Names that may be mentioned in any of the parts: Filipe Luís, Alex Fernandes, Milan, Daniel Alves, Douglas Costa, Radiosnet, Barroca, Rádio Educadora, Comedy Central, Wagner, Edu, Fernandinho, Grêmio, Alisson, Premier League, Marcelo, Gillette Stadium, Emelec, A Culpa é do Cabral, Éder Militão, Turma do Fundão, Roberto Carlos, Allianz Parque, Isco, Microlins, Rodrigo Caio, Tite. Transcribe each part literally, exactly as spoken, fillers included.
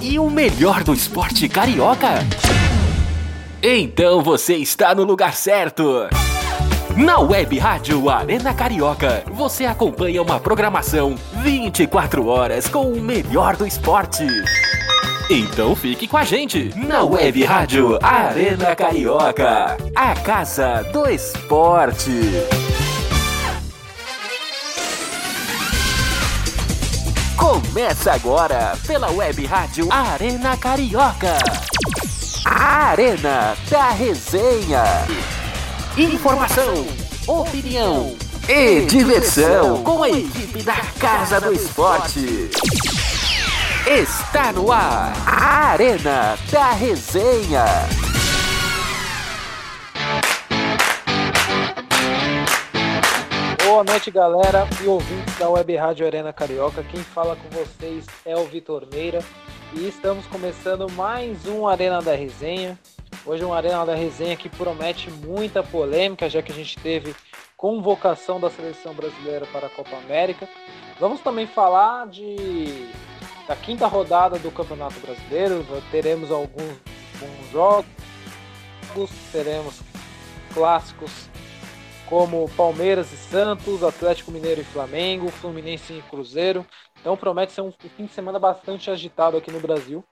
e o melhor do esporte carioca? Então você está no lugar certo! Na Web Rádio Arena Carioca, você acompanha uma programação vinte e quatro horas com o melhor do esporte. Então fique com a gente na Web Rádio Arena Carioca, a casa do esporte. Começa agora pela Web Rádio Arena Carioca, a Arena da Resenha. Informação, opinião e diversão com a equipe da Casa do Esporte. Está no ar, a Arena da Resenha. Boa noite, galera e ouvintes da Web Rádio Arena Carioca. Quem fala com vocês é o Vitor Meira e estamos começando mais um Arena da Resenha. Hoje é uma Arena da Resenha que promete muita polêmica, já que a gente teve convocação da Seleção Brasileira para a Copa América. Vamos também falar de... da quinta rodada do Campeonato Brasileiro, teremos alguns, alguns jogos, teremos clássicos como Palmeiras e Santos, Atlético Mineiro e Flamengo, Fluminense e Cruzeiro. Então promete ser um fim de semana bastante agitado aqui no Brasil,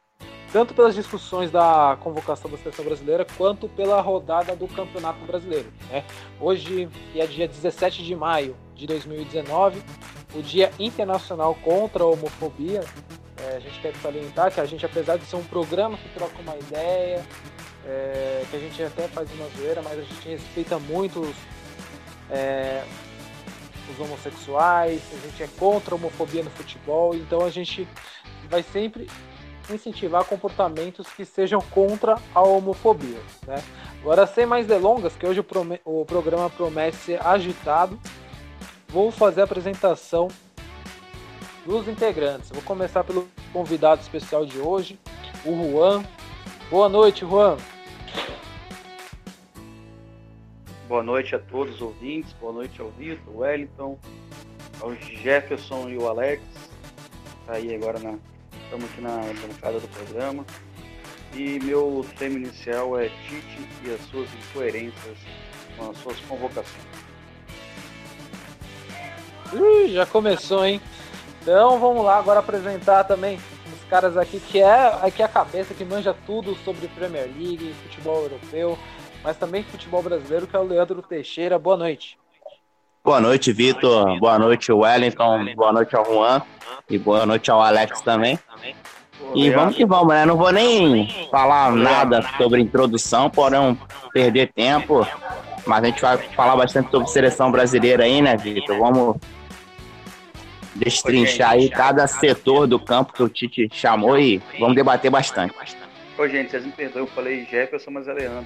tanto pelas discussões da convocação da Seleção Brasileira, quanto pela rodada do Campeonato Brasileiro, né? Hoje, que é dia dezessete de maio de dois mil e dezenove, o Dia Internacional contra a Homofobia. É, a gente quer salientar que a gente, apesar de ser um programa que troca uma ideia, é, que a gente até faz uma zoeira, mas a gente respeita muito os, é, os homossexuais, a gente é contra a homofobia no futebol, então a gente vai sempre incentivar comportamentos que sejam contra a homofobia, né? Agora, sem mais delongas, que hoje o, prom- o programa promete ser agitado, vou fazer a apresentação dos integrantes. Vou começar pelo convidado especial de hoje, o Juan. Boa noite, Juan. Boa noite a todos os ouvintes. Boa noite ao Vitor, ao Wellington, ao Jefferson e ao Alex. Tá aí agora, na... estamos aqui na bancada do programa. E meu tema inicial é Tite e as suas incoerências com as suas convocações. Uh, já começou, hein? Então vamos lá agora apresentar também os caras aqui, que é aqui a cabeça que manja tudo sobre Premier League, futebol europeu, mas também futebol brasileiro, que é o Leandro Teixeira. Boa noite. Boa noite, Vitor. Boa noite, Wellington. Boa noite ao Juan. E boa noite ao Alex também. E vamos que vamos, né? Não vou nem falar nada sobre introdução, porém não perder tempo. Mas a gente vai falar bastante sobre seleção brasileira aí, né, Vitor? Vamos destrinchar aí cada setor do campo que o Tite chamou e vamos debater bastante. Ô, gente, vocês me perdoem, eu falei Jefferson, mas é Leandro.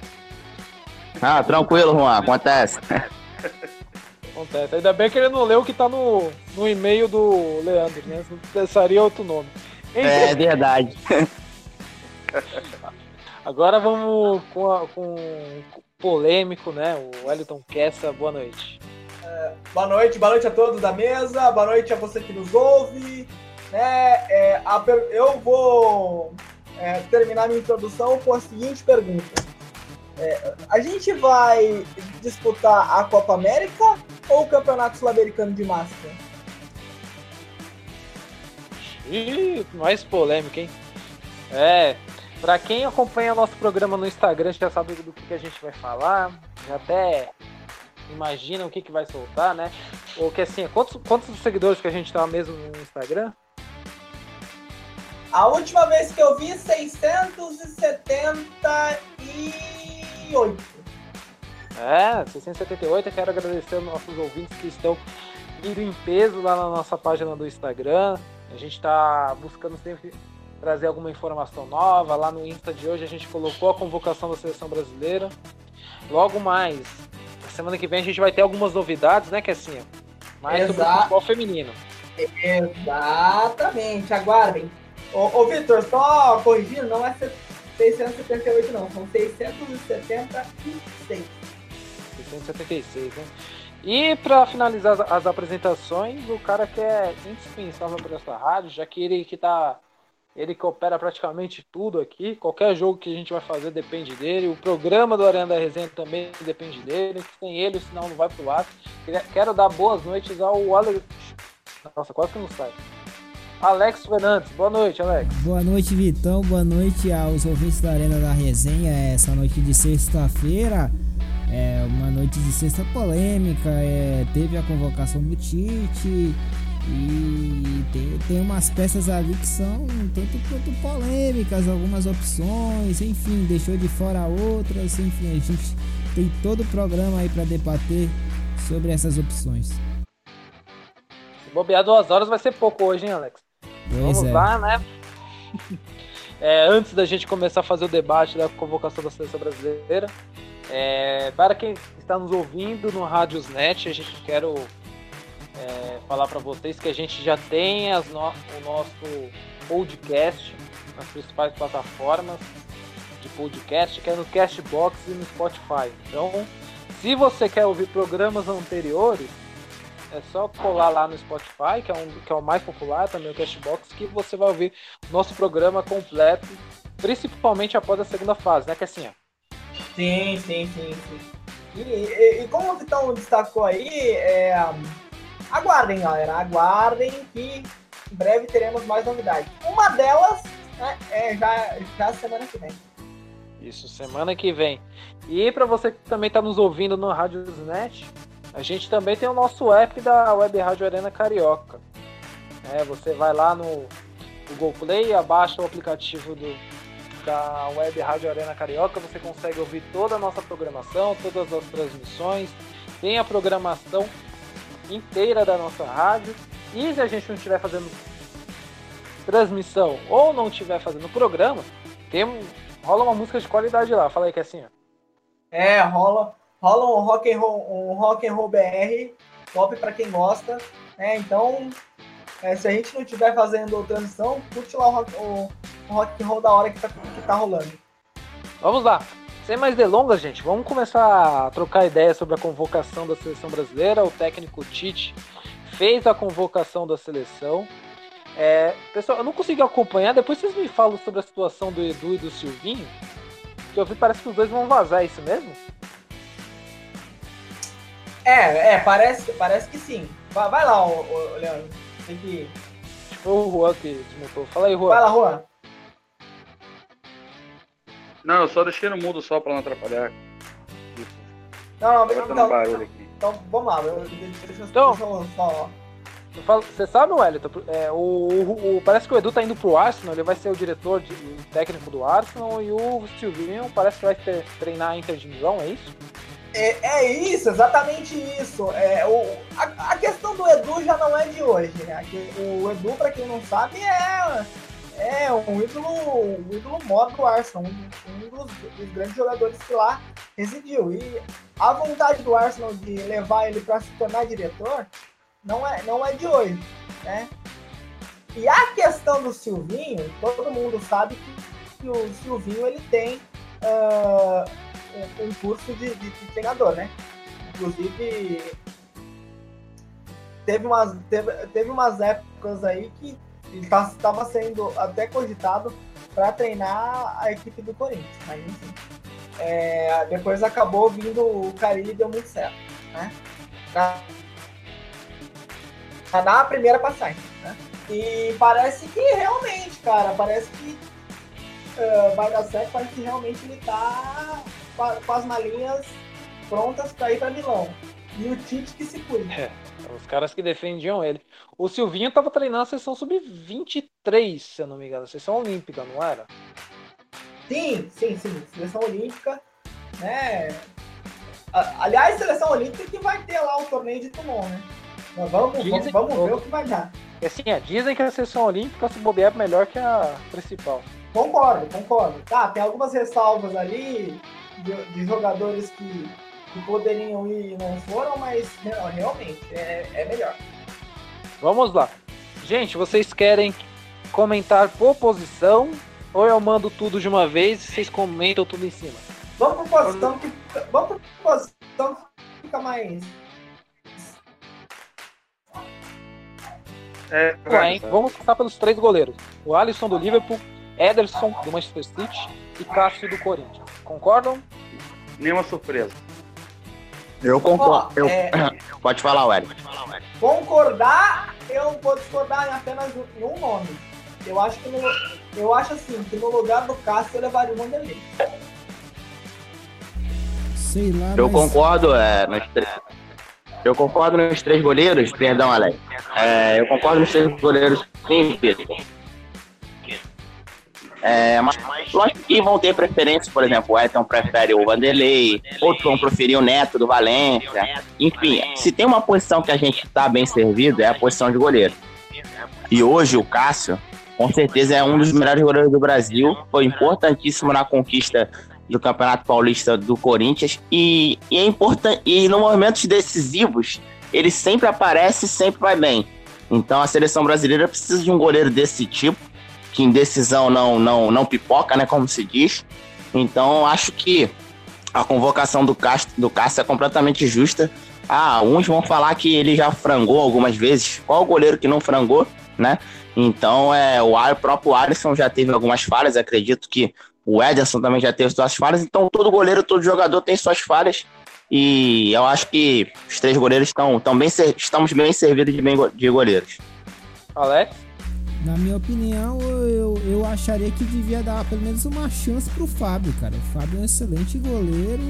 Ah, tranquilo, Juan, acontece. Acontece. Ainda bem que ele não leu o que tá no, no e-mail do Leandro, né? Pensaria outro nome. Então... É verdade. Agora vamos com... A, com... polêmico, né? O Wellington Kessa, boa noite. É, boa noite, boa noite a todos da mesa, boa noite a você que nos ouve, né? É, a, eu vou é, terminar minha introdução com a seguinte pergunta. É, a gente vai disputar a Copa América ou o Campeonato Sul-Americano de Máscara? Ih, mais polêmico, hein? É... Pra quem acompanha o nosso programa no Instagram, já sabe do que a gente vai falar, já até imagina o que, que vai soltar, né? Ou que assim, quantos, quantos seguidores que a gente tá mesmo no Instagram? A última vez que eu vi, seiscentos e setenta e oito. É, seiscentos e setenta e oito. Eu quero agradecer aos nossos ouvintes que estão indo em peso lá na nossa página do Instagram. A gente tá buscando sempre... trazer alguma informação nova. Lá no Insta de hoje a gente colocou a convocação da Seleção Brasileira. Logo mais, na semana que vem a gente vai ter algumas novidades, né, Kessinha? Mais Exa- sobre o futebol feminino. Exatamente, aguardem. Ô, ô Vitor, só corrigindo, não é seiscentos e setenta e oito não, são seiscentos e setenta e seis. seiscentos e setenta e seis, né? E para finalizar as, as apresentações, o cara que é indispensável para essa rádio, já que ele que tá Ele que opera praticamente tudo aqui. Qualquer jogo que a gente vai fazer depende dele. O programa do Arena da Resenha também depende dele. Sem ele, o sinal não vai pro ar. Quero dar boas noites ao Alex... Nossa, quase que não sai. Alex Fernandes. Boa noite, Alex. Boa noite, Vitão. Boa noite aos ouvintes da Arena da Resenha. Essa noite de sexta-feira é uma noite de sexta polêmica. É... Teve a convocação do Tite... E tem, tem umas peças ali que são tanto quanto polêmicas, algumas opções, enfim, deixou de fora outras, enfim, a gente tem todo o programa aí para debater sobre essas opções. Se bobear duas horas vai ser pouco hoje, hein, Alex? Pois Vamos é. lá, né? É, antes da gente começar a fazer o debate da convocação da Seleção Brasileira, é, para quem está nos ouvindo no Radiosnet, a gente quer... O... É, falar para vocês que a gente já tem as no... o nosso podcast nas principais plataformas de podcast, que é no Castbox e no Spotify. Então, se você quer ouvir programas anteriores, é só colar lá no Spotify, que é, um, que é o mais popular, também o Castbox, que você vai ouvir nosso programa completo, principalmente após a segunda fase, né, Cassinha? Sim, sim, sim, sim. E, e, e como o Vitão destacou aí, é... aguardem, galera, aguardem que em breve teremos mais novidades. Uma delas, né, é já, já semana que vem. Isso, semana que vem. E para você que também está nos ouvindo no Radiosnet, a gente também tem o nosso app da Web Rádio Arena Carioca. É, você vai lá no Google Play, abaixa o aplicativo do, da Web Rádio Arena Carioca, você consegue ouvir toda a nossa programação, todas as transmissões, tem a programação inteira da nossa rádio. E se a gente não estiver fazendo transmissão ou não estiver fazendo programa, tem um, rola uma música de qualidade lá. Fala aí, que é assim, ó. É, rola, rola um rock and roll, um rock and roll B R, top pra quem gosta. É, então, é, se a gente não estiver fazendo transmissão, curte lá o rock, o, o rock and roll da hora que tá, que tá rolando. Vamos lá. Sem mais delongas, gente, vamos começar a trocar ideias sobre a convocação da Seleção Brasileira. O técnico Tite fez a convocação da Seleção. É, pessoal, eu não consegui acompanhar, depois vocês me falam sobre a situação do Edu e do Silvinho, que eu vi, parece que os dois vão vazar, é isso mesmo? É, é parece, parece que sim. Vai, vai lá, ô, ô, Leandro, tem que ir. Foi o Juan que desmontou. Fala aí, Juan. Vai lá, Juan. Não, eu só deixei no mudo só pra não atrapalhar. Isso. Não, não, não, não, não. Aqui. Então, vamos lá. Eu, eu, eu, então, eu, eu, eu falo, você sabe, Wellington, é, o, o, o, parece que o Edu tá indo pro Arsenal, ele vai ser o diretor de, o técnico do Arsenal, e o Silvinho parece que vai ter, treinar a Inter de Milão, é isso? É, é isso, exatamente isso. É, o, a, a questão do Edu já não é de hoje, né? O Edu, pra quem não sabe, é... É, um ídolo, um ídolo maior do Arsenal, um, um dos, dos grandes jogadores que lá residiu. E a vontade do Arsenal de levar ele para se tornar diretor não é, não é de hoje, né? E a questão do Silvinho, todo mundo sabe que, que o Silvinho ele tem uh, um, um curso de, de, de treinador, né? Inclusive, teve umas, teve, teve umas épocas aí que ele estava sendo até cogitado para treinar a equipe do Corinthians, mas enfim. É, depois acabou vindo o Carille e deu muito certo, né? Na, na primeira passagem, né? E parece que realmente, cara, parece que uh, vai dar certo, parece que realmente ele tá com as malinhas prontas para ir para Milão. E o Tite que se cuida. É, os caras que defendiam ele. O Silvinho tava treinando a seleção sub vinte e três, se eu não me engano. A seleção olímpica, não era? Sim, sim, sim. Seleção olímpica, né? Aliás, seleção olímpica que vai ter lá o torneio de Toulon, né? Mas vamos, vamos, vamos que... ver o que vai dar. E assim, é, dizem que a seleção olímpica, se bobear, é melhor que a principal. Concordo, concordo. Tá, tem algumas ressalvas ali de, de jogadores que... que poderiam ir e não foram, mas não, realmente é, é melhor. Vamos lá. Gente, vocês querem comentar por posição ou eu mando tudo de uma vez e vocês comentam tudo em cima? Vamos por posição, que, vamos por posição que fica mais... É, é, é. Vamos passar pelos três goleiros. O Alisson do Liverpool, Ederson do Manchester City e Cássio do Corinthians. Concordam? Nenhuma surpresa. Eu concordo. Eu... É... Pode falar, Wellington. Pode falar, Wellington. Concordar, eu vou discordar em apenas em um nome. Eu acho, que no... eu acho assim, que no lugar do Cássio eu levaria o Mandelê. Sei lá, eu mas... concordo, é, nos três. Eu concordo nos três goleiros, perdão, Alex. É, eu concordo nos três goleiros, sim, Pedro. É, mas lógico que vão ter preferência, por exemplo, o Wellington prefere o Vanderlei, outros vão preferir o Neto do Valência. Enfim, se tem uma posição que a gente está bem servido, é a posição de goleiro. E hoje o Cássio, com certeza, é um dos melhores goleiros do Brasil, foi importantíssimo na conquista do Campeonato Paulista do Corinthians e, e é importante, e nos momentos decisivos ele sempre aparece e sempre vai bem. Então a seleção brasileira precisa de um goleiro desse tipo, que em decisão não, não, não pipoca, né, como se diz. Então acho que a convocação do Cássio, do Cássio é completamente justa. Ah, uns vão falar que ele já frangou algumas vezes. Qual o goleiro que não frangou, né? Então é, o, o próprio Alisson já teve algumas falhas, acredito que o Ederson também já teve suas falhas, então todo goleiro, todo jogador tem suas falhas e eu acho que os três goleiros estão, estão bem, estamos bem servidos de, bem, de goleiros. Alex? Na minha opinião, eu, eu acharia que devia dar pelo menos uma chance pro Fábio, cara. O Fábio é um excelente goleiro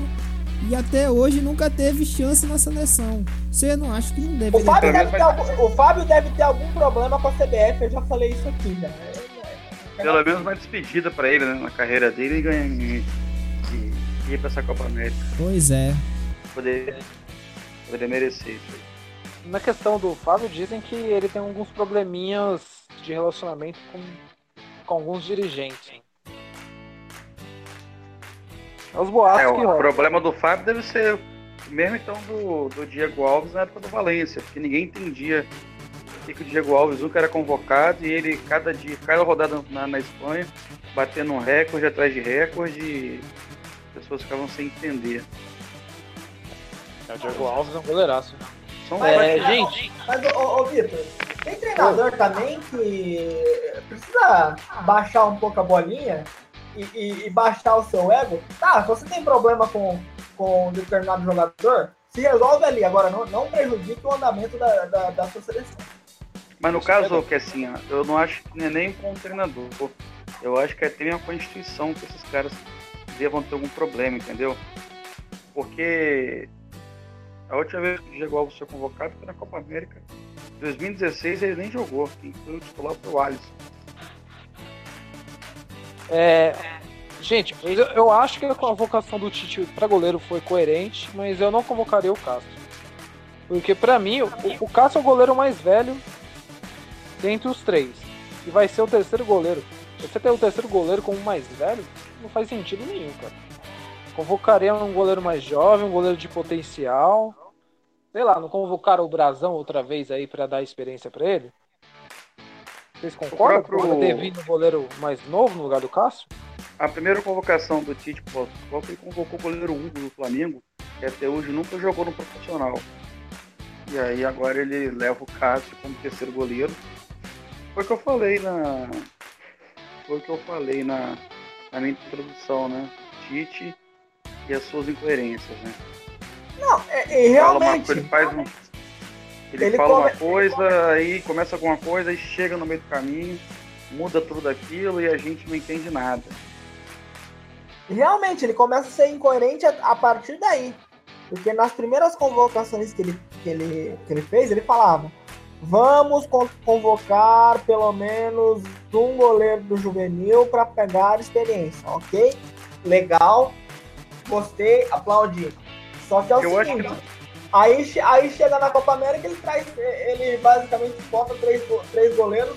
e até hoje nunca teve chance na seleção. Você não acha que não deve... O Fábio deve ter algum, o Fábio deve ter algum problema com a C B F, eu já falei isso aqui, né? Pelo menos uma despedida pra ele, né? Na carreira dele e ganhar e, e, e ir pra essa Copa América. Pois é. Poder, poder merecer isso aí. Na questão do Fábio, dizem que ele tem alguns probleminhas de relacionamento com, com alguns dirigentes. É os boatos é, que rolam. O problema do Fábio deve ser mesmo então do, do Diego Alves na época do Valência, porque ninguém entendia que o Diego Alves nunca era convocado e ele, cada dia, cada rodada na, na Espanha, batendo um recorde atrás de recorde e as pessoas ficavam sem entender. É, o Diego Alves é um goleiraço. Mas, é, mas, gente... Mas, ô, ô Vitor, tem treinador ô. também que precisa baixar um pouco a bolinha e, e, e baixar o seu ego. Tá, se você tem problema com, com um determinado jogador, se resolve ali. Agora, não, não prejudica o andamento da, da, da sua seleção. Mas no caso, que assim, eu não acho que nem com o treinador, pô. Eu acho que é até uma constituição que esses caras devam ter algum problema, entendeu? Porque a última vez que o Diego Alves foi convocado foi na Copa América. Em dois mil e dezesseis ele nem jogou, quem foi o titular foi o Alisson. É, gente, eu acho que a convocação do Tite para goleiro foi coerente, mas eu não convocaria o Cássio. Porque pra mim, o, o Cássio é o goleiro mais velho dentre os três. E vai ser o terceiro goleiro. Você ter o terceiro goleiro como mais velho, não faz sentido nenhum, cara. Convocaria um goleiro mais jovem, um goleiro de potencial. Sei lá, não convocaram o Brazão outra vez aí pra dar experiência pra ele? Vocês concordam com o devido um goleiro mais novo no lugar do Cássio? A primeira convocação do Tite, pô, ele convocou o goleiro Hugo do Flamengo, que até hoje nunca jogou no profissional. E aí agora ele leva o Cássio como terceiro goleiro. Foi o que eu falei na. Foi o que eu falei na, na minha introdução, né? Tite e as suas incoerências, né? Não, é, é realmente. Fala uma, ele faz um, ele, ele fala come... uma coisa, ele come... aí começa alguma coisa, aí chega no meio do caminho, muda tudo aquilo e a gente não entende nada. Realmente, ele começa a ser incoerente a, a partir daí. Porque nas primeiras convocações que ele, que ele, que ele fez, ele falava: vamos convocar pelo menos um goleiro do juvenil para pegar experiência, ok? Legal, gostei, aplaudi. Só que é o eu seguinte, que... aí, aí chega na Copa América, ele traz, ele basicamente bota três, três goleiros,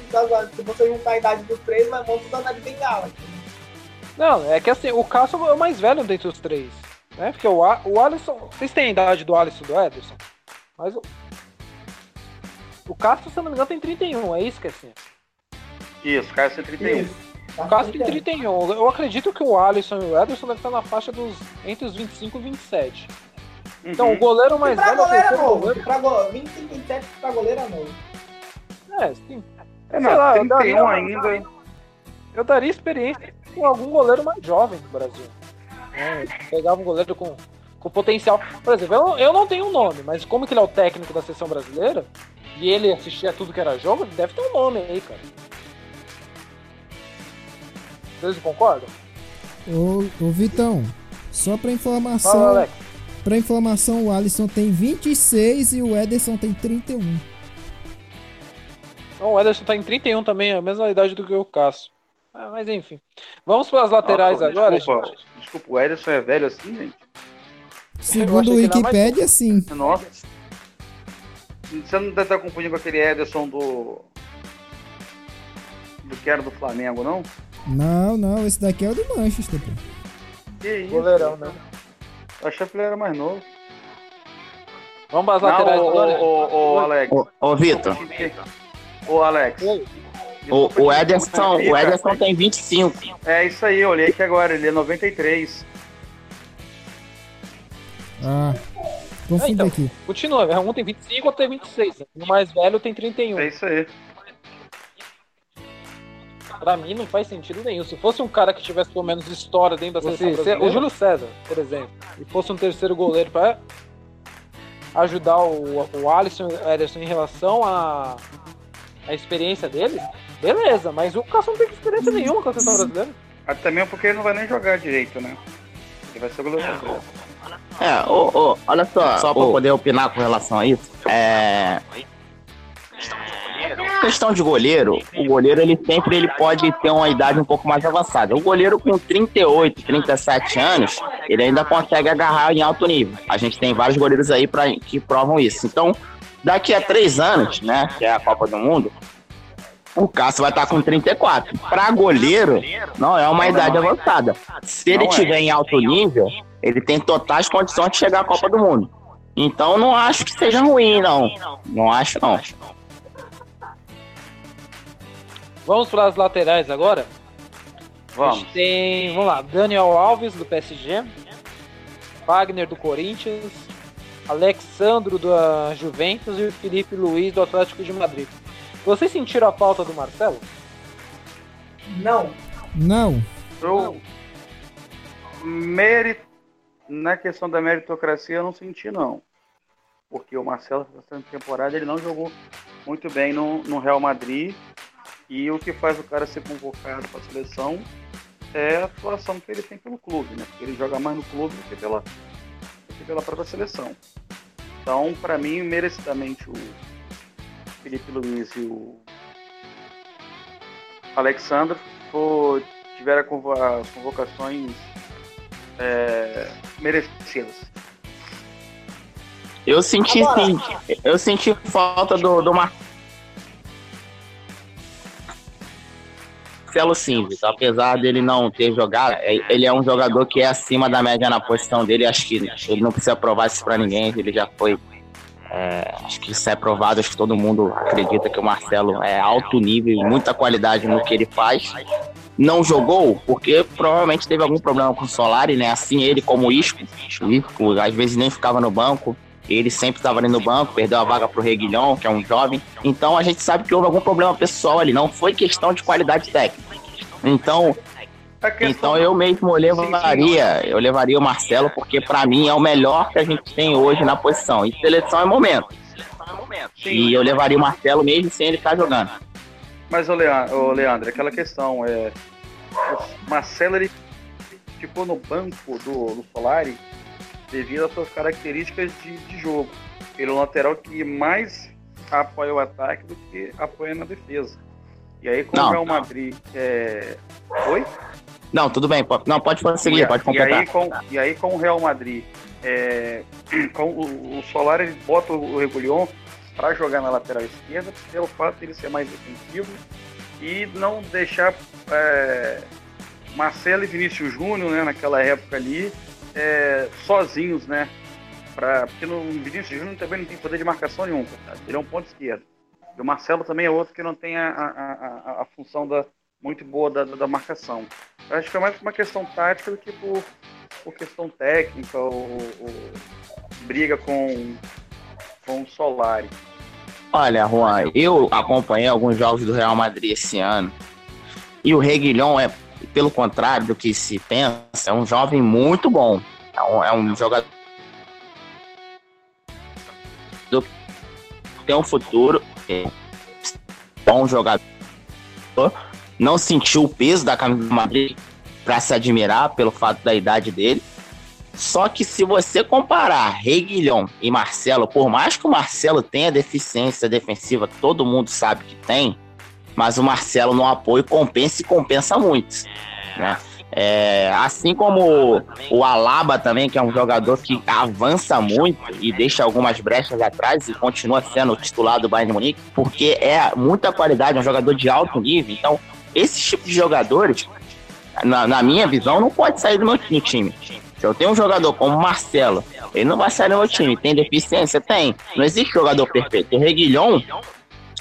se você juntar a idade dos três, mas vão tudo andar de bengala. Não, é que assim, o Cássio é o mais velho dentre os três, né? Porque o, o Alisson, vocês têm a idade do Alisson e do Ederson, mas o O Cássio, se não me engano, tem trinta e um, é isso que é assim? Isso, o Cássio tem trinta e um. Isso. O Cássio tem trinta e um. Eu acredito que o Alisson e o Ederson devem estar na faixa dos entre os vinte e cinco e vinte e sete. Então, uhum. O goleiro mais velho... Pra goleiro é novo. Goleiro... Pra go... vinte e cinco e vinte e sete pra goleiro é novo. É, sim. É, sei lá, trinta e um eu daria, ainda. Eu, eu daria experiência com algum goleiro mais jovem do Brasil. É, pegava um goleiro com, com potencial. Por exemplo, eu, eu não tenho um nome, mas como que ele é o técnico da seleção brasileira e ele assistia tudo que era jogo, deve ter um nome aí, cara. Vocês concordam? Ô, ô Vitão, só pra informação. Fala, Alex. Pra informação, o Alisson tem vinte e seis e o Ederson tem trinta e um. Não, o Ederson tá em trinta e um também, é a mesma idade do que o Cássio. Ah, mas enfim. Vamos para as laterais ah, agora, desculpa, gente. Desculpa, o Ederson é velho assim, gente? Segundo o Wikipedia, mais... sim. Nossa. Você não deve estar confundindo com aquele Ederson do... do que era do Flamengo, não? Não, não, esse daqui é o do Manchester. Que isso? Goleirão, né? Eu achei que ele era mais novo. Vamos para as laterais não, agora. Ô, Alex. Ô, Vitor. Ô, Alex. Oi. O, o, Ederson, o Ederson tem vinte e cinco. É isso aí, eu olhei aqui agora, ele é noventa e três. Ah, é, então, aqui. Continua, um tem vinte e cinco, outro tem vinte e seis. O mais velho tem trinta e um. É isso aí. Pra mim não faz sentido nenhum. Se fosse um cara que tivesse pelo menos história dentro da seleção brasileira, o Júlio César, por exemplo, e fosse um terceiro goleiro pra ajudar o, o Alisson e o Ederson em relação a a experiência deles, beleza, mas o Cássio não tem experiência nenhuma com a seleção brasileira. Ah, também porque ele não vai nem jogar direito, né? Ele vai ser goleiro. É, oh, oh, olha só, só oh. pra poder opinar com relação a isso, é... questão de goleiro, o goleiro ele sempre ele pode ter uma idade um pouco mais avançada. O goleiro com trinta e oito, trinta e sete anos, ele ainda consegue agarrar em alto nível. A gente tem vários goleiros aí pra, que provam isso. Então, daqui a três anos, né, que é a Copa do Mundo, o Cássio vai estar com trinta e quatro. Para goleiro, não é uma idade avançada. Se ele estiver em alto nível, ele tem totais condições de chegar à Copa do Mundo. Então, não acho que seja ruim, não. Não acho, não. Vamos para as laterais agora? Vamos. A gente tem, vamos lá, Daniel Alves, do P S G, Wagner, do Corinthians, Alex Sandro, da Juventus, e o Filipe Luís, do Atlético de Madrid. Vocês sentiram a falta do Marcelo? Não. Não. Eu... Meri... Na questão da meritocracia, eu não senti, não. Porque o Marcelo, nessa temporada, ele não jogou muito bem no, no Real Madrid. E o que faz o cara ser convocado para a seleção é a atuação que ele tem pelo clube, né? Porque ele joga mais no clube do que pela, do que pela própria seleção. Então, para mim, merecidamente, o Filipe Luís e o Alex Sandro tiveram as convocações é, merecidas. Eu senti, sim. Eu senti falta do, do Marcos. Marcelo Silva, apesar dele não ter jogado, ele é um jogador que é acima da média na posição dele, acho que ele não precisa provar isso pra ninguém, ele já foi é, acho que isso é provado, acho que todo mundo acredita que o Marcelo é alto nível e muita qualidade no que ele faz. Não jogou porque provavelmente teve algum problema com o Solari, né? Assim ele como o Isco, o Isco às vezes nem ficava no banco. Ele sempre estava ali no banco, perdeu a vaga pro Reguilhão, que é um jovem. Então a gente sabe que houve algum problema pessoal ali, não foi questão de qualidade técnica. Então, então eu mesmo levaria, eu levaria o Marcelo, porque para mim é o melhor que a gente tem hoje na posição. E seleção é momento. E eu levaria o Marcelo mesmo sem ele estar jogando. Mas o Leandro, o Leandro, aquela questão é, o Marcelo ele ficou no banco do, do Solari devido às suas características de, de jogo. Ele é um lateral que mais apoia o ataque do que apoia na defesa. E aí, como o Real Madrid é... Oi? Não, tudo bem. Não, pode prosseguir, e, pode completar. E aí, com, e aí, com o Real Madrid, é... com o, o Solari ele bota o Reguilhão para jogar na lateral esquerda, pelo fato de ele ser mais defensivo e não deixar é... Marcelo e Vinícius Júnior, né, naquela época ali, É, sozinhos, né? Pra, porque no Vinícius Júnior também não tem poder de marcação nenhum, tá? Ele é um ponto esquerdo. E o Marcelo também é outro que não tem a, a, a, a função da, muito boa da, da marcação. Eu acho que é mais uma questão tática do que por, por questão técnica ou, ou briga com, com o Solari. Olha, Juan, eu acompanhei alguns jogos do Real Madrid esse ano. E o Reguilhão é, pelo contrário do que se pensa, é um jovem muito bom. É um, é um jogador que tem um futuro, é bom jogador. Não sentiu o peso da camisa do Madrid para se admirar pelo fato da idade dele. Só que se você comparar Reguilhão e Marcelo, por mais que o Marcelo tenha deficiência defensiva, todo mundo sabe que tem, mas o Marcelo no apoio compensa e compensa muito, né? É, assim como o Alaba também, que é um jogador que avança muito e deixa algumas brechas atrás e continua sendo o titular do Bayern de Munique, porque é muita qualidade, é um jogador de alto nível. Então, esse tipo de jogadores, na, na minha visão, não pode sair do meu time. Se eu tenho um jogador como o Marcelo, ele não vai sair do meu time. Tem deficiência? Tem. Não existe jogador perfeito. O Reguilhão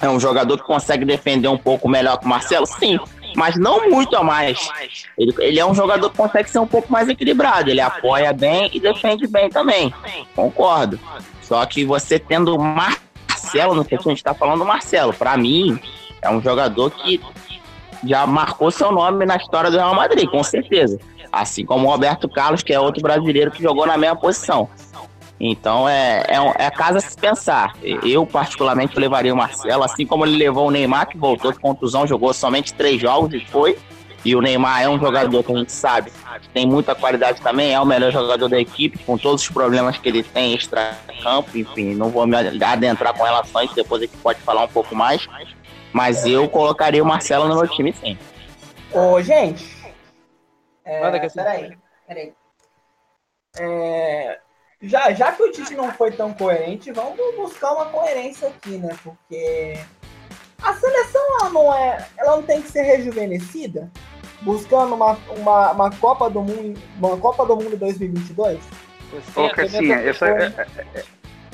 é um jogador que consegue defender um pouco melhor que o Marcelo? Sim. Mas não muito a mais. Ele, ele é um jogador que consegue ser um pouco mais equilibrado. Ele apoia bem e defende bem também. Concordo. Só que você tendo o Marcelo, não sei se a gente tá falando do Marcelo. Para mim, é um jogador que já marcou seu nome na história do Real Madrid, com certeza. Assim como o Roberto Carlos, que é outro brasileiro que jogou na mesma posição. Então, é, é, é caso a se pensar. Eu, particularmente, levaria o Marcelo, assim como ele levou o Neymar, que voltou de contusão, jogou somente três jogos e foi. E o Neymar é um jogador que a gente sabe, tem muita qualidade também, é o melhor jogador da equipe, com todos os problemas que ele tem extra-campo, enfim, não vou me adentrar com relação a isso, depois a gente pode falar um pouco mais. Mas eu colocaria o Marcelo no meu time, sim. Ô, gente, é, peraí, peraí. É... Já, já que o Tite não foi tão coerente, vamos buscar uma coerência aqui, né? Porque a seleção, ela não é, ela não tem que ser rejuvenescida, buscando uma, uma, uma Copa do Mundo, uma Copa do Mundo dois mil e vinte e dois. Ô, Cassinha, essa, essa,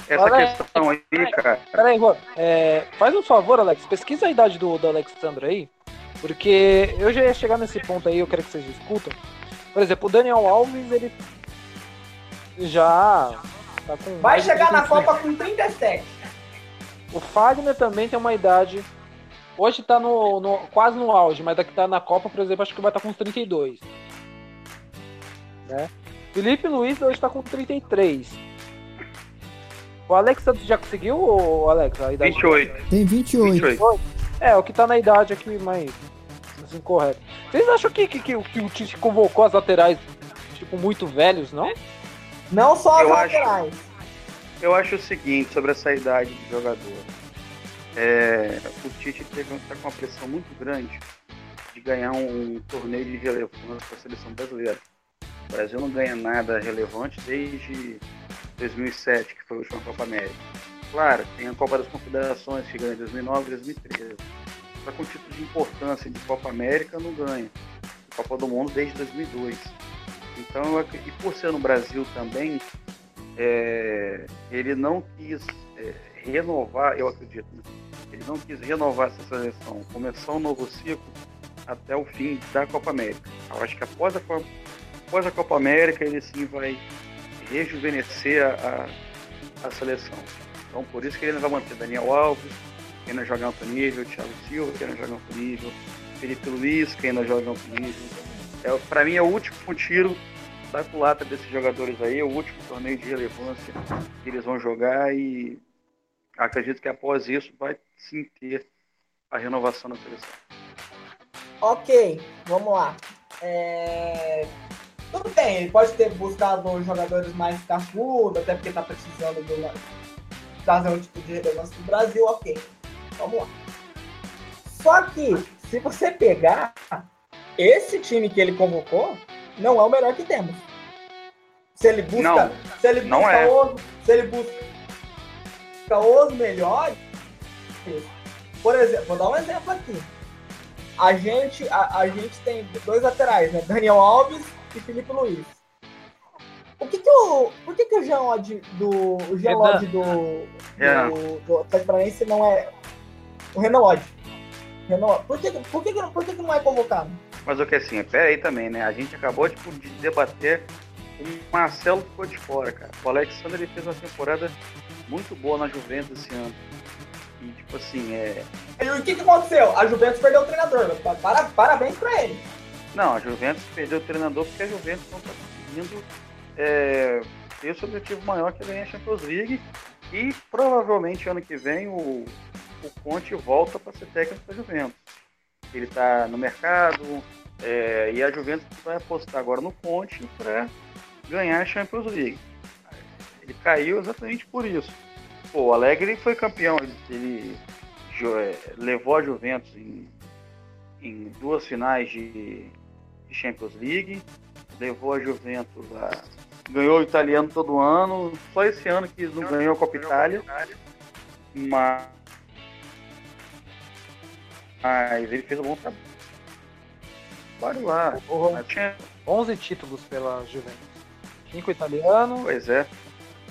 essa questão aí, aí cara. Peraí, Juan, é, faz um favor, Alex, pesquisa a idade do, do Alex Sandro aí, porque eu já ia chegar nesse ponto aí, eu quero que vocês discutam. Por exemplo, o Daniel Alves, ele já tá com vai chegar na Copa com trinta e sete. O Fagner também tem uma idade. Hoje tá no, no, quase no auge, mas daqui tá na Copa, por exemplo, acho que vai estar tá com trinta e dois. Né? Filipe Luís hoje tá com trinta e três. O Alex Santos já conseguiu, ou, Alex? A idade vinte e oito. Tem vinte e oito. É, o que tá na idade aqui, mas assim, correto. Vocês acham que, que, que, que o Tite convocou as laterais, tipo, muito velhos, não? Não só as laterais. Eu acho o seguinte, sobre essa idade do jogador. É, o Tite teve tá com uma pressão muito grande de ganhar um torneio de relevância para a seleção brasileira. O Brasil não ganha nada relevante desde dois mil e sete, que foi a última Copa América. Claro, tem a Copa das Confederações, que ganha em dois mil e nove e dois mil e treze. Só com título de importância de Copa América não ganha. Copa do Mundo desde dois mil e dois. Então, e por ser no Brasil também, é, ele não quis é, renovar, eu acredito, né? Ele não quis renovar essa seleção, começou um novo ciclo até o fim da Copa América. Eu acho que após a Copa, após a Copa América, ele sim vai rejuvenescer a, a, a seleção. Então, por isso que ele não vai manter Daniel Alves, quem não joga em alto nível, Thiago Silva, quem não joga em alto nível, Filipe Luís, quem não joga em alto nível. É, para mim é o último tiro da culatra desses jogadores aí, é o último torneio de relevância que eles vão jogar e acredito que após isso vai sim ter a renovação da seleção. Ok, vamos lá. É... Tudo bem, ele pode ter buscado jogadores mais cascudos, até porque está precisando de trazer um tipo de relevância do Brasil, ok. Vamos lá. Só que, se você pegar... Esse time que ele convocou não é o melhor que temos. Se ele busca, não, se ele busca, não é. os, se ele busca os melhores, por exemplo, vou dar um exemplo aqui. A gente, a, a gente tem dois laterais, né? Daniel Alves e Filipe Luís. O que que o, por que que o Jean Lodge do, o Jean Lodge do, do, do, do Paranaense não é o Renan Lodge? Renan, por que, por que, por que não é convocado? Mas o que assim, peraí também, né? A gente acabou tipo, de debater o Marcelo ficou de fora, cara. O Alex Sandro, ele fez uma temporada muito boa na Juventus esse ano. E, tipo assim, é... E o que, que aconteceu? A Juventus perdeu o treinador. Para, parabéns pra ele. Não, a Juventus perdeu o treinador porque a Juventus não tá conseguindo é, ter esse objetivo maior, que é ganhar a Champions League. E provavelmente ano que vem o, o Conte volta para ser técnico da Juventus. Ele tá no mercado é, e a Juventus vai apostar agora no Conte para ganhar a Champions League. Ele caiu exatamente por isso. Pô, o Allegri foi campeão, ele, ele levou a Juventus em, em duas finais de, de Champions League, levou a Juventus a... ganhou o italiano todo ano, só esse ano que não ganhou a Copa Itália, mas, mas ele fez um bom trabalho. Bora lá. Tinha... onze títulos pela Juventus. cinco italiano. Pois é.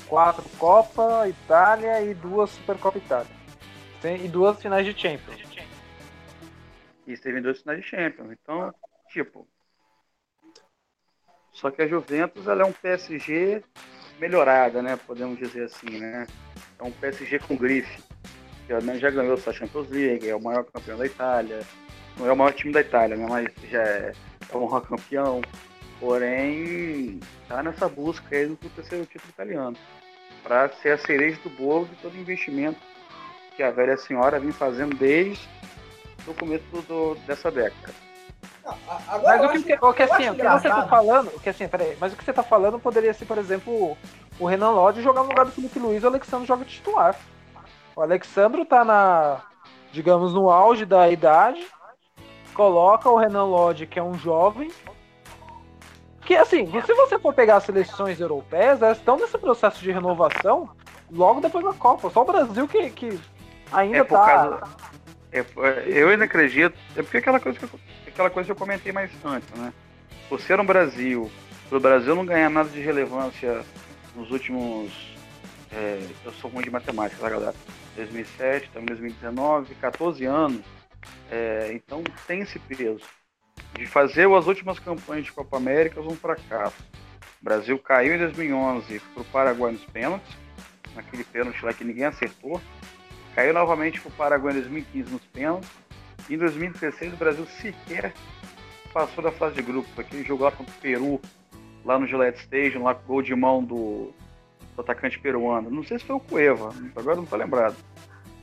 quatro Copa Itália e duas Supercopa Itália. E duas finais de Champions. Isso, teve duas finais de Champions. Então, tipo... Só que a Juventus, ela é um P S G melhorada, né? Podemos dizer assim, né? É um P S G com grife. Que já ganhou sua Champions League, é o maior campeão da Itália. Não é o maior time da Itália, né? Mas já é, é o maior campeão. Porém, tá nessa busca aí do terceiro título italiano. Para ser a cereja do bolo de todo investimento que a velha senhora vem fazendo desde o começo do, dessa década. Não, agora mas o que, o que, assim, o que você tá falando, o que assim, peraí, mas o que você tá falando poderia ser, por exemplo, o Renan Lodge jogar no lugar do Filipe Luís, o Alex Sandro joga titular. O Alex Sandro tá na, digamos, no auge da idade, coloca o Renan Lodge, que é um jovem. Porque, assim, se você for pegar as seleções europeias, elas estão nesse processo de renovação logo depois da Copa. Só o Brasil que, que ainda é tá... Causa... É, eu ainda acredito... É porque aquela coisa, que eu, aquela coisa que eu comentei mais antes, né? Por ser um Brasil... Pro Brasil não ganhar nada de relevância nos últimos... É, eu sou ruim de matemática, tá, galera? dois mil e sete, também dois mil e dezenove, catorze anos. É, então tem esse peso. De fazer as últimas campanhas de Copa América um fracasso. O Brasil caiu em dois mil e onze para o Paraguai nos pênaltis, naquele pênalti lá que ninguém acertou. Caiu novamente para o Paraguai em dois mil e quinze nos pênaltis. Em dois mil e dezesseis o Brasil sequer passou da fase de grupo. Aquele jogo lá contra o Peru, lá no Gillette Stadium, lá com o gol de mão do, do atacante peruano. Não sei se foi o Cueva, agora não estou lembrado.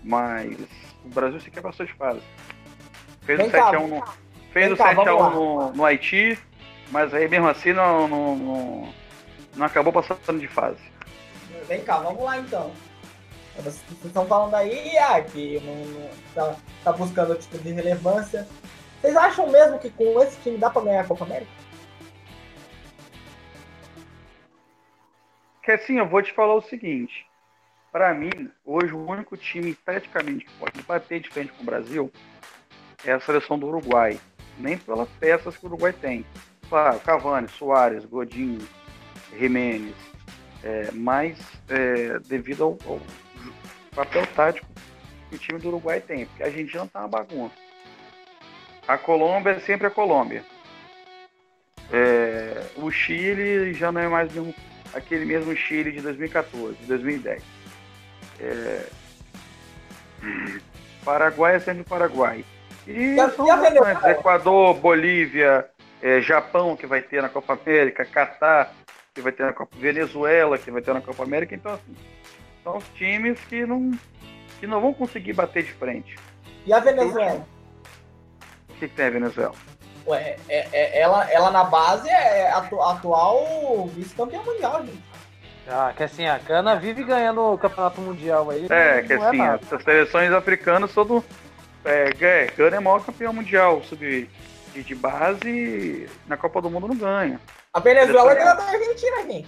Mas o Brasil sequer passou de fase. Fez o sete a um no... Fez o sete a um no, no Haiti, mas aí mesmo assim não, não, não, não acabou passando de fase. Vem cá, vamos lá então. Vocês estão falando aí ah, que não, não, tá, tá buscando o título de relevância. Vocês acham mesmo que com esse time dá pra ganhar a Copa América? Que assim, eu vou te falar o seguinte. Pra mim, hoje o único time praticamente que pode bater de frente com o Brasil é a seleção do Uruguai. Nem pelas peças que o Uruguai tem. Claro, Cavani, Soares, Godinho, Jiménez. É, mas é, devido ao, ao papel tático que o time do Uruguai tem. Porque a Argentina tá uma bagunça. A Colômbia é sempre a Colômbia. É, o Chile já não é mais mesmo, aquele mesmo Chile de dois mil e catorze, dois mil e dez. É, Paraguai é sempre o Paraguai. E são bastantes, Equador, Bolívia, é, Japão, que vai ter na Copa América, Catar, que vai ter na Copa, Venezuela, que vai ter na Copa América. Então, assim, são os times que não, que não vão conseguir bater de frente. E a Venezuela? O que, que tem a Venezuela? Ué, é, é, ela, ela na base é atu, atual vice-campeã mundial, gente. Ah, que assim, a Cana vive ganhando o Campeonato Mundial aí. É, que assim, é as seleções africanas todo... É, Gana é o maior campeão mundial sub de base, na Copa do Mundo não ganha. A Venezuela é ganha da Argentina, gente.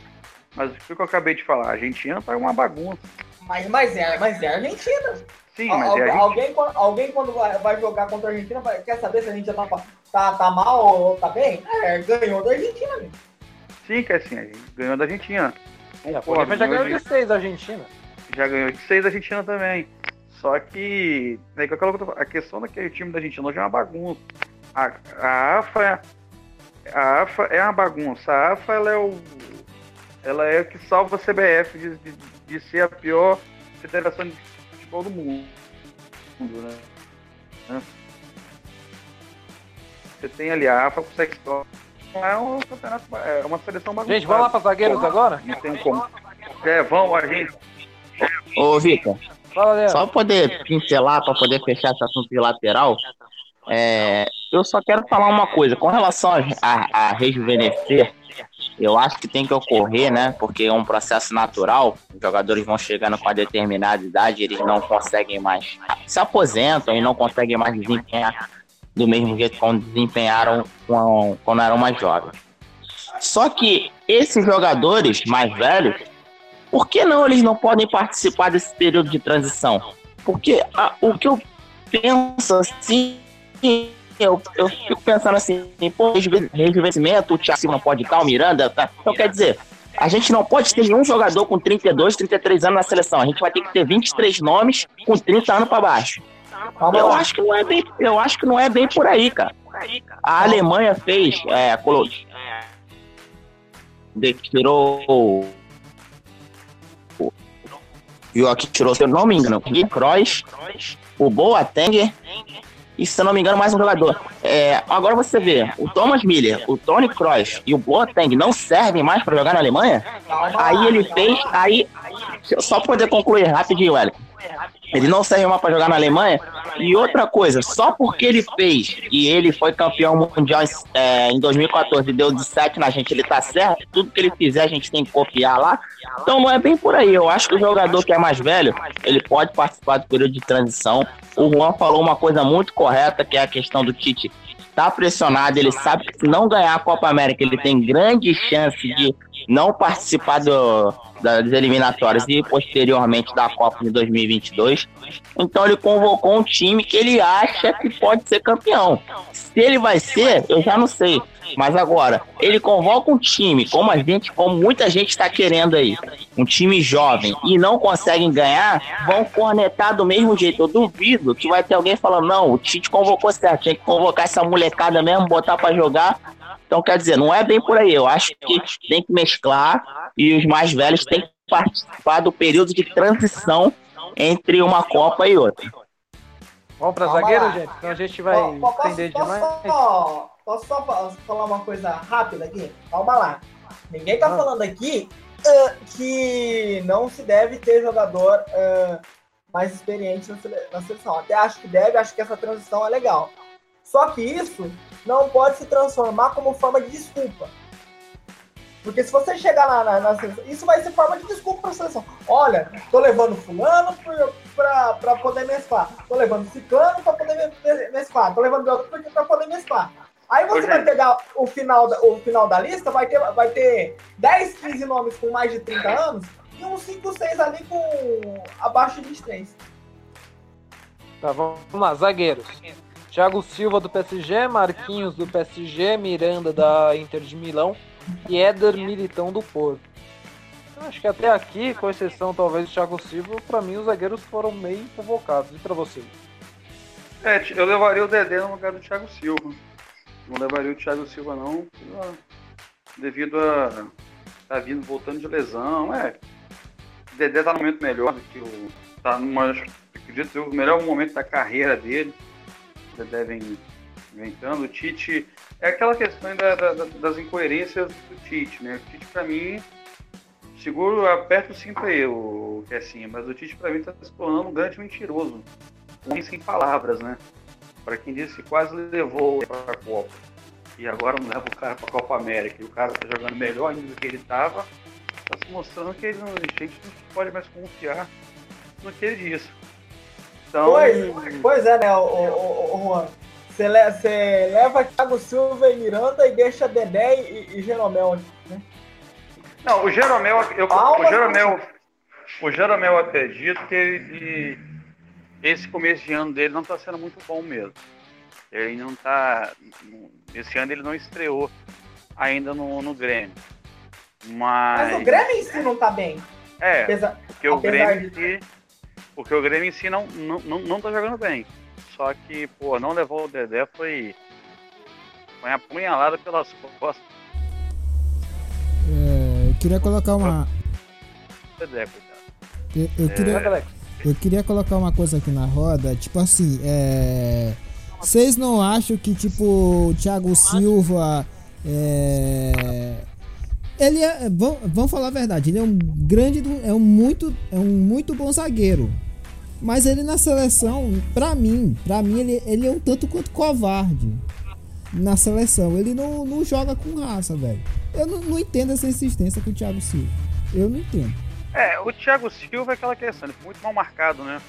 Mas o que eu acabei de falar, a Argentina tá uma bagunça. Mas, mas, é, mas é a Argentina. Sim, mas Al, é a Argentina. Alguém, alguém quando vai, vai jogar contra a Argentina vai, quer saber se a gente já tá, tá, tá mal ou tá bem? É, ganhou da Argentina, gente. Sim, que é assim, a gente ganhou da Argentina. Concordo, é, mas já ganhou de seis da Argentina. Já ganhou de seis da Argentina também. Só que né, a questão daquele time da Argentina hoje é uma bagunça. A, a, AFA, a AFA é uma bagunça. A AFA ela é, o, ela é o que salva a C B F de, de, de ser a pior federação de futebol do mundo. mundo, né? Você tem ali a AFA com o Sexton. É um campeonato, é uma seleção bagunçada. Gente, vamos lá para zagueiros agora? Não tem como. É, vamos, a gente. Ô, Vitor, só poder pincelar para poder fechar esse assunto de lateral. É, eu só quero falar uma coisa. Com relação a, a, a rejuvenescer, eu acho que tem que ocorrer, né? Porque é um processo natural. Os jogadores vão chegando com a determinada idade, eles não conseguem mais, se aposentam e não conseguem mais desempenhar do mesmo jeito como desempenharam quando, quando eram mais jovens. Só que esses jogadores mais velhos, por que não eles não podem participar desse período de transição? Porque a, o que eu penso assim, eu, eu fico pensando assim, pô, rejuvenescimento, o Thiago Silva não pode estar, o Miranda, tá? Então quer dizer, a gente não pode ter nenhum jogador com trinta e dois, trinta e três anos na seleção, a gente vai ter que ter vinte e três nomes com trinta anos para baixo. Eu acho que não é bem, eu acho que não é bem por aí, cara. A Alemanha fez, é, colocou, tirou, viu aqui, tirou, se eu não me engano, o Kroos, o Boateng e, se eu não me engano, mais um jogador. É, agora você vê, o Thomas Müller, o Toni Kroos e o Boateng não servem mais para jogar na Alemanha? Aí ele fez, aí, só poder concluir rapidinho, Wellington. Ele não serve mais para jogar na Alemanha. E outra coisa, só porque ele fez e ele foi campeão mundial é, em dois mil e quatorze, deu dezessete na gente, ele tá certo, tudo que ele fizer a gente tem que copiar lá, então não é bem por aí. Eu acho que o jogador que é mais velho, ele pode participar do período de transição. O Juan falou uma coisa muito correta, que é a questão do Tite tá pressionado, ele sabe que se não ganhar a Copa América, ele tem grande chance de não participar do, das eliminatórias e posteriormente da Copa de dois mil e vinte e dois. Então ele convocou um time que ele acha que pode ser campeão. Se ele vai ser, eu já não sei. Mas agora, ele convoca um time, como a gente, como muita gente está querendo aí, um time jovem, e não conseguem ganhar, vão cornetar do mesmo jeito. Eu duvido que vai ter alguém falando, não, o Tite convocou certo, tinha que convocar essa molecada mesmo, botar para jogar. Então, quer dizer, não é bem por aí. Eu acho que tem que mesclar e os mais velhos têm que participar do período de transição entre uma Copa e outra. Vamos para zagueiro, gente? Então a gente vai entender demais. Posso só falar uma coisa rápida aqui? Calma lá. Ninguém tá ah. falando aqui uh, que não se deve ter jogador uh, mais experiente na, sele... na seleção. Até acho que deve, acho que essa transição é legal. Só que isso não pode se transformar como forma de desculpa. Porque se você chegar na, na, na seleção, isso vai ser forma de desculpa para a seleção. Olha, tô levando fulano para poder mesclar. Tô levando ciclano para poder mesclar. Tô levando outro para poder mesclar. Aí você vai pegar o final da, o final da lista, vai ter, vai ter dez, quinze nomes com mais de trinta anos e uns cinco, seis ali com abaixo de vinte e três. Tá, vamos lá, zagueiros. Thiago Silva do P S G, Marquinhos do P S G, Miranda da Inter de Milão e Éder Militão do Porto. Então, acho que até aqui, com exceção talvez do Thiago Silva, para mim os zagueiros foram meio convocados. E para vocês? É, eu levaria o Dedé no lugar do Thiago Silva. Não levaria o Thiago Silva, não, devido a estar tá vindo, voltando de lesão. É, o Dedé está no momento melhor do que o... Tá numa, acredito, o melhor momento da carreira dele. O Dedé vem inventando. O Tite... É aquela questão da, da, das incoerências do Tite, né? O Tite, para mim, seguro, aperto o cinto aí, o Kessinha, mas o Tite, para mim, está se tornando um grande mentiroso. Um homem sem palavras, né? Para quem disse que quase levou para a Copa e agora não leva o cara para a Copa América e o cara está jogando melhor ainda do que ele estava, está se mostrando que ele não, a gente não pode mais confiar no que ele disse. Então, pois, pois é, né, o Juan? Você le, leva Thiago Silva e Miranda e deixa Dedé e, e Jeromel, né? Não, o Jeromel, eu, o Jeromel, o Jeromel acredito que ele... Esse começo de ano dele não está sendo muito bom mesmo. Ele não tá. Esse ano ele não estreou ainda no, no Grêmio. Mas... Mas o Grêmio em si não está bem. É, apesar, porque, o Grêmio si, porque o Grêmio em si não, não, não, não tá jogando bem. Só que, pô, não levou o Dedé, foi, foi apunhalado pelas costas. É, eu queria colocar uma... Dedé, cuidado. Eu, eu queria... É... Eu queria colocar uma coisa aqui na roda, tipo assim, é... vocês não acham que, tipo, o Thiago Silva, é... ele é, vamos falar a verdade, ele é um grande, é um muito, é um muito bom zagueiro, mas ele na seleção, pra mim, pra mim ele, ele é um tanto quanto covarde na seleção, ele não, não joga com raça, velho. Eu não, não entendo essa insistência com o Thiago Silva, eu não entendo. É, o Thiago Silva é aquela questão, ele foi muito mal marcado, né?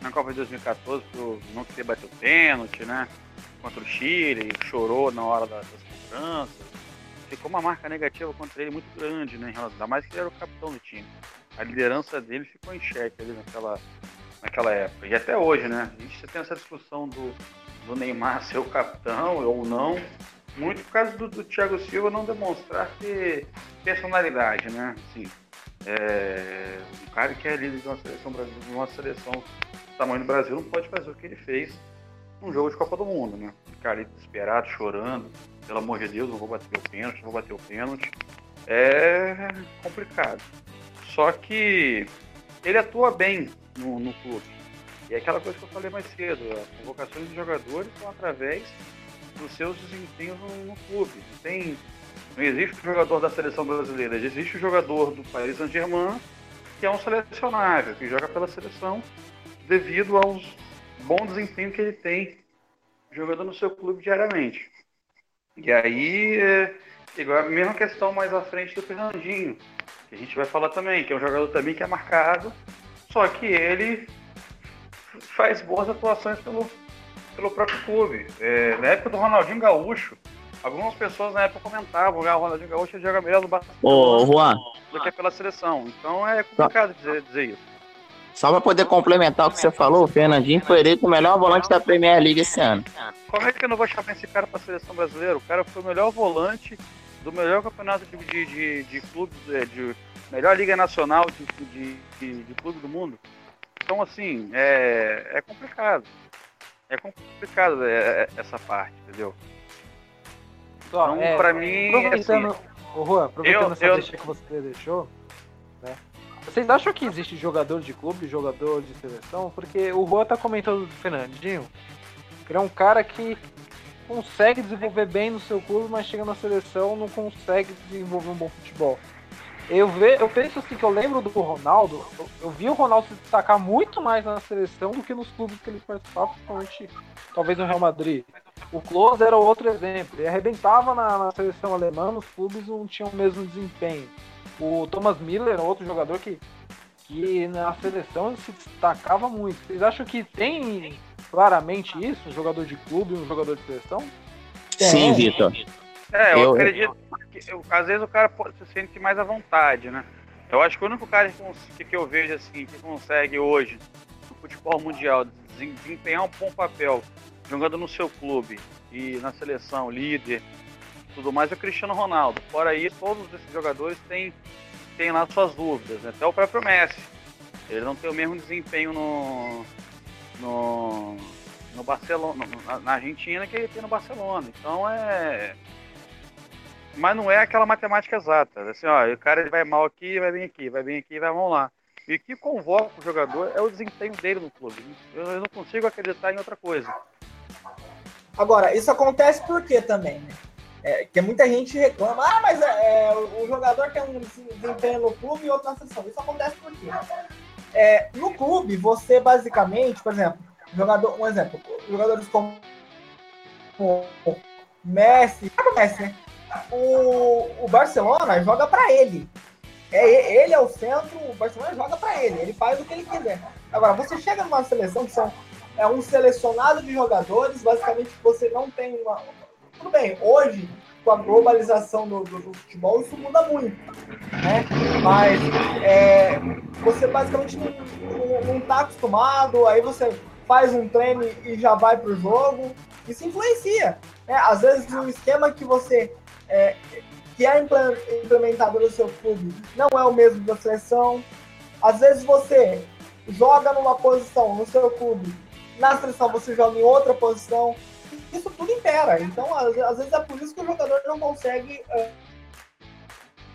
Na Copa de dois mil e catorze, por não querer bater o pênalti, né? Contra o Chile, chorou na hora das cobranças. Ficou uma marca negativa contra ele muito grande, né? Ainda mais que ele era o capitão do time. A liderança dele ficou em xeque ali naquela, naquela época. E até hoje, né? A gente tem essa discussão do, do Neymar ser o capitão ou não. Muito por causa do, do Thiago Silva não demonstrar ter personalidade, né? Sim. É, um cara que é líder de uma seleção brasileira, de uma seleção do tamanho do Brasil, não pode fazer o que ele fez num jogo de Copa do Mundo, né? Ficar ali desesperado, chorando, pelo amor de Deus, não vou bater o pênalti, não vou bater o pênalti. É complicado. Só que ele atua bem no, no clube. E é aquela coisa que eu falei mais cedo, as convocações dos jogadores são através dos seus desempenhos no, no clube. Tem... Não existe o jogador da seleção brasileira, existe o jogador do Paris Saint-Germain, que é um selecionável, que joga pela seleção devido ao bom desempenho que ele tem jogando no seu clube diariamente. E aí, é igual a mesma questão mais à frente do Fernandinho, que a gente vai falar também, que é um jogador também que é marcado, só que ele faz boas atuações pelo, pelo próprio clube. É, na época do Ronaldinho Gaúcho, algumas pessoas na época comentavam que o Ronaldinho Gaúcho joga melhor no Barcelona Juan, do que pela seleção. Então é complicado dizer, dizer isso. Só para poder complementar o que você falou, o Fernandinho foi eleito o melhor volante da Premier League esse ano. Como é que eu não vou chamar esse cara para a seleção brasileira? O cara foi o melhor volante do melhor campeonato de, de, de, de clubes, de, de melhor liga nacional de, de, de, de clube do mundo. Então, assim, é, é complicado. É complicado é, é, essa parte, entendeu? Então, é, pra mim, aproveitando, assim, oh, Juan, aproveitando eu, essa eu... deixa que você deixou, né? Vocês acham que existe jogador de clube, jogador de seleção? Porque o Juan tá comentando do Fernandinho, que ele é um cara que consegue desenvolver bem no seu clube, mas chega na seleção não consegue desenvolver um bom futebol. Eu, ve, eu penso assim, que eu lembro do Ronaldo, eu, eu vi o Ronaldo se destacar muito mais na seleção do que nos clubes que ele participava, principalmente talvez no Real Madrid. O Klose era outro exemplo, ele arrebentava na, na seleção alemã, nos clubes não tinham o mesmo desempenho. O Thomas Müller, outro jogador que, que na seleção se destacava muito. Vocês acham que tem claramente isso, um jogador de clube e um jogador de seleção? Sim, é. Vitor. É, eu, eu acredito que às vezes o cara se sente mais à vontade, né? Eu acho que o único cara que, que eu vejo assim, que consegue hoje no futebol mundial desempenhar um bom papel jogando no seu clube e na seleção, líder, tudo mais, é o Cristiano Ronaldo. Fora isso, todos esses jogadores têm, têm lá suas dúvidas, né? Até o próprio Messi. Ele não tem o mesmo desempenho no, no, no Barcelona, na, na Argentina que ele tem no Barcelona. Então é... Mas não é aquela matemática exata. Assim, ó, o cara ele vai mal aqui, vai bem aqui, vai bem aqui, vai mal lá. E o que convoca o jogador é o desempenho dele no clube. Eu, eu não consigo acreditar em outra coisa. Agora, isso acontece por quê também, né? É, que muita gente reclama, ah, mas é, é, o jogador tem um desempenho no clube e outro na seleção. Isso acontece por quê? É, no clube, você basicamente, por exemplo, jogador, um exemplo, jogadores como o Messi, o Messi, né? O, o Barcelona joga pra ele. É, ele é o centro, o Barcelona joga pra ele, ele faz o que ele quiser. Agora, você chega numa seleção que são, é um selecionado de jogadores, basicamente você não tem uma... Tudo bem, hoje, com a globalização do, do, do futebol, isso muda muito, né? Mas é, você basicamente não, não, não tá acostumado, aí você faz um treino e já vai pro jogo, isso influencia, né? Às vezes o esquema que você... É, que é implementado no seu clube não é o mesmo da seleção. Às vezes você joga numa posição no seu clube, na seleção você joga em outra posição, isso tudo impera. Então às vezes é por isso que o jogador não consegue uh,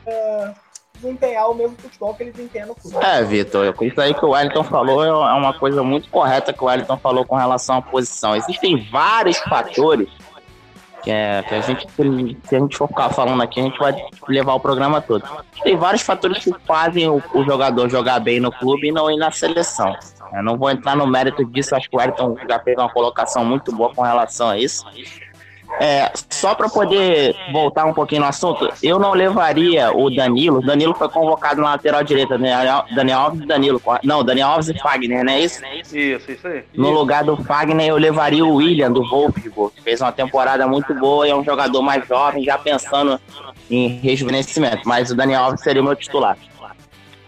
uh, desempenhar o mesmo futebol que ele desempenha no clube. É, Vitor, isso aí que o Wellington falou é uma coisa muito correta que o Wellington falou com relação à posição. Existem vários fatores que, é, que a gente, se a gente for ficar falando aqui, a gente vai levar o programa todo. Tem vários fatores que fazem o, o jogador jogar bem no clube e não ir na seleção. Eu não vou entrar no mérito disso, acho que o Wellington já fez uma colocação muito boa com relação a isso. É, só para poder voltar um pouquinho no assunto, eu não levaria o Danilo. O Danilo foi convocado na lateral direita, Daniel, Daniel Alves e Danilo. Não, Daniel Alves e Fagner, não é isso? Isso, isso aí. No lugar do Fagner, eu levaria o William, do Wolfsburg, que fez uma temporada muito boa e é um jogador mais jovem, já pensando em rejuvenescimento. Mas o Daniel Alves seria o meu titular.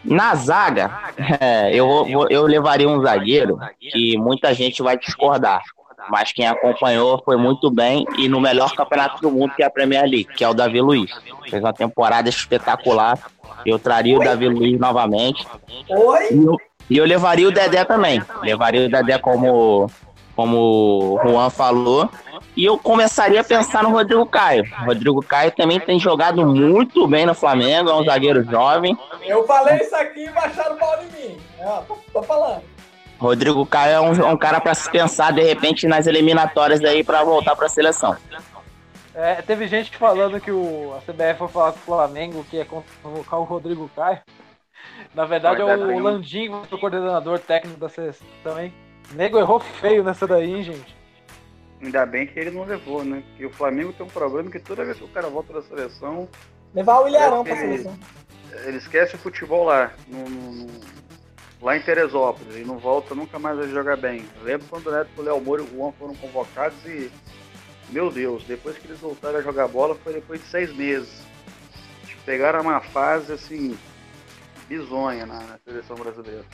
Na zaga, é, eu, vou, eu levaria um zagueiro que muita gente vai discordar. Mas quem acompanhou foi muito bem e no melhor campeonato do mundo, que é a Premier League, que é o Davi Luiz. Fez uma temporada espetacular. Eu traria o Davi Luiz novamente. E eu, e eu levaria o Dedé também. Levaria o Dedé como, como o Juan falou. E eu começaria a pensar no Rodrigo Caio. O Rodrigo Caio também tem jogado muito bem no Flamengo, é um zagueiro jovem. Eu falei isso aqui e baixaram o pau em mim. É, tô, tô falando. Rodrigo Caio é um, um cara para se pensar, de repente, nas eliminatórias aí para voltar para a seleção. É, teve gente falando que o, a C B F foi falar com o Flamengo que ia convocar o Rodrigo Caio. Na verdade, é o Landinho, o coordenador técnico da seleção também. O nego errou feio nessa daí, hein, gente? Ainda bem que ele não levou, né? Porque o Flamengo tem um problema que toda vez que o cara volta da seleção... Levar o Ilharão para a seleção. Ele esquece o futebol lá, no... no... lá em Teresópolis, e não volta nunca mais a jogar bem. Eu lembro quando o Neto, o Léo Moura e o Juan foram convocados e, meu Deus, depois que eles voltaram a jogar bola, foi depois de seis meses. Eles pegaram uma fase, assim, bizonha na, na seleção brasileira.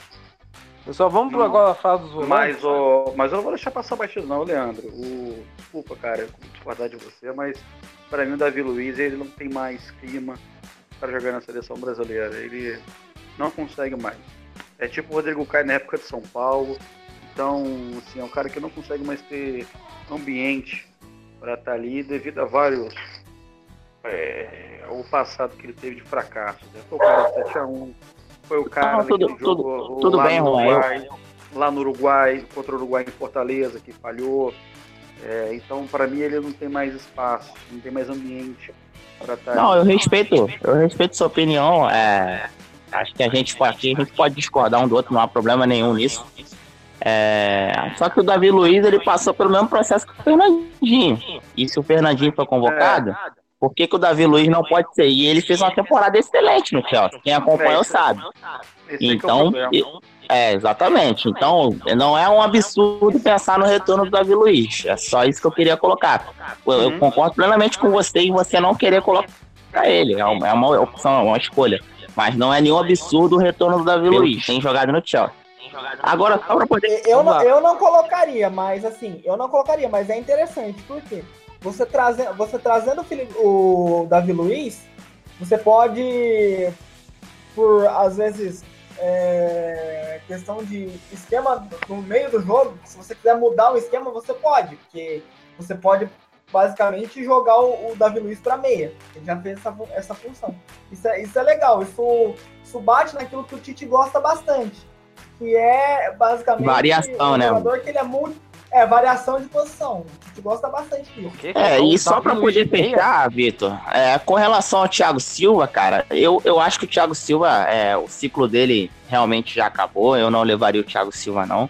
Pessoal, vamos para agora a fase dos volantes. Mas, oh, mas eu não vou deixar passar batido não, Leandro. O, desculpa, cara, eu vou discordar de você, mas para mim o Davi Luiz, ele não tem mais clima para jogar na seleção brasileira. Ele não consegue mais. É tipo o Rodrigo Caio na época de São Paulo. Então, assim, é um cara que não consegue mais ter ambiente para estar ali devido a vários... É, o passado que ele teve de fracasso. Né? Foi o cara sete a um, foi o cara ah, tudo, que jogou tudo, tudo lá, bem, no Uruguai, lá no Uruguai, contra o Uruguai em Fortaleza, que falhou. É, então, para mim, ele não tem mais espaço, não tem mais ambiente para estar ali. Não, eu respeito, eu respeito sua opinião, é... Acho que a gente, a gente pode discordar um do outro, não há problema nenhum nisso. É, só que o Davi Luiz, ele passou pelo mesmo processo que o Fernandinho. E se o Fernandinho foi convocado, por que, que o Davi Luiz não pode ser? E ele fez uma temporada excelente no Chelsea. Quem acompanhou sabe. Então, é, exatamente. Então, não é um absurdo pensar no retorno do Davi Luiz. É só isso que eu queria colocar. Eu, eu concordo plenamente com você e você não querer colocar ele. É uma, é uma opção, é uma escolha. Mas não é nenhum absurdo o retorno do Davi Luiz. Tem jogado no Chelsea. Agora, só pra poder... Eu não, eu não colocaria, mas assim... Eu não colocaria, mas é interessante. Por quê? Você, traze, você trazendo o, Filipe, o Davi Luiz, você pode... Por, às vezes, é, questão de esquema no meio do jogo, se você quiser mudar o esquema, você pode. Porque você pode... basicamente jogar o, o Davi Luiz para meia. Ele já fez essa, essa função. Isso é, isso é legal, isso, isso bate naquilo que o Tite gosta bastante, que é basicamente variação, um né? jogador que ele é muito... É, variação de posição. O Tite gosta bastante disso. É, e só para poder fechar, Vitor, é, com relação ao Thiago Silva, cara, eu, eu acho que o Thiago Silva, é, o ciclo dele realmente já acabou, eu não levaria o Thiago Silva, não.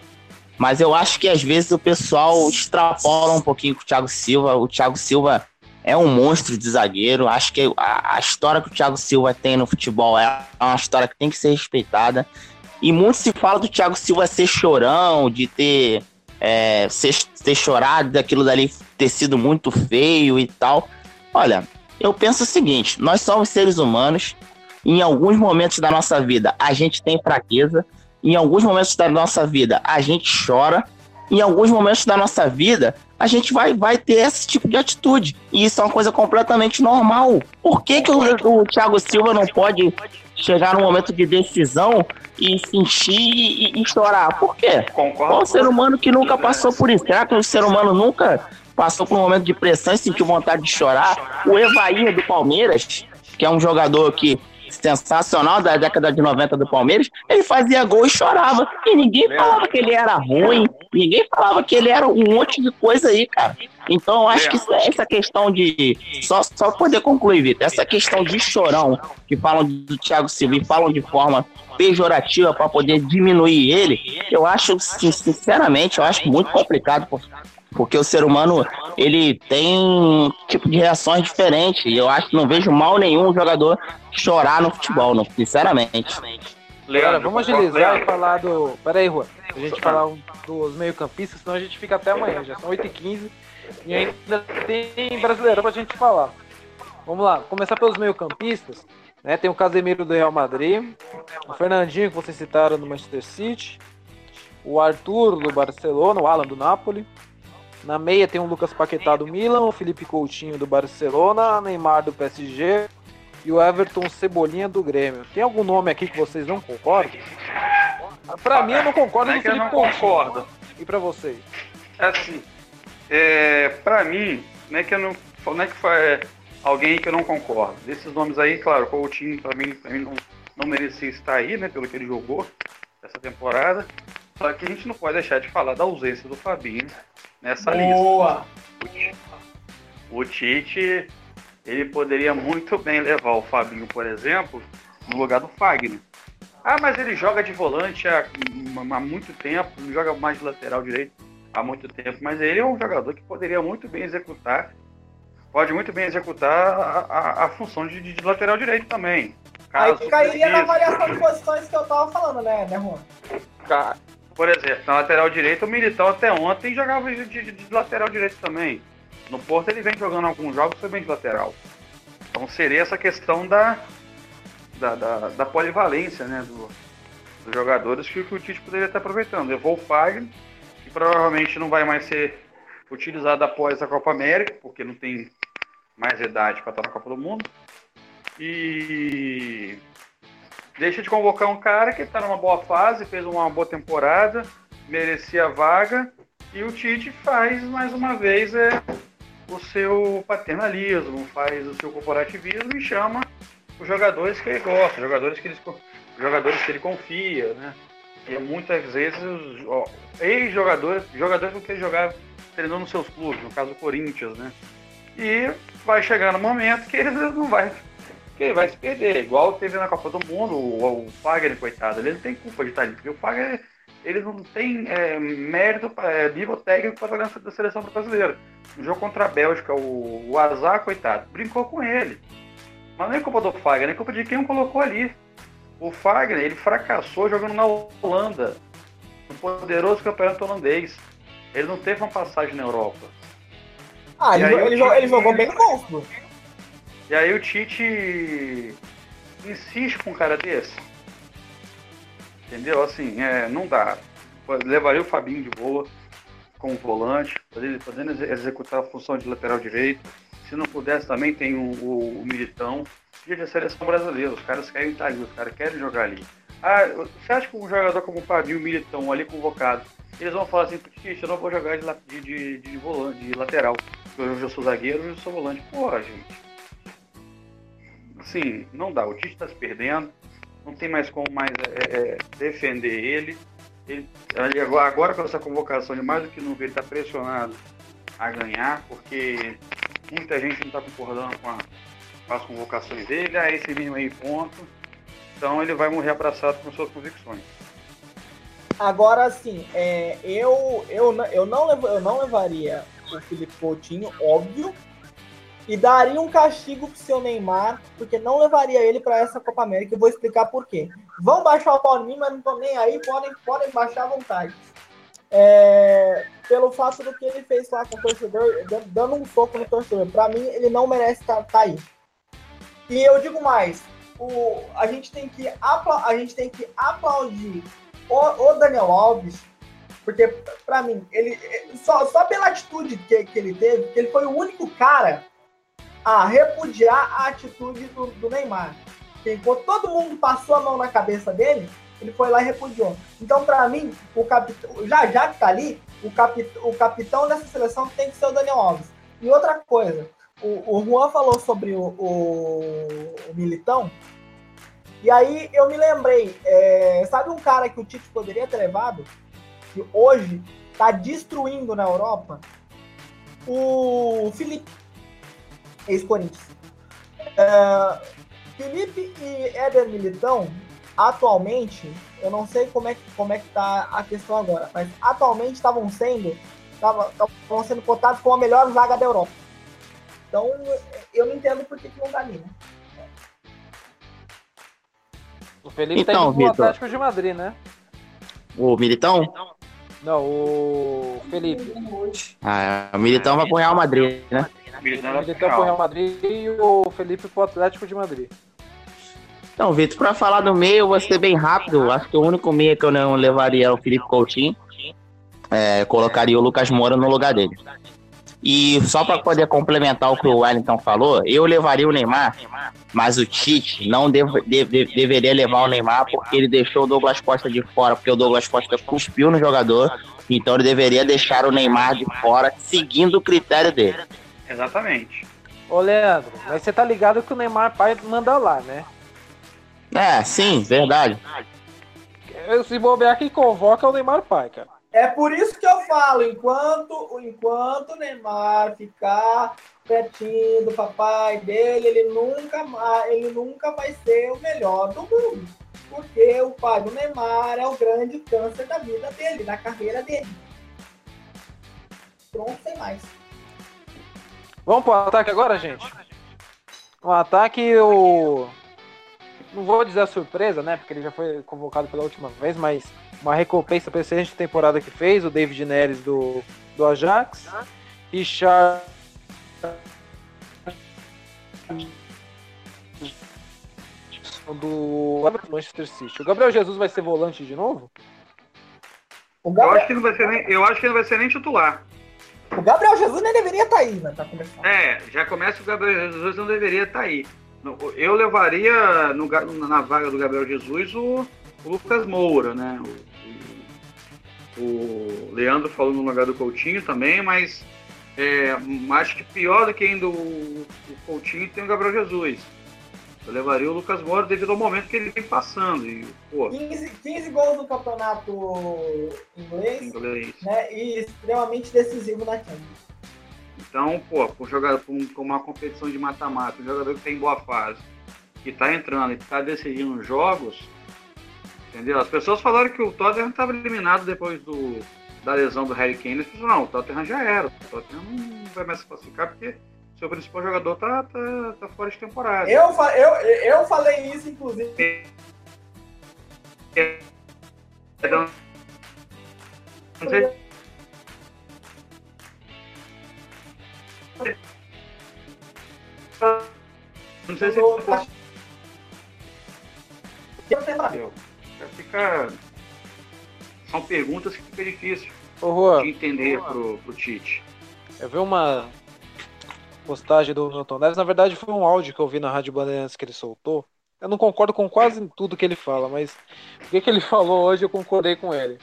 Mas eu acho que às vezes o pessoal extrapola um pouquinho com o Thiago Silva. O Thiago Silva é um monstro de zagueiro. Acho que a, a história que o Thiago Silva tem no futebol é uma história que tem que ser respeitada. E muito se fala do Thiago Silva ser chorão, de ter, é, ser, ter chorado, daquilo dali ter sido muito feio e tal. Olha, eu penso o seguinte, nós somos seres humanos. Em alguns momentos da nossa vida a gente tem fraqueza. Em alguns momentos da nossa vida, a gente chora. Em alguns momentos da nossa vida, a gente vai, vai ter esse tipo de atitude. E isso é uma coisa completamente normal. Por que, que o, o Thiago Silva não pode chegar num momento de decisão e sentir e, e chorar? Por quê? Qual ser humano que nunca passou por isso? Será que o ser humano nunca passou por um momento de pressão e sentiu vontade de chorar? O Evair do Palmeiras, que é um jogador que... sensacional da década de noventa do Palmeiras, ele fazia gol e chorava. E ninguém falava que ele era ruim, ninguém falava que ele era um monte de coisa aí, cara. Então eu acho que essa questão de... Só, só poder concluir, Vitor, essa questão de chorão, que falam do Thiago Silva e falam de forma pejorativa para poder diminuir ele, eu acho, sinceramente, eu acho muito complicado, pô. Porque o ser humano, ele tem um tipo de reações diferentes. E eu acho que não vejo mal nenhum jogador chorar no futebol, não, sinceramente. Leandro, vamos agilizar e falar do... Pera aí, Juan. A gente falar um, dos meio-campistas, senão a gente fica até amanhã. Já são oito e quinze e ainda tem brasileiro pra gente falar. Vamos lá, começar pelos meio-campistas. Né? Tem o Casemiro do Real Madrid, o Fernandinho, que vocês citaram, do Manchester City, o Arthur do Barcelona, o Alan do Napoli. Na meia tem o Lucas Paquetá do Milan, o Felipe Coutinho do Barcelona, Neymar do P S G e o Everton Cebolinha do Grêmio. Tem algum nome aqui que vocês não concordam? Pra mim eu não concordo, não é que eu não concordo. E pra vocês? Assim, é, pra mim, não é que eu não, não é que foi alguém que eu não concordo. Desses nomes aí, claro, o Coutinho pra mim, pra mim não, não merecia estar aí, né, pelo que ele jogou essa temporada. Só que a gente não pode deixar de falar da ausência do Fabinho nessa Boa. lista. O Tite, ele poderia muito bem levar o Fabinho, por exemplo, no lugar do Fagner. Ah, mas ele joga de volante há, há muito tempo, não joga mais de lateral direito há muito tempo, mas ele é um jogador que poderia muito bem executar, pode muito bem executar a, a, a função de, de lateral direito também. Aí cairia na avaliação de posições que eu tava falando, né, né, Juan? Cara, por exemplo, na lateral direita, o Militão até ontem jogava de, de, de lateral direito também. No Porto ele vem jogando alguns jogos também de lateral. Então seria essa questão da, da, da, da polivalência, né, do, dos jogadores que, que o Tite poderia estar aproveitando. Levou o Fagner, que provavelmente não vai mais ser utilizado após a Copa América, porque não tem mais idade para estar na Copa do Mundo. E... deixa de convocar um cara que está numa boa fase, fez uma boa temporada, merecia a vaga, e o Tite faz, mais uma vez, é, o seu paternalismo, faz o seu corporativismo e chama os jogadores que ele gosta, jogadores que ele, jogadores que ele confia, né? E muitas vezes, ó, ex-jogadores, jogadores com quem ele jogava treinando nos seus clubes, no caso do Corinthians, né? E vai chegar no momento que ele não vai... que ele vai se perder, igual teve na Copa do Mundo, o, o Fagner, coitado, ele não tem culpa de estar ali, porque o Fagner, ele não tem é, mérito, é, nível técnico para jogar na seleção brasileira. No jogo contra a Bélgica, o, o Azar, coitado, brincou com ele. Mas não é culpa do Fagner, é culpa de quem o colocou ali. O Fagner, ele fracassou jogando na Holanda, no poderoso campeonato holandês. Ele não teve uma passagem na Europa. Ah, e ele, aí, ele, time... ele jogou bem pouco. E aí o Tite insiste com um cara desse. Entendeu? Assim, é, não dá. Levaria o Fabinho de boa com o volante, podendo executar a função de lateral direito. Se não pudesse, também tem o, o, o Militão. E a seleção brasileira, os caras querem estar ali, os caras querem jogar ali. Ah, você acha que um jogador como o Fabinho e o Militão ali convocado, eles vão falar assim, Tite, eu não vou jogar de, de, de, volante, de lateral. Eu já sou zagueiro, eu já sou volante. Porra, gente. Sim, não dá, o Tite está se perdendo, não tem mais como mais é, é, defender ele. ele. Ele agora com essa convocação, ele mais do que nunca, ele está pressionado a ganhar, porque muita gente não está concordando com, a, com as convocações dele, a esse mínimo aí ponto, então ele vai morrer abraçado com suas convicções. Agora assim, é, eu, eu, eu, não, eu não levaria o Filipe Coutinho, óbvio, e daria um castigo pro seu Neymar, porque não levaria ele para essa Copa América. Eu vou explicar por quê. Vão baixar o pau em mim, mas não tô nem aí, podem, podem baixar à vontade. É, pelo fato do que ele fez lá com o torcedor, dando um soco no torcedor. Para mim, ele não merece estar tá, tá aí. E eu digo mais, o, a, gente tem que apla- a gente tem que aplaudir o, o Daniel Alves, porque, para mim, ele só, só pela atitude que, que ele teve, que ele foi o único cara a repudiar a atitude do, do Neymar. Enquanto todo mundo passou a mão na cabeça dele, ele foi lá e repudiou. Então, para mim, o capit... já já que tá ali, o, capit... o capitão dessa seleção tem que ser o Daniel Alves. E outra coisa, o, o Juan falou sobre o, o, o Militão, E aí eu me lembrei, é, sabe um cara que o Tite poderia ter levado? Que hoje está destruindo na Europa? O Filipe, ex-Corinthians. Uh, Filipe e Éder Militão, atualmente, eu não sei como é que como é que tá a questão agora, mas atualmente estavam sendo, estavam sendo cotados com a melhor zaga da Europa. Então, eu não entendo por que que não dá ali, né? O Felipe então, tá indo pro Atlético de Madrid, né? O Militão? Não, o Felipe. Ah, o Militão vai pro Real Madrid, né? O Militão vai pro Real Madrid e o Felipe pro Atlético de Madrid. Então, Vitor, pra falar do meio, eu vou ser bem rápido. Acho que o único meio que eu não levaria é o Felipe Coutinho. É, colocaria o Lucas Moura no lugar dele. E só para poder complementar o que o Wellington falou, eu levaria o Neymar, mas o Tite não deve, deve, deveria levar o Neymar porque ele deixou o Douglas Costa de fora, porque o Douglas Costa cuspiu no jogador, então ele deveria deixar o Neymar de fora, seguindo o critério dele. Exatamente. Ô Leandro, mas você tá ligado que o Neymar pai manda lá, né? É, sim, verdade. Se bobear, quem convoca é o Neymar pai, cara. É por isso que eu falo, enquanto, enquanto o Neymar ficar pertinho do papai dele, ele nunca, ele nunca vai ser o melhor do mundo. Porque o pai do Neymar é o grande câncer da vida dele, da carreira dele. Pronto, sem mais. Vamos pro ataque agora, gente? Um ataque, o... não vou dizer a surpresa, né? Porque ele já foi convocado pela última vez, mas... uma recompensa para a excelente temporada que fez, o David Neres do, do Ajax, e Richard... do Manchester City. O Gabriel Jesus vai ser volante de novo? O Gabriel... eu, acho que não vai ser nem, eu acho que ele não vai ser nem titular. O Gabriel Jesus nem deveria estar aí, né? Tá começando. É, já começa o Gabriel Jesus, não deveria estar aí. Eu levaria no, na vaga do Gabriel Jesus o... o Lucas Moura, né? O, o Leandro falou no lugar do Coutinho também, mas é, acho que pior do que ainda o, o Coutinho tem o Gabriel Jesus. Eu levaria o Lucas Moura devido ao momento que ele vem passando. E, pô, quinze, quinze gols no campeonato inglês, inglês. Né? E extremamente decisivo na Champions. Então, pô, com um uma competição de mata-mata, um jogador que tem boa fase, que tá entrando e que tá decidindo jogos. Entendeu? As pessoas falaram que o Tottenham estava eliminado depois do, da lesão do Harry Kane. Eles falaram, não, o Tottenham já era. O Tottenham não vai mais se classificar porque seu principal jogador tá, tá, tá fora de temporada. Eu, eu, eu falei isso, inclusive. Não sei. Não sei se ele... Fica... são perguntas que fica difícil ô, Juan, de entender pro, pro Tite. Eu vi uma postagem do Milton Neves, na verdade foi um áudio que eu vi na Rádio Bandeirantes que ele soltou. Eu não concordo com quase tudo que ele fala, mas o que, que ele falou hoje eu concordei com ele.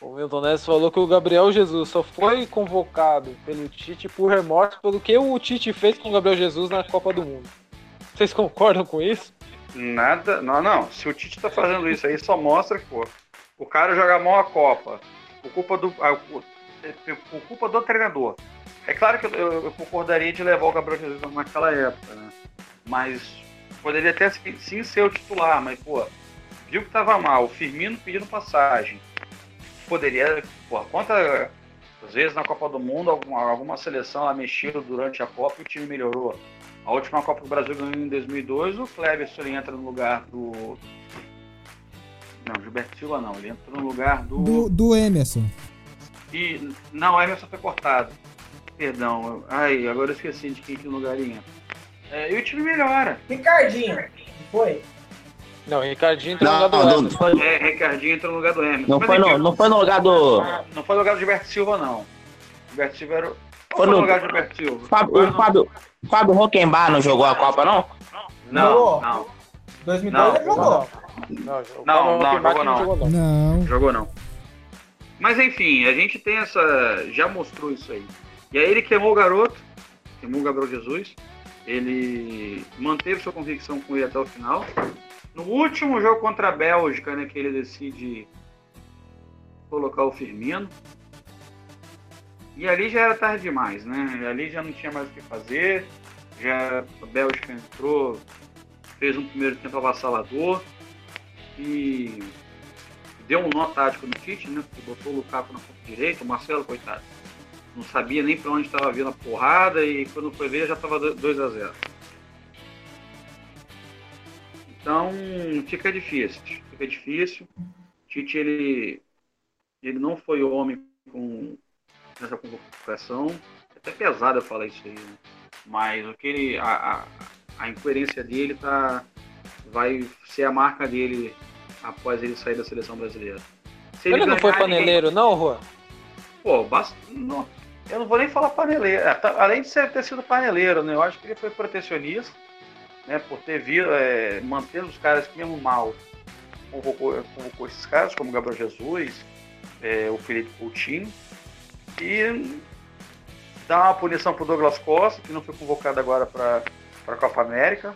O Milton Neves falou que o Gabriel Jesus só foi convocado pelo Tite por remorso pelo que o Tite fez com o Gabriel Jesus na Copa do Mundo. Vocês concordam com isso? Nada, não, não. Se o Tite tá fazendo isso aí, só mostra que, pô, o cara joga mal a Copa. Por culpa do, a, por culpa do treinador. É claro que eu, eu concordaria de levar o Gabriel Jesus naquela época, né? Mas poderia até sim ser o titular, mas, pô, viu que tava mal. O Firmino pedindo passagem. Poderia, pô, conta. Às vezes na Copa do Mundo, alguma, alguma seleção ela mexeu durante a Copa e o time melhorou. A última Copa do Brasil ganhou em dois mil e dois, o Cleberson entra no lugar do... Não, Gilberto Silva não, ele entra no lugar do... Do, do Emerson. E, não, o Emerson foi cortado. Perdão, ai, agora eu esqueci de quem que lugar ele entra. É, e o time melhora. Ricardinho, foi? Não, Ricardinho entrou no lugar do Emerson. Não foi... É, Ricardinho entrou no lugar do Emerson. Não, foi, enfim, no, não foi no lugar do... Não foi no lugar do Gilberto Silva, não. Gilberto Silva era... Foi no lugar do Gilberto Silva. Fábio, o Fábio... Fábio Rockenbach não jogou a Copa, não? Não, não. dois mil e dois ele jogou. Não, não, não, jogou não. Jogou não. não. Jogou não. Mas enfim, a gente tem essa... Já mostrou isso aí. E aí ele queimou o garoto, queimou o Gabriel Jesus, ele manteve sua convicção com ele até o final. No último jogo contra a Bélgica, né, que ele decide colocar o Firmino. E ali já era tarde demais, né? Ali já não tinha mais o que fazer. Já a Bélgica entrou, fez um primeiro tempo avassalador e deu um nó tático no Tite, né? Porque botou o Lukaku na ponta direita, o Marcelo, coitado, não sabia nem para onde estava vindo a porrada e quando foi ver já estava dois a zero. Então fica difícil, fica difícil. Tite ele, ele não foi homem com essa convocação, é até pesado eu falar isso aí, né? Mas o que ele, a, a, a incoerência dele tá, vai ser a marca dele após ele sair da seleção brasileira. Se ele ele ganhar, não foi paneleiro, ninguém... não, Juan? Pô, basta... não, eu não vou nem falar paneleiro. Além de ser, ter sido paneleiro, né? Eu acho que ele foi protecionista, né? Por ter vindo, é, mantendo os caras que mesmo mal convocou, convocou esses caras, como o Gabriel Jesus, é, o Felipe Coutinho. E dá uma punição pro Douglas Costa, que não foi convocado agora para a Copa América.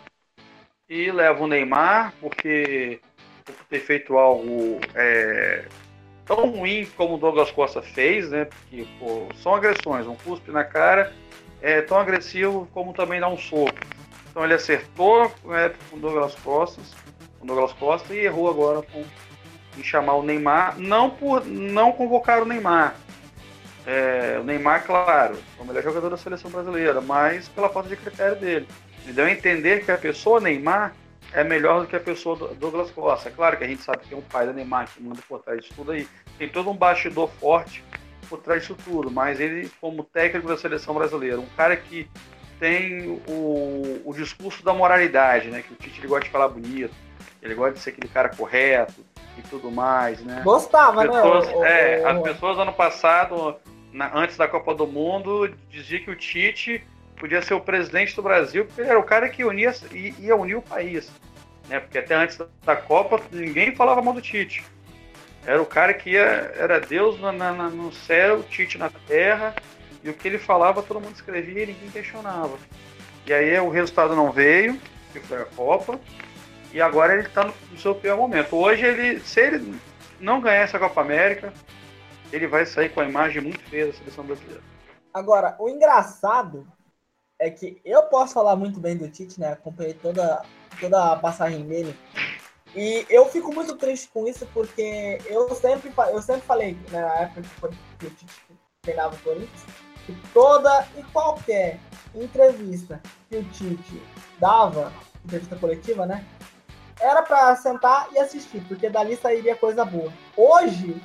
E leva o Neymar, porque por ter feito algo é, tão ruim como o Douglas Costa fez, né? Porque pô, são agressões, um cuspe na cara, é tão agressivo como também dá um soco. Então ele acertou, né, com o Douglas Costa, com o Douglas Costa e errou agora com, em chamar o Neymar, não por não convocar o Neymar. É, o Neymar, claro, é o melhor jogador da seleção brasileira, mas pela falta de critério dele. Ele deu a entender que a pessoa Neymar é melhor do que a pessoa Douglas Costa. É claro que a gente sabe que tem um pai da Neymar que manda por trás disso tudo aí. Tem todo um bastidor forte por trás disso tudo, mas ele, como técnico da seleção brasileira, um cara que tem o, o discurso da moralidade, né? Que o Tite ele gosta de falar bonito, ele gosta de ser aquele cara correto e tudo mais, né? Gostava, as pessoas, né? O, é, o... As pessoas ano passado... Na, antes da Copa do Mundo, dizia que o Tite podia ser o presidente do Brasil, porque ele era o cara que unia, ia unir o país, né? Porque até antes da Copa, ninguém falava mal do Tite. Era o cara que ia, era Deus na, na, no céu, Tite na terra, e o que ele falava, todo mundo escrevia e ninguém questionava. E aí o resultado não veio, que foi a Copa, e agora ele está no, no seu pior momento. Hoje, ele, se ele não ganhar essa Copa América, ele vai sair com a imagem muito feia da seleção brasileira. Agora, o engraçado é que eu posso falar muito bem do Tite, né? Acompanhei toda, toda a passagem dele. E eu fico muito triste com isso, porque eu sempre, eu sempre falei, né, na época que o Tite treinava o Corinthians, que toda e qualquer entrevista que o Tite dava, entrevista coletiva, né? Era pra sentar e assistir, porque dali sairia coisa boa. Hoje...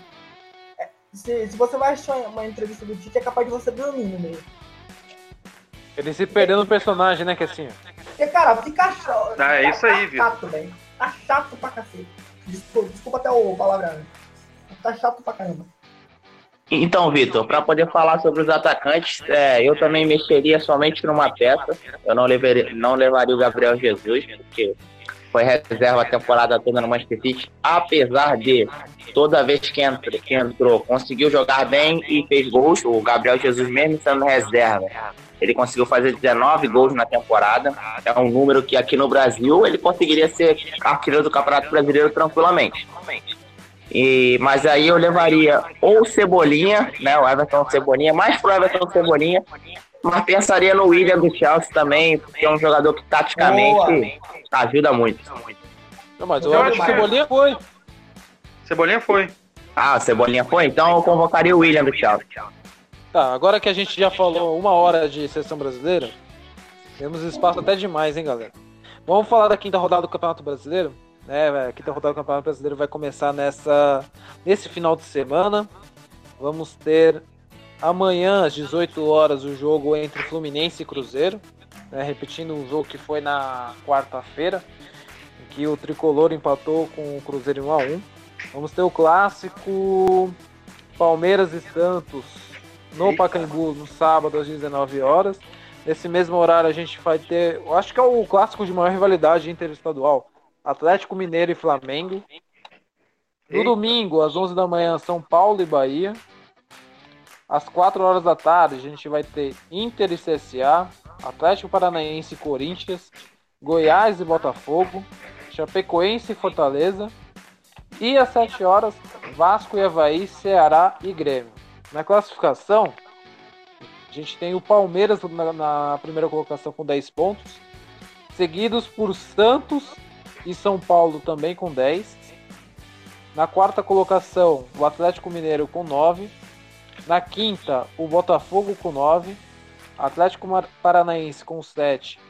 Se, se você vai achar uma entrevista do Tite, é capaz de você dormir no meio. Ele se perdeu no personagem, né, Kessinho? Porque, cara, fica chato. Tá, é isso aí, viu? Tá chato, velho. Tá chato pra cacete. Desculpa, desculpa até o palavrão. Tá chato pra caramba. Então, Vitor, pra poder falar sobre os atacantes, é, eu também mexeria somente numa peça. Eu não levaria, não levaria o Gabriel Jesus, porque... foi reserva a temporada toda no Manchester City, apesar de toda vez que entrou, que entrou, conseguiu jogar bem e fez gols. O Gabriel Jesus, mesmo sendo reserva, ele conseguiu fazer dezenove gols na temporada. É um número que aqui no Brasil ele conseguiria ser artilheiro do Campeonato Brasileiro tranquilamente. E, mas aí eu levaria ou Cebolinha, né, o Everton Cebolinha, mais pro Everton Cebolinha, mas pensaria no William do Chelsea também, porque é um jogador que taticamente boa, ajuda muito. Não, mas eu acho que o Cebolinha foi. Cebolinha foi. Ah, o Cebolinha foi? Então eu convocaria o William do Chelsea. Tá, agora que a gente já falou uma hora de seleção brasileira, temos espaço até demais, hein, galera? Vamos falar da quinta rodada do Campeonato Brasileiro? É, a quinta rodada do Campeonato Brasileiro vai começar nessa, nesse final de semana. Vamos ter amanhã, às dezoito horas, o jogo entre Fluminense e Cruzeiro, né? Repetindo o jogo que foi na quarta-feira, em que o Tricolor empatou com o Cruzeiro em um a um. Vamos ter o clássico Palmeiras e Santos no Pacaembu, no sábado, às dezenove horas. Nesse mesmo horário, a gente vai ter, acho que é o clássico de maior rivalidade interestadual, Atlético Mineiro e Flamengo. No domingo, às onze da manhã, São Paulo e Bahia. Às quatro horas da tarde, a gente vai ter Inter e C S A, Atlético Paranaense e Corinthians, Goiás e Botafogo, Chapecoense e Fortaleza. E às sete horas, Vasco e Avaí, Ceará e Grêmio. Na classificação, a gente tem o Palmeiras na, na primeira colocação com dez pontos, seguidos por Santos e São Paulo também com dez. Na quarta colocação, o Atlético Mineiro com nove. Na quinta, o Botafogo com nove, Atlético Paranaense com sete,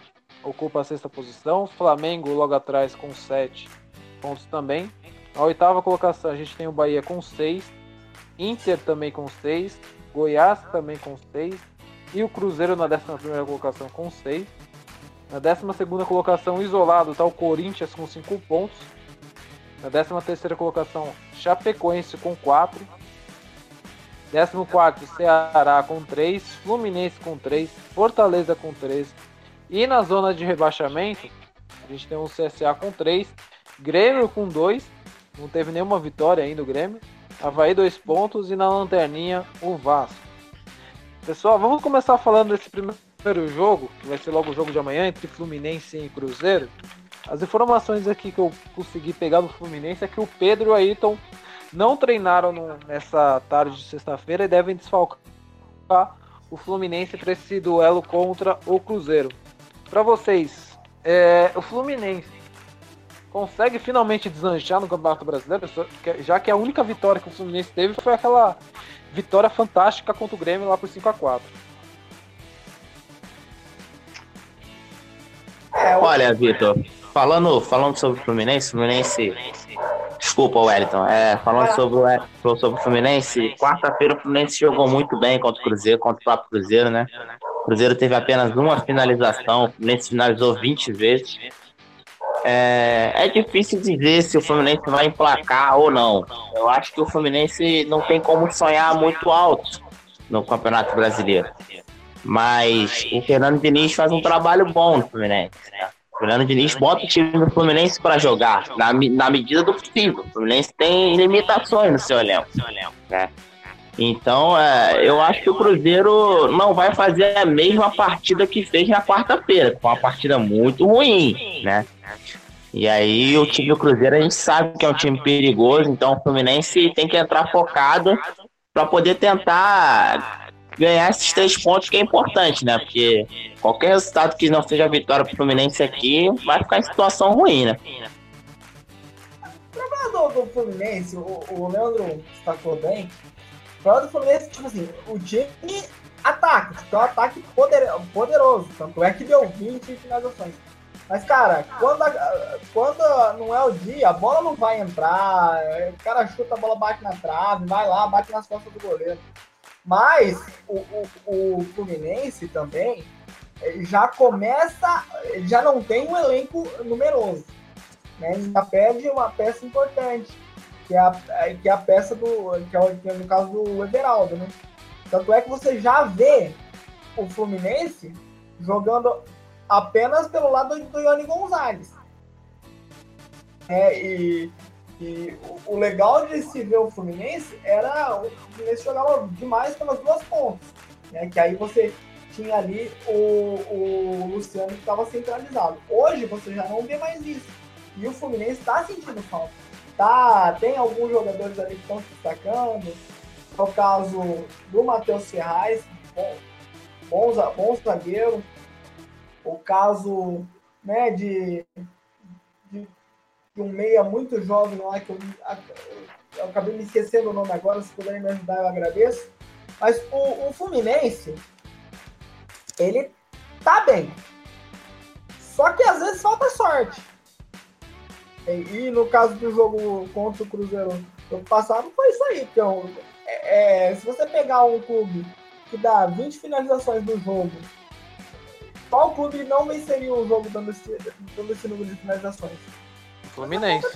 ocupa a sexta posição, Flamengo logo atrás com sete pontos também. Na oitava colocação a gente tem o Bahia com seis, Inter também com seis, Goiás também com seis e o Cruzeiro na décima primeira colocação com seis. Na décima segunda colocação isolado está o Corinthians com cinco pontos, na décima terceira colocação Chapecoense com quatro, décimo quarto, Ceará com três, Fluminense com três, Fortaleza com três. E na zona de rebaixamento, a gente tem o C S A com três, Grêmio com dois, não teve nenhuma vitória ainda o Grêmio, Avaí dois pontos e na lanterninha o Vasco. Pessoal, vamos começar falando desse primeiro jogo, que vai ser logo o jogo de amanhã, entre Fluminense e Cruzeiro. As informações aqui que eu consegui pegar do Fluminense é que o Pedro e o Ayrton não treinaram no, nessa tarde de sexta-feira e devem desfalcar o Fluminense para esse duelo contra o Cruzeiro. Para vocês, é, o Fluminense consegue finalmente deslanchar no Campeonato Brasileiro, já que a única vitória que o Fluminense teve foi aquela vitória fantástica contra o Grêmio lá por cinco a quatro. Olha, Vitor, falando, falando sobre o Fluminense, Fluminense... Desculpa, Wellington. É, falando sobre o, sobre o Fluminense, quarta-feira o Fluminense jogou muito bem contra o Cruzeiro, contra o próprio Cruzeiro, né? O Cruzeiro teve apenas uma finalização, o Fluminense finalizou vinte vezes. É, é difícil dizer se o Fluminense vai emplacar ou não. Eu acho que o Fluminense não tem como sonhar muito alto no Campeonato Brasileiro. Mas o Fernando Diniz faz um trabalho bom no Fluminense, né? O Fernando Diniz bota o time do Fluminense para jogar, na, na medida do possível. O Fluminense tem limitações no seu elenco, né? Então, é, eu acho que o Cruzeiro não vai fazer a mesma partida que fez na quarta-feira, que foi uma partida muito ruim, né? E aí, o time do Cruzeiro, a gente sabe que é um time perigoso, então o Fluminense tem que entrar focado para poder tentar ganhar esses três pontos, que é importante, né? Porque qualquer resultado que não seja vitória pro Fluminense aqui vai ficar em situação ruim, né? O problema do, do Fluminense, o, o Leandro destacou bem, o problema do Fluminense, tipo assim, o time ataca, tipo, é um ataque poder, poderoso, tanto é que deu vinte finalizações. Mas, cara, quando, a, quando não é o dia, a bola não vai entrar, o cara chuta, a bola bate na trave, vai lá, bate nas costas do goleiro. Mas o, o, o Fluminense também já começa, já não tem um elenco numeroso, né? Já perde uma peça importante, que é a, que é a peça do, que é, o, que é no caso do Everaldo, né? Tanto é que você já vê o Fluminense jogando apenas pelo lado do Ione Gonzalez. É, e... E o legal de se ver o Fluminense era o Fluminense jogava demais pelas duas pontas, né? Que aí você tinha ali o, o Luciano que estava centralizado. Hoje você já não vê mais isso. E o Fluminense está sentindo falta. Tá, tem alguns jogadores ali que estão se destacando. É o caso do Matheus Ferraz, bom, bom, bom zagueiro. O caso, né, de... de um meia muito jovem lá, que eu, eu acabei me esquecendo o nome agora, se puderem me ajudar eu agradeço, mas o, o Fluminense, ele tá bem, só que às vezes falta sorte, e, e no caso do jogo contra o Cruzeiro do passado, foi isso aí, então, é, é, se você pegar um clube que dá vinte finalizações no jogo, qual clube não venceria o jogo dando esse, dando esse número de finalizações? Fluminense.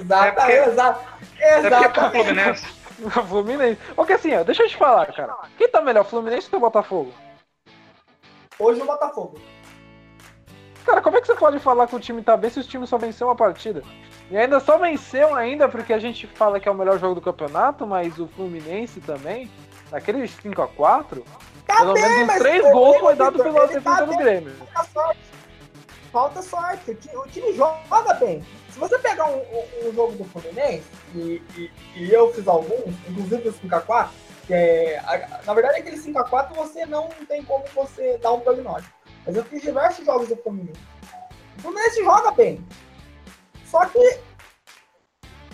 Exatamente, exato. Exatamente. Fluminense. Porque assim, ó, deixa eu te falar, cara. Quem tá melhor, Fluminense ou Botafogo? Hoje o Botafogo. Cara, como é que você pode falar que o time tá bem se o time só venceu uma partida? E ainda só venceu ainda porque a gente fala que é o melhor jogo do campeonato, mas o Fluminense também naqueles cinco a quatro, tá pelo bem, menos uns três gols foi dado Vitor, pelo defensor do Grêmio. Falta sorte, o time, o time joga bem. Se você pegar um, um, um jogo do Fluminense, e, e, e eu fiz alguns, inclusive os cinco a quatro, é, a, na verdade aquele cinco a quatro você não tem como você dar um prognóstico. Mas eu fiz diversos jogos do Fluminense. O Fluminense joga bem, só que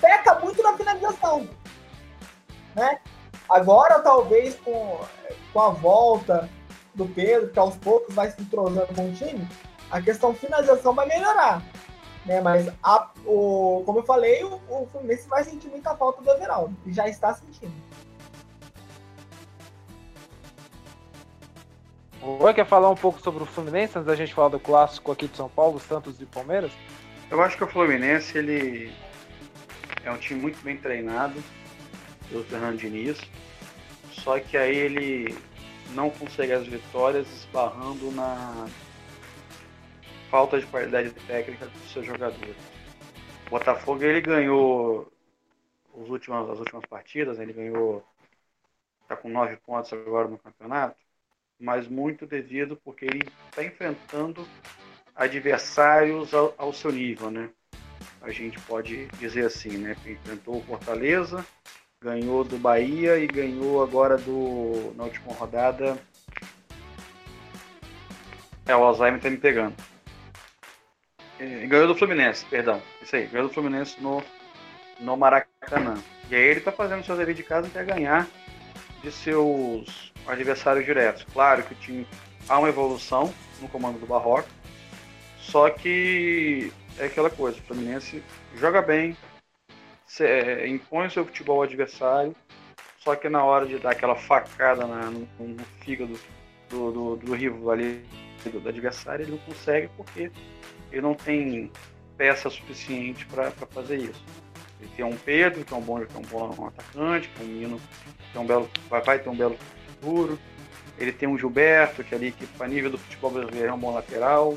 peca muito na finalização, né? Agora talvez com, com a volta do Pedro, que aos poucos vai se entrosando com o time, a questão finalização vai melhorar, né? Mas, a, o, como eu falei, o, o Fluminense vai sentir muita falta do Everaldo, e já está sentindo. Oi, quer falar um pouco sobre o Fluminense, antes da gente falar do clássico aqui de São Paulo, Santos e Palmeiras? Eu acho que o Fluminense, ele é um time muito bem treinado pelo Fernando Diniz, só que aí ele não consegue as vitórias esbarrando na falta de qualidade técnica dos seus jogadores. O Botafogo, ele ganhou os últimos, as últimas partidas, ele ganhou, está com nove pontos agora no campeonato, mas muito devido porque ele está enfrentando adversários ao, ao seu nível, né? A gente pode dizer assim, né? Que enfrentou o Fortaleza, ganhou do Bahia e ganhou agora do, na última rodada. É, o Alzheimer tá me pegando. Ganhou do Fluminense, perdão. Isso aí, ganhou do Fluminense no, no Maracanã. E aí ele tá fazendo seu dever de casa até ganhar de seus adversários diretos. Claro que o time há uma evolução no comando do Barroca, só que é aquela coisa, o Fluminense joga bem, é, impõe o seu futebol ao adversário, só que na hora de dar aquela facada na, no, no fígado do, do, do rival ali, do, do adversário, ele não consegue porque ele não tem peça suficiente para fazer isso. Ele tem um Pedro, que é um bom, que é um bom atacante, que é um menino, que é um belo, vai, vai ter um belo futuro. Ele tem um Gilberto, que ali, que para nível do futebol brasileiro é um bom lateral.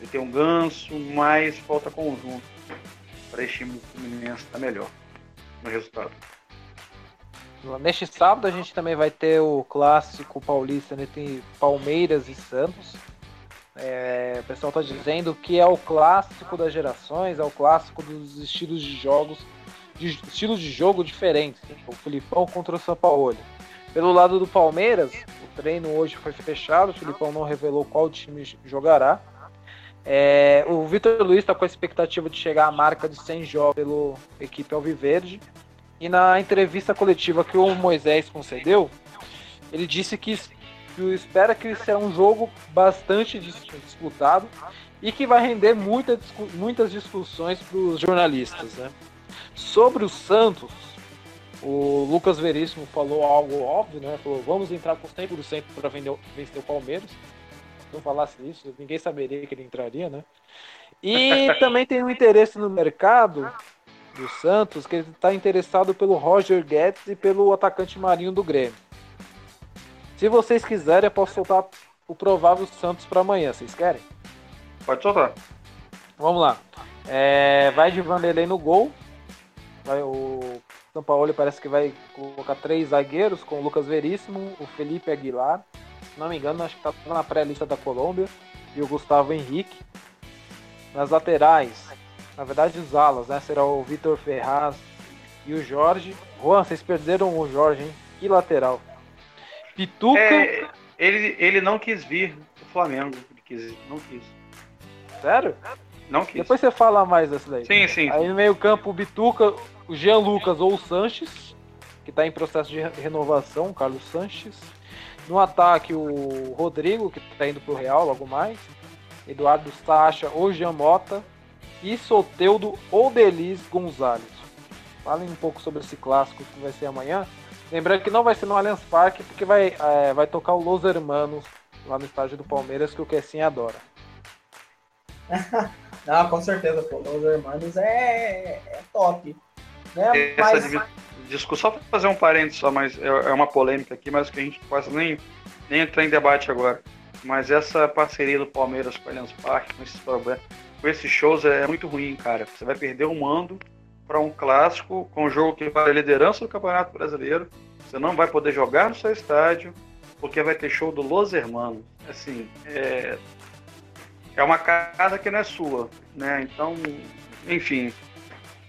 Ele tem um Ganso, mas falta conjunto para esse time do Fluminense estar melhor no resultado. Neste sábado a gente também vai ter o clássico paulista, né? Tem Palmeiras e Santos. É, o pessoal está dizendo que é o clássico das gerações, é o clássico dos estilos de jogos, de estilos de jogo diferentes, né? O Filipão contra o Sampaoli. Pelo lado do Palmeiras, o treino hoje foi fechado, o Filipão não revelou qual time jogará. É, o Vitor Luiz está com a expectativa de chegar à marca de cem jogos pela equipe alviverde, e na entrevista coletiva que o Moisés concedeu, ele disse que Eu espero que isso é um jogo bastante disputado e que vai render muita, muitas discussões para os jornalistas, né? Sobre o Santos, o Lucas Veríssimo falou algo óbvio, né? Falou, vamos entrar com cem por cento para vencer o Palmeiras. Se não falasse isso, ninguém saberia que ele entraria, né? E também tem um interesse no mercado do Santos, que ele está interessado pelo Roger Guedes e pelo atacante Marinho do Grêmio. Se vocês quiserem, eu posso soltar o provável Santos para amanhã. Vocês querem? Pode soltar. Vamos lá. É, vai de Vanderlei no gol. Vai, o São Paulo parece que vai colocar três zagueiros com o Lucas Veríssimo, o Felipe Aguilar. Se não me engano, acho que está na pré-lista da Colômbia. E o Gustavo Henrique. Nas laterais, na verdade os alas, né? Será o Vitor Ferraz e o Jorge. Juan, vocês perderam o Jorge, hein? Que lateral. Pituca. É, ele, ele não quis vir pro Flamengo. Ele quis, não quis. Sério? Não quis. Depois você fala mais dessa daí. Sim, sim. Aí no meio-campo o Bituca, o Jean Lucas ou o Sanches, que tá em processo de renovação, o Carlos Sanches. No ataque o Rodrigo, que tá indo pro Real logo mais. Eduardo Sacha ou Jean Mota. E Soteudo ou Delis Gonzalez. Falem um pouco sobre esse clássico que vai ser amanhã. Lembrando que não vai ser no Allianz Parque, porque vai, é, vai tocar o Los Hermanos lá no estádio do Palmeiras, que o Kessinha adora. Não, com certeza, pô. Los Hermanos é, é top. Né? Mas... Desculpa, só para fazer um parênteses, só, mas é, é uma polêmica aqui, mas que a gente não pode nem, nem entrar em debate agora. Mas essa parceria do Palmeiras com o Allianz Parque, com esses problemas, com esses shows, é muito ruim, cara. Você vai perder o mando para um clássico, com um jogo que vale a liderança do Campeonato Brasileiro, Você não vai poder jogar no seu estádio porque vai ter show do Los Hermanos. Assim, é, é uma casa que não é sua, né? Então, enfim.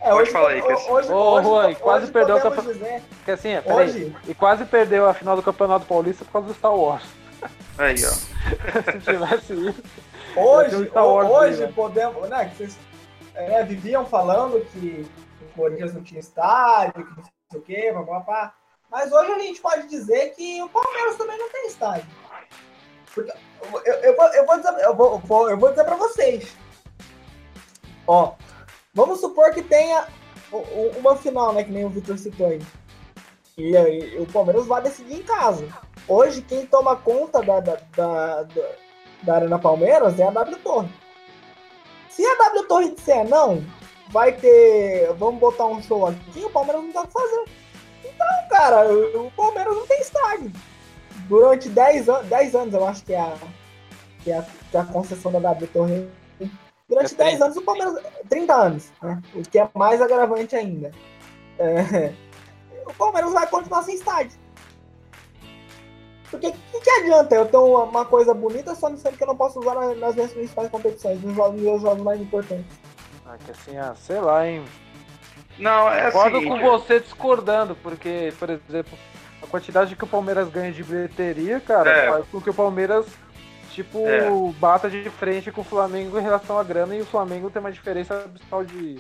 É, pode hoje, falar aí, Cassinha. Ô, Juan, quase perdeu o campeonato. Cassinha, peraí. E quase perdeu a final do Campeonato Paulista por causa do Star Wars. Aí, ó. Se tivesse isso. Hoje, Star Wars hoje aí, podemos. Né, que vocês é, viviam falando que o Corinthians não tinha estádio, que não sei o quê, papapá. Mas hoje a gente pode dizer que o Palmeiras também não tem estádio. Porque eu, eu, vou, eu, vou, dizer, eu, vou, eu vou dizer pra vocês. Ó. Vamos supor que tenha uma final, né? Que nem o Vitor citou aí. E, e, e o Palmeiras vai decidir em casa. Hoje, quem toma conta da, da, da, da, da Arena Palmeiras é a W Torre. Se a W Torre disser não, vai ter... Vamos botar um show aqui, o Palmeiras não dá o que fazer. Então, cara, o Palmeiras não tem estádio. Durante dez anos, eu acho que é a, que é a, que é a concessão da W Torre... Durante dez anos, o Palmeiras... trinta anos, né? O que é mais agravante ainda. É... O Palmeiras vai continuar sem estádio. Porque o que, que adianta eu ter uma, uma coisa bonita só dizendo que eu não posso usar nas, nas minhas principais competições, nos meus jogos mais importantes? Ah, que assim, ah, sei lá, hein? Não, é assim... Concordo com você discordando, porque, por exemplo, a quantidade que o Palmeiras ganha de bilheteria, cara, é. faz com que o Palmeiras... Tipo, é. bata de frente com o Flamengo em relação à grana, e o Flamengo tem uma diferença abissal de...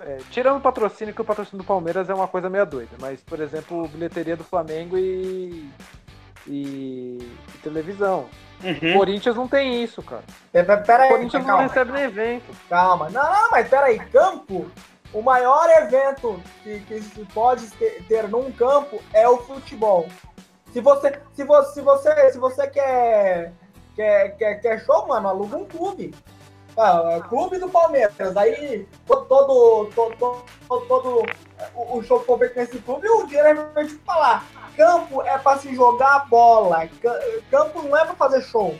É, tirando o patrocínio, que o patrocínio do Palmeiras é uma coisa meio doida, mas, por exemplo, bilheteria do Flamengo e... e, e televisão. Uhum. O Corinthians não tem isso, cara. Pera, pera aí, o Corinthians calma, não recebe nem evento. Calma, não, mas peraí, campo, o maior evento que, que se pode ter, ter num campo é o futebol. Se você, se você, se você, se você quer... Quer, quer, quer show, mano, aluga um clube. Ah, clube do Palmeiras. Aí todo, todo, todo, todo o, o show que for feito nesse clube, o dinheiro é permitido pra lá. Campo é pra se jogar bola. Campo não é pra fazer show.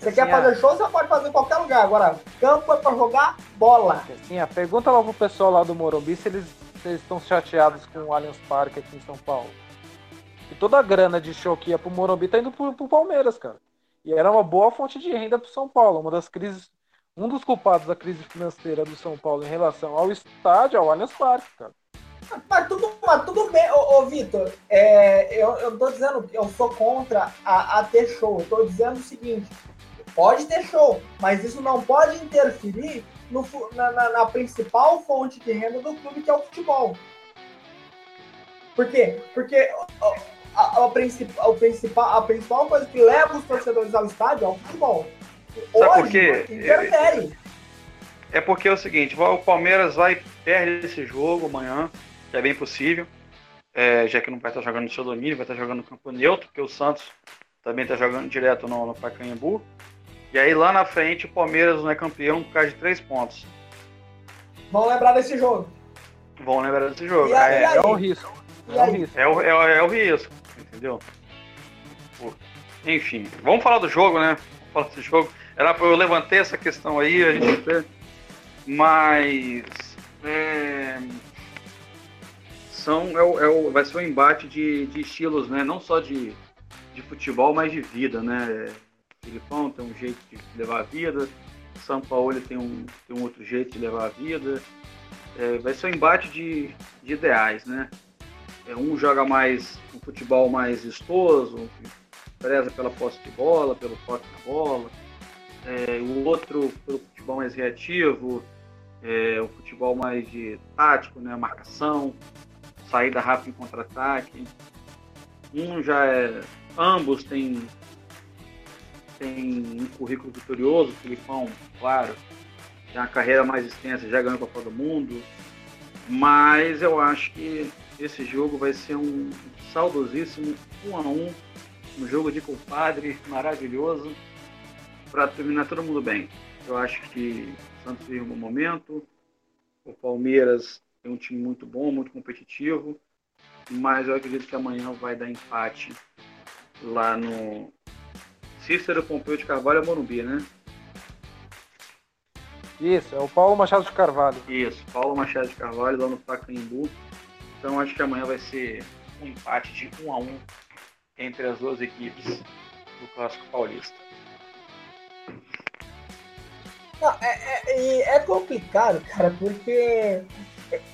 Você quer fazer show, você pode fazer em qualquer lugar. Agora, campo é pra jogar bola. Sim, pergunta lá pro pessoal lá do Morumbi se eles, se eles estão chateados com o Allianz Parque aqui em São Paulo. E toda a grana de show que ia pro Morumbi tá indo pro, pro Palmeiras, cara. E era uma boa fonte de renda para o São Paulo. Uma das crises, um dos culpados da crise financeira do São Paulo em relação ao estádio, ao Allianz Parque, cara. Mas tudo, mas tudo bem, ô, ô Vitor, é, eu, eu tô dizendo que eu sou contra a, a ter show. Eu tô dizendo o seguinte, pode ter show, mas isso não pode interferir no, na, na, na principal fonte de renda do clube, que é o futebol. Por quê? Porque... Ó, A, a, principal, a, principal, a principal coisa que leva os torcedores ao estádio é o futebol. Sabe por quê? Interfere. É, é porque é o seguinte, o Palmeiras vai e perde esse jogo amanhã, que é bem possível, é, já que não vai estar jogando no seu domínio, vai estar jogando no campo neutro, porque o Santos também está jogando direto no, no Pacaembu. E aí lá na frente o Palmeiras não é campeão por causa de três pontos. Vão lembrar desse jogo. Vão lembrar desse jogo. E aí, é, e aí? É um risco. É o, risco. É, o, é, o, é o risco, entendeu? Enfim, vamos falar do jogo, né? Vamos falar do jogo. Era, eu levantei essa questão aí, a gente... mas é, são, é o, é o, vai ser um embate de, de estilos, né? Não só de, de futebol, mas de vida, né? O Filipão tem um jeito de levar a vida, o Sampaoli tem um, tem um outro jeito de levar a vida. É, vai ser um embate de, de ideais, né? Um joga mais um futebol mais vistoso, preza pela posse de bola, pelo toque na bola. É, o outro pelo futebol mais reativo, é, o futebol mais de tático, né, marcação, saída rápida em contra-ataque. Um já é... Ambos têm, têm um currículo vitorioso. O Filipão, claro, tem uma carreira mais extensa, já ganhou a Copa do Mundo. Mas eu acho que esse jogo vai ser um saudosíssimo um a um, um jogo de compadre maravilhoso, para terminar todo mundo bem. Eu acho que o Santos vive um bom momento, o Palmeiras é um time muito bom, muito competitivo, mas eu acredito que amanhã vai dar empate lá no Cícero Pompeu de Carvalho, Morumbi, né? Isso, é o Paulo Machado de Carvalho. Isso, Paulo Machado de Carvalho, lá no Pacaembu. Então acho que amanhã vai ser um empate de um a um entre as duas equipes do Clássico Paulista. Não, é, é, é complicado, cara, porque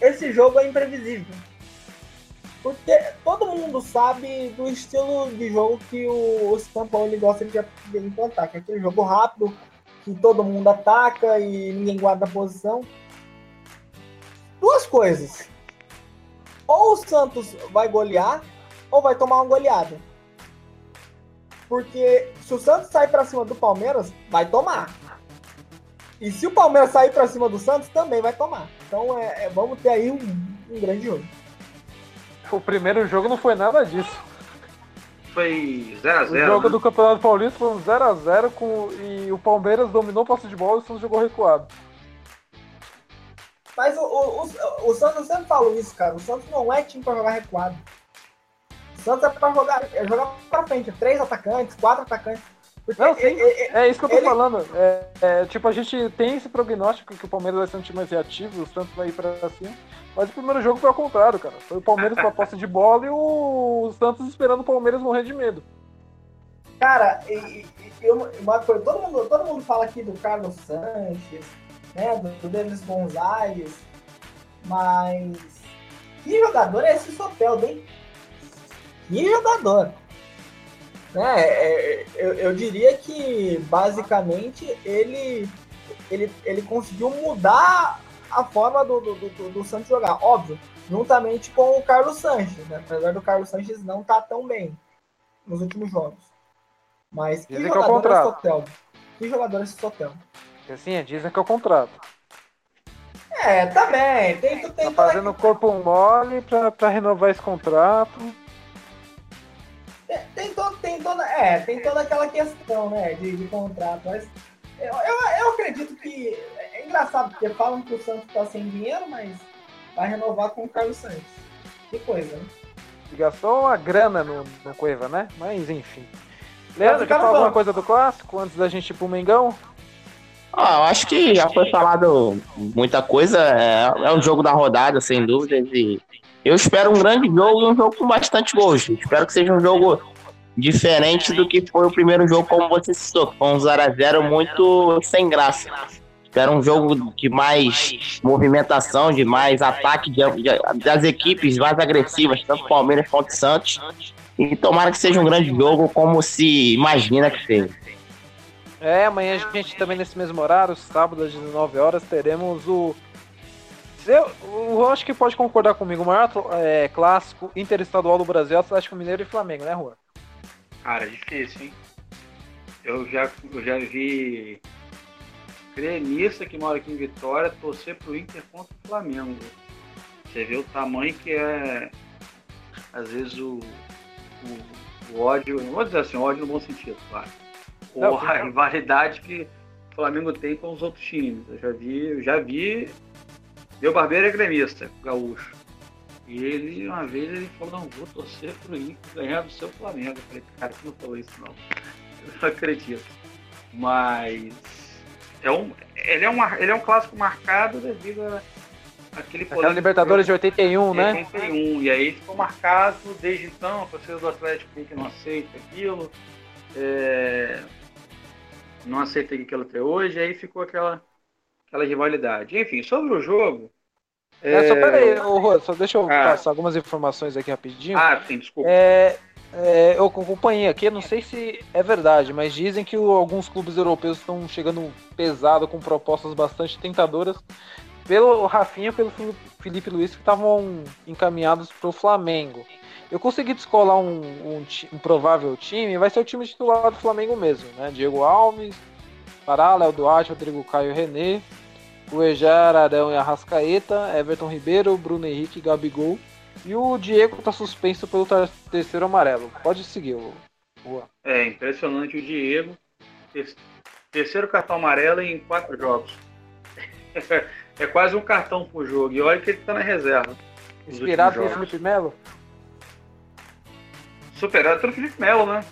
esse jogo é imprevisível. Porque todo mundo sabe do estilo de jogo que o, o São Paulo gosta de, de implantar, que é aquele jogo rápido, que todo mundo ataca e ninguém guarda a posição. Duas coisas. Ou o Santos vai golear, ou vai tomar uma goleada. Porque se o Santos sair pra cima do Palmeiras, vai tomar. E se o Palmeiras sair pra cima do Santos, também vai tomar. Então é, é, vamos ter aí um, um grande jogo. O primeiro jogo não foi nada disso. Foi zero a zero. O jogo, né, do Campeonato Paulista foi um zero a zero com, e o Palmeiras dominou o passe de bola e o Santos jogou recuado. Mas o, o, o, o Santos, eu sempre falo isso, cara. O Santos não é time pra jogar recuado. O Santos é pra jogar, é jogar pra frente. Três atacantes, quatro atacantes. Não, sim, ele, é isso que eu tô ele... falando. É, é, tipo, a gente tem esse prognóstico que o Palmeiras vai ser um time mais reativo, o Santos vai ir pra cima. Mas o primeiro jogo foi ao contrário, cara. Foi o Palmeiras com a posse de bola e o Santos esperando o Palmeiras morrer de medo. Cara, e, e, eu, uma coisa, todo mundo, todo mundo fala aqui do Carlos Sanches, né, do Denis Gonzalez, mas que jogador é esse Soteldo, hein? Que jogador! Né, eu, eu diria que, basicamente, ele, ele, ele conseguiu mudar a forma do, do, do, do Santos jogar, óbvio, juntamente com o Carlos Sanches, né? Apesar do Carlos Sanches não estar tá tão bem nos últimos jogos. Mas que dizem jogador que é, é esse Soteldo? Que jogador é esse Soteldo? Assim, dizem que é o contrato. É, também. Tem, tem, tem tá fazendo o corpo mole pra, pra renovar esse contrato. Tem, tem, todo, tem, toda, é, tem toda aquela questão, né, de, de contrato. Mas eu, eu, eu acredito que... É engraçado, porque falam que o Santos tá sem dinheiro, mas vai renovar com o Carlos Santos. Que coisa, né? Gastou uma grana no, no Cueva, né? Mas, enfim. Leandro, quer falar alguma coisa do Clássico antes da gente ir pro Mengão? Ah, eu acho que já foi falado muita coisa. É, é o jogo da rodada, sem dúvida. E eu espero um grande jogo e um jogo com bastante gols. Espero que seja um jogo diferente do que foi o primeiro jogo, como você citou. Foi um zero a zero muito sem graça. Espero um jogo de mais movimentação, de mais ataque de, de, das equipes mais agressivas, tanto Palmeiras quanto Santos. E tomara que seja um grande jogo, como se imagina que seja. É, amanhã a gente também nesse mesmo horário, sábado às dezenove horas, teremos o... Eu, eu acho que pode concordar comigo, o maior é, clássico interestadual do Brasil, Atlético Mineiro e Flamengo, né, Juan? Cara, difícil, hein? Eu já, eu já vi gremista que mora aqui em Vitória torcer pro Inter contra o Flamengo. Você vê o tamanho que é, às vezes, o, o, o ódio, não vou dizer assim, ódio no bom sentido, claro. Ou a rivalidade que o Flamengo tem com os outros times. Eu já vi, eu já vi, meu barbeiro é gremista, gaúcho. E ele, uma vez, ele falou, não, vou torcer pro Inter ganhar do seu Flamengo. Eu falei, cara, você não falou isso não. Eu não acredito. Mas é um, ele, é uma, ele é um clássico marcado devido a aquele poder. Aquela Libertadores de oitenta e um, né? oitenta e um, e aí ficou marcado desde então, a torcida do Atlético que não aceita aquilo. É... não aceitei aquilo até hoje, aí ficou aquela, aquela rivalidade. Enfim, sobre o jogo... É, é... Só peraí, Rô, só deixa eu ah. passar algumas informações aqui rapidinho. Ah, sim, desculpa. É, é, eu acompanhei aqui, não sei se é verdade, mas dizem que o, alguns clubes europeus estão chegando pesado, com propostas bastante tentadoras, pelo Rafinha e pelo Filipe Luís, que estavam encaminhados para o Flamengo. Eu consegui descolar um, um, um provável time, vai ser o time titular do Flamengo mesmo, né? Diego Alves, Pará, Léo Duarte, Rodrigo Caio, René, Cuejar, Arão e Arrascaeta, Everton Ribeiro, Bruno Henrique, Gabigol, e o Diego tá suspenso pelo terceiro amarelo. Pode seguir, Juan. É, impressionante o Diego, terceiro cartão amarelo em quatro jogos. É quase um cartão por jogo, e olha que ele tá na reserva. Inspirado pelo Felipe Melo? Superado pelo Felipe Melo, né?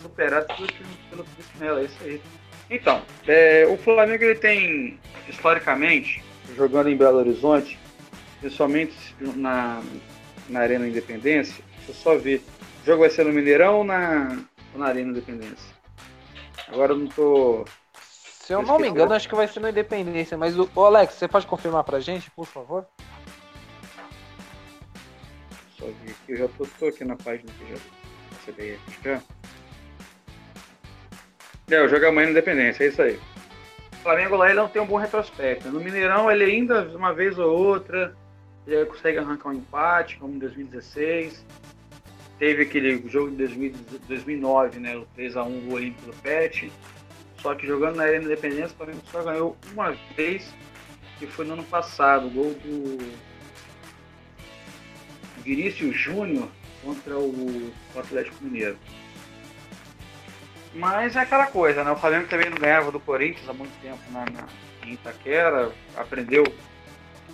Superado pelo Felipe Melo, é isso aí. Então, é, o Flamengo ele tem, historicamente, jogando em Belo Horizonte, principalmente na, na Arena Independência. Deixa eu só ver. O jogo vai ser no Mineirão ou na, ou na Arena Independência? Agora eu não tô... Se eu não me engano, acho que vai ser na Independência. Mas, o ô Alex, você pode confirmar pra gente, por favor? Só ver aqui. Eu já tô, tô aqui na página que já recebi aqui. É, o jogo é amanhã na Independência, é isso aí. O Flamengo lá, ele não tem um bom retrospecto. No Mineirão, ele ainda, uma vez ou outra, ele consegue arrancar um empate, como em dois mil e dezesseis. Teve aquele jogo de dois mil, dois mil e nove, né? O três a um, o Olímpico do Pet. Só que jogando na Arena Independência, o Flamengo só ganhou uma vez, que foi no ano passado. O gol do Vinícius Júnior contra o Atlético Mineiro. Mas é aquela coisa, né? O Flamengo também não ganhava do Corinthians há muito tempo na, na, em Itaquera. Aprendeu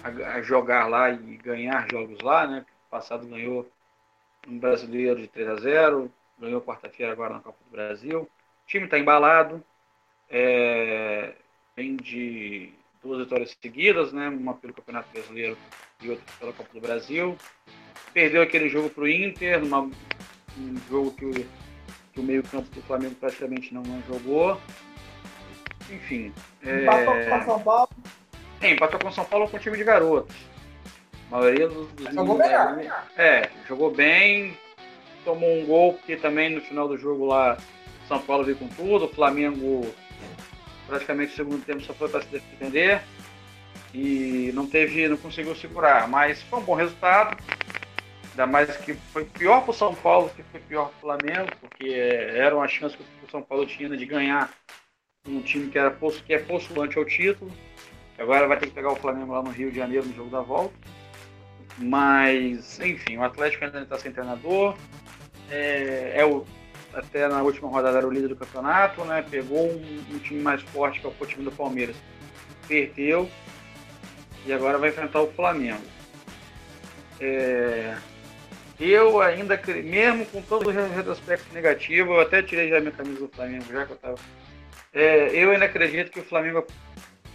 a, a jogar lá e ganhar jogos lá, né? O passado ganhou um brasileiro de três a zero, ganhou quarta-feira agora na Copa do Brasil. O time está embalado, é, vem de duas vitórias seguidas, né? Uma pelo Campeonato Brasileiro e outra pela Copa do Brasil. Perdeu aquele jogo para o Inter, numa, um jogo que o que o meio-campo do Flamengo praticamente não, não jogou. Enfim. Empatou é... com São Paulo? É, empatou com São Paulo, com o time de garotos. A maioria dos. dos jogou melhor. É, jogou bem, tomou um gol, porque também no final do jogo lá, São Paulo veio com tudo. O Flamengo, praticamente no segundo tempo, só foi para se defender. E não teve, não conseguiu segurar. Mas foi um bom resultado. Ainda mais que foi pior para o São Paulo que foi pior para o Flamengo, porque era uma chance que o São Paulo tinha de ganhar um time que, era post, que é postulante ao título. Agora vai ter que pegar o Flamengo lá no Rio de Janeiro no jogo da volta. Mas, enfim, o Atlético ainda está sem treinador. É, é o, até na última rodada era o líder do campeonato, né? Pegou um, um time mais forte que é o time do Palmeiras. Perdeu. E agora vai enfrentar o Flamengo. É... Eu ainda, mesmo com todo o retrospecto negativo, eu até tirei já minha camisa do Flamengo, já que eu tava. É, eu ainda acredito que o Flamengo,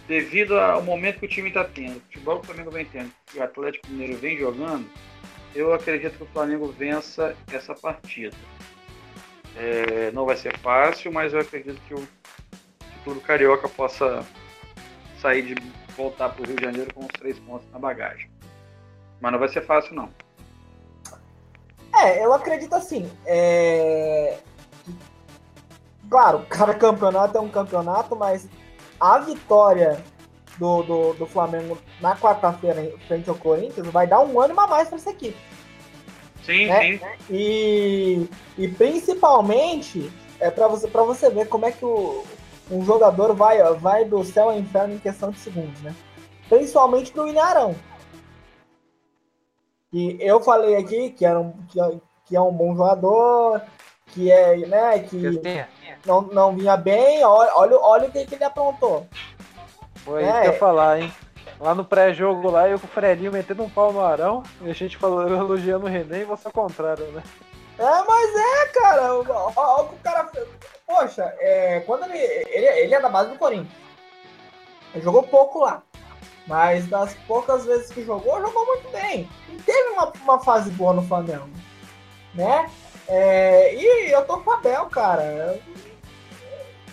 devido ao momento que o time está tendo, o futebol que o Flamengo vem tendo, que o Atlético Mineiro vem jogando, eu acredito que o Flamengo vença essa partida. É, não vai ser fácil, mas eu acredito que o futuro carioca possa sair de voltar para o Rio de Janeiro com os três pontos na bagagem. Mas não vai ser fácil, não. É, eu acredito assim, é... claro, cada campeonato é um campeonato, mas a vitória do, do, do Flamengo na quarta-feira frente ao Corinthians vai dar um ânimo a mais para essa equipe. Sim, né? Sim. E, e principalmente, é para você, para você ver como é que o, um jogador vai, vai do céu ao inferno em questão de segundos, né? Principalmente pro Ilharão. E eu falei aqui que, era um, que, que é um bom jogador, que, é, né, que não, não vinha bem, olha, olha, olha o que, que ele aprontou. Foi é. Isso que eu ia falar, hein? Lá no pré-jogo, lá, eu com o Frelinho metendo um pau no Arão, e a gente falou, eu elogiando o René e você ao contrário, né? É, mas é, cara, olha o que o cara... Poxa, é, quando ele, ele, ele é da base do Corinthians, ele jogou pouco lá. Mas das poucas vezes que jogou, jogou muito bem. E teve uma, uma fase boa no Flamengo, né? É, e eu tô com o Abel, cara.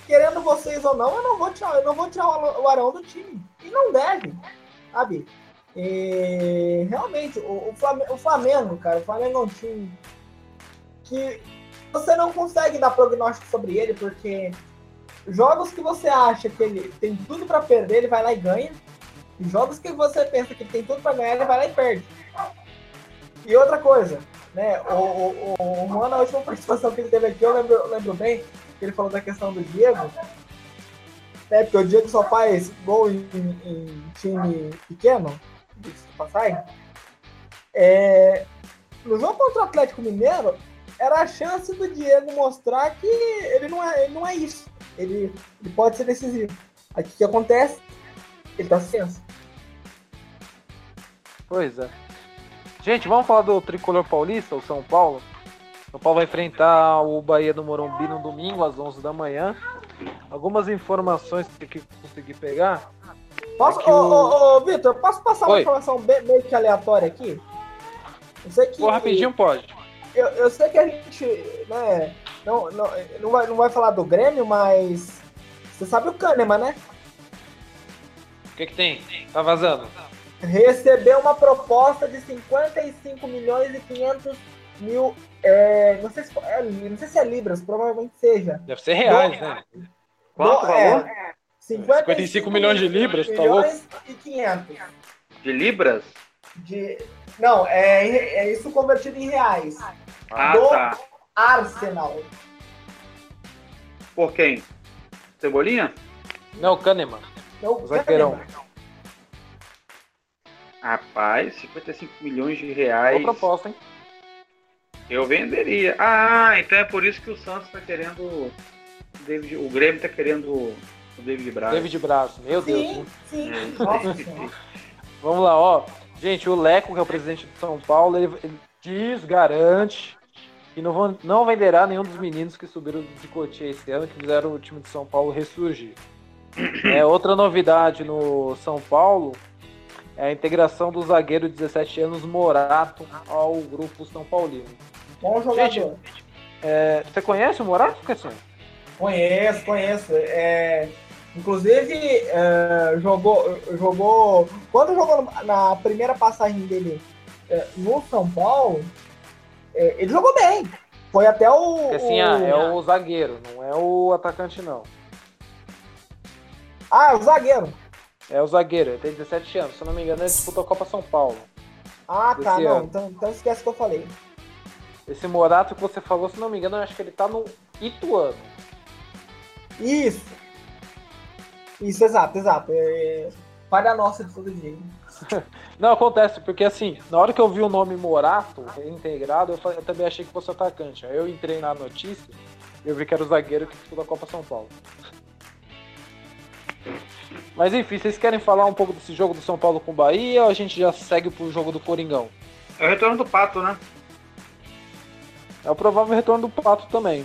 Querendo vocês ou não, eu não vou tirar, eu não vou tirar o Arão do time. E não deve, sabe? E, realmente, o, o, Flamengo, o Flamengo, cara, o Flamengo é um time que você não consegue dar prognóstico sobre ele, porque jogos que você acha que ele tem tudo pra perder, ele vai lá e ganha. Jogos que você pensa que tem tudo pra ganhar, ele vai lá e perde. E outra coisa, né? O, o, o, o Juan, na última participação que ele teve aqui, eu lembro, eu lembro bem que ele falou da questão do Diego, né? Porque o Diego só faz gol em, em time pequeno, desculpa, sai. É, no jogo contra o Atlético Mineiro, era a chance do Diego mostrar que ele não é, ele não é isso. Ele, ele pode ser decisivo. Aí o que acontece? Ele tá senso. Pois é. Gente, vamos falar do tricolor paulista, o São Paulo. São Paulo vai enfrentar o Bahia do Morumbi no domingo, às onze da manhã. Algumas informações que eu consegui pegar. Posso, é ô, o... ô, ô, Vitor, posso passar Oi. Uma informação meio que aleatória aqui? Eu sei que... Pô, rapidinho pode. Eu, eu sei que a gente, né, não, não, não, vai, não vai falar do Grêmio, mas você sabe o Kahneman, né? O que que tem? Tá vazando. Recebeu uma proposta de cinquenta e cinco milhões e quinhentos mil, é, não, sei se, é, não sei se é libras, provavelmente seja. Deve ser reais, do, né? Quanto do, valor? É, cinquenta e cinco milhões de libras, tá louco? cinquenta e cinco milhões e quinhentos. De libras? De... Não, é, é isso convertido em reais. Ah, do tá. Arsenal. Por quem? Cebolinha? Não, Kahneman. Não, zagueirão. Rapaz, cinquenta e cinco milhões de reais. Boa proposta, hein? Eu venderia. Ah, então é por isso que o Santos tá querendo... David... O Grêmio tá querendo o David Braz. David Braz, meu sim, Deus. Sim, sim. Nossa, sim. Vamos lá, ó. Gente, o Leco, que é o presidente do São Paulo, ele, ele diz, garante, que não, vão, não venderá nenhum dos meninos que subiram de Cotia esse ano, que fizeram o time de São Paulo ressurgir. É, outra novidade no São Paulo é a integração do zagueiro de dezessete anos, Morato, ao grupo São Paulino. Bom jogador. Gente, é, você conhece o Morato? Conheço, conheço. É... Inclusive, uh, jogou, jogou. Quando jogou na primeira passagem dele uh, no São Paulo, uh, ele jogou bem. Foi até o. Porque, assim, o... Ah, é o zagueiro, não é o atacante, não. Ah, é o zagueiro. É o zagueiro, ele tem dezessete anos. Se eu não me engano, ele disputou a Copa São Paulo. Ah, tá, não. Então, então esquece o que eu falei. Esse Morato que você falou, se não me engano, eu acho que ele tá no Ituano. Isso! Isso, exato, exato. É... Para a nossa de todo dia. Não, acontece, porque assim, na hora que eu vi o nome Morato integrado, eu, falei, eu também achei que fosse atacante. Aí eu entrei na notícia e eu vi que era o zagueiro que disputou a Copa São Paulo. Mas enfim, vocês querem falar um pouco desse jogo do São Paulo com o Bahia ou a gente já segue pro jogo do Coringão? É o retorno do Pato, né? É o provável retorno do Pato também.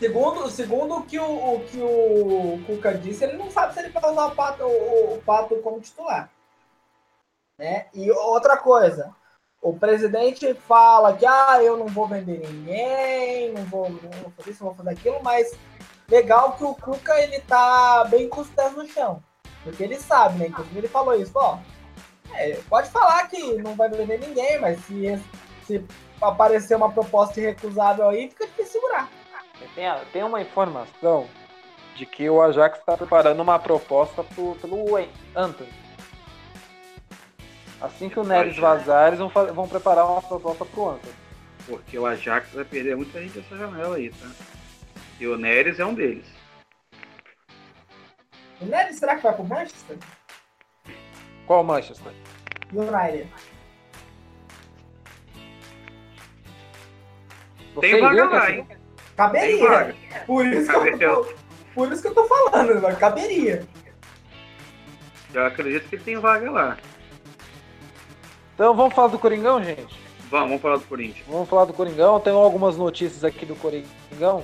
Segundo, segundo o que o, o que o Cuca disse, ele não sabe se ele vai usar o Pato, o, o Pato como titular. Né? E outra coisa, o presidente fala que ah, eu não vou vender ninguém, não vou, não vou fazer isso, não vou fazer aquilo, mas legal que o Cuca ele tá bem com os pés no chão. Porque ele sabe, né? Inclusive ele falou isso, ó. É, pode falar que não vai vender ninguém, mas se, se aparecer uma proposta irrecusável aí, fica difícil segurar. Tem uma informação de que o Ajax está preparando uma proposta pro, pelo Antony. Assim que o Neres vazar, eles vão, vão preparar uma proposta pro Antony. Porque o Ajax vai perder muita gente nessa janela aí, tá? E o Neres é um deles. O Neres será que vai pro Manchester? Qual Manchester? United. Tem vaga lá, hein? Caberia. Por isso, que eu tô, por isso que eu tô falando, mano. Caberia. Eu acredito que ele tem vaga lá. Então vamos falar do Coringão, gente? Vamos, vamos falar do Corinthians. Vamos falar do Coringão. Tem algumas notícias aqui do Coringão.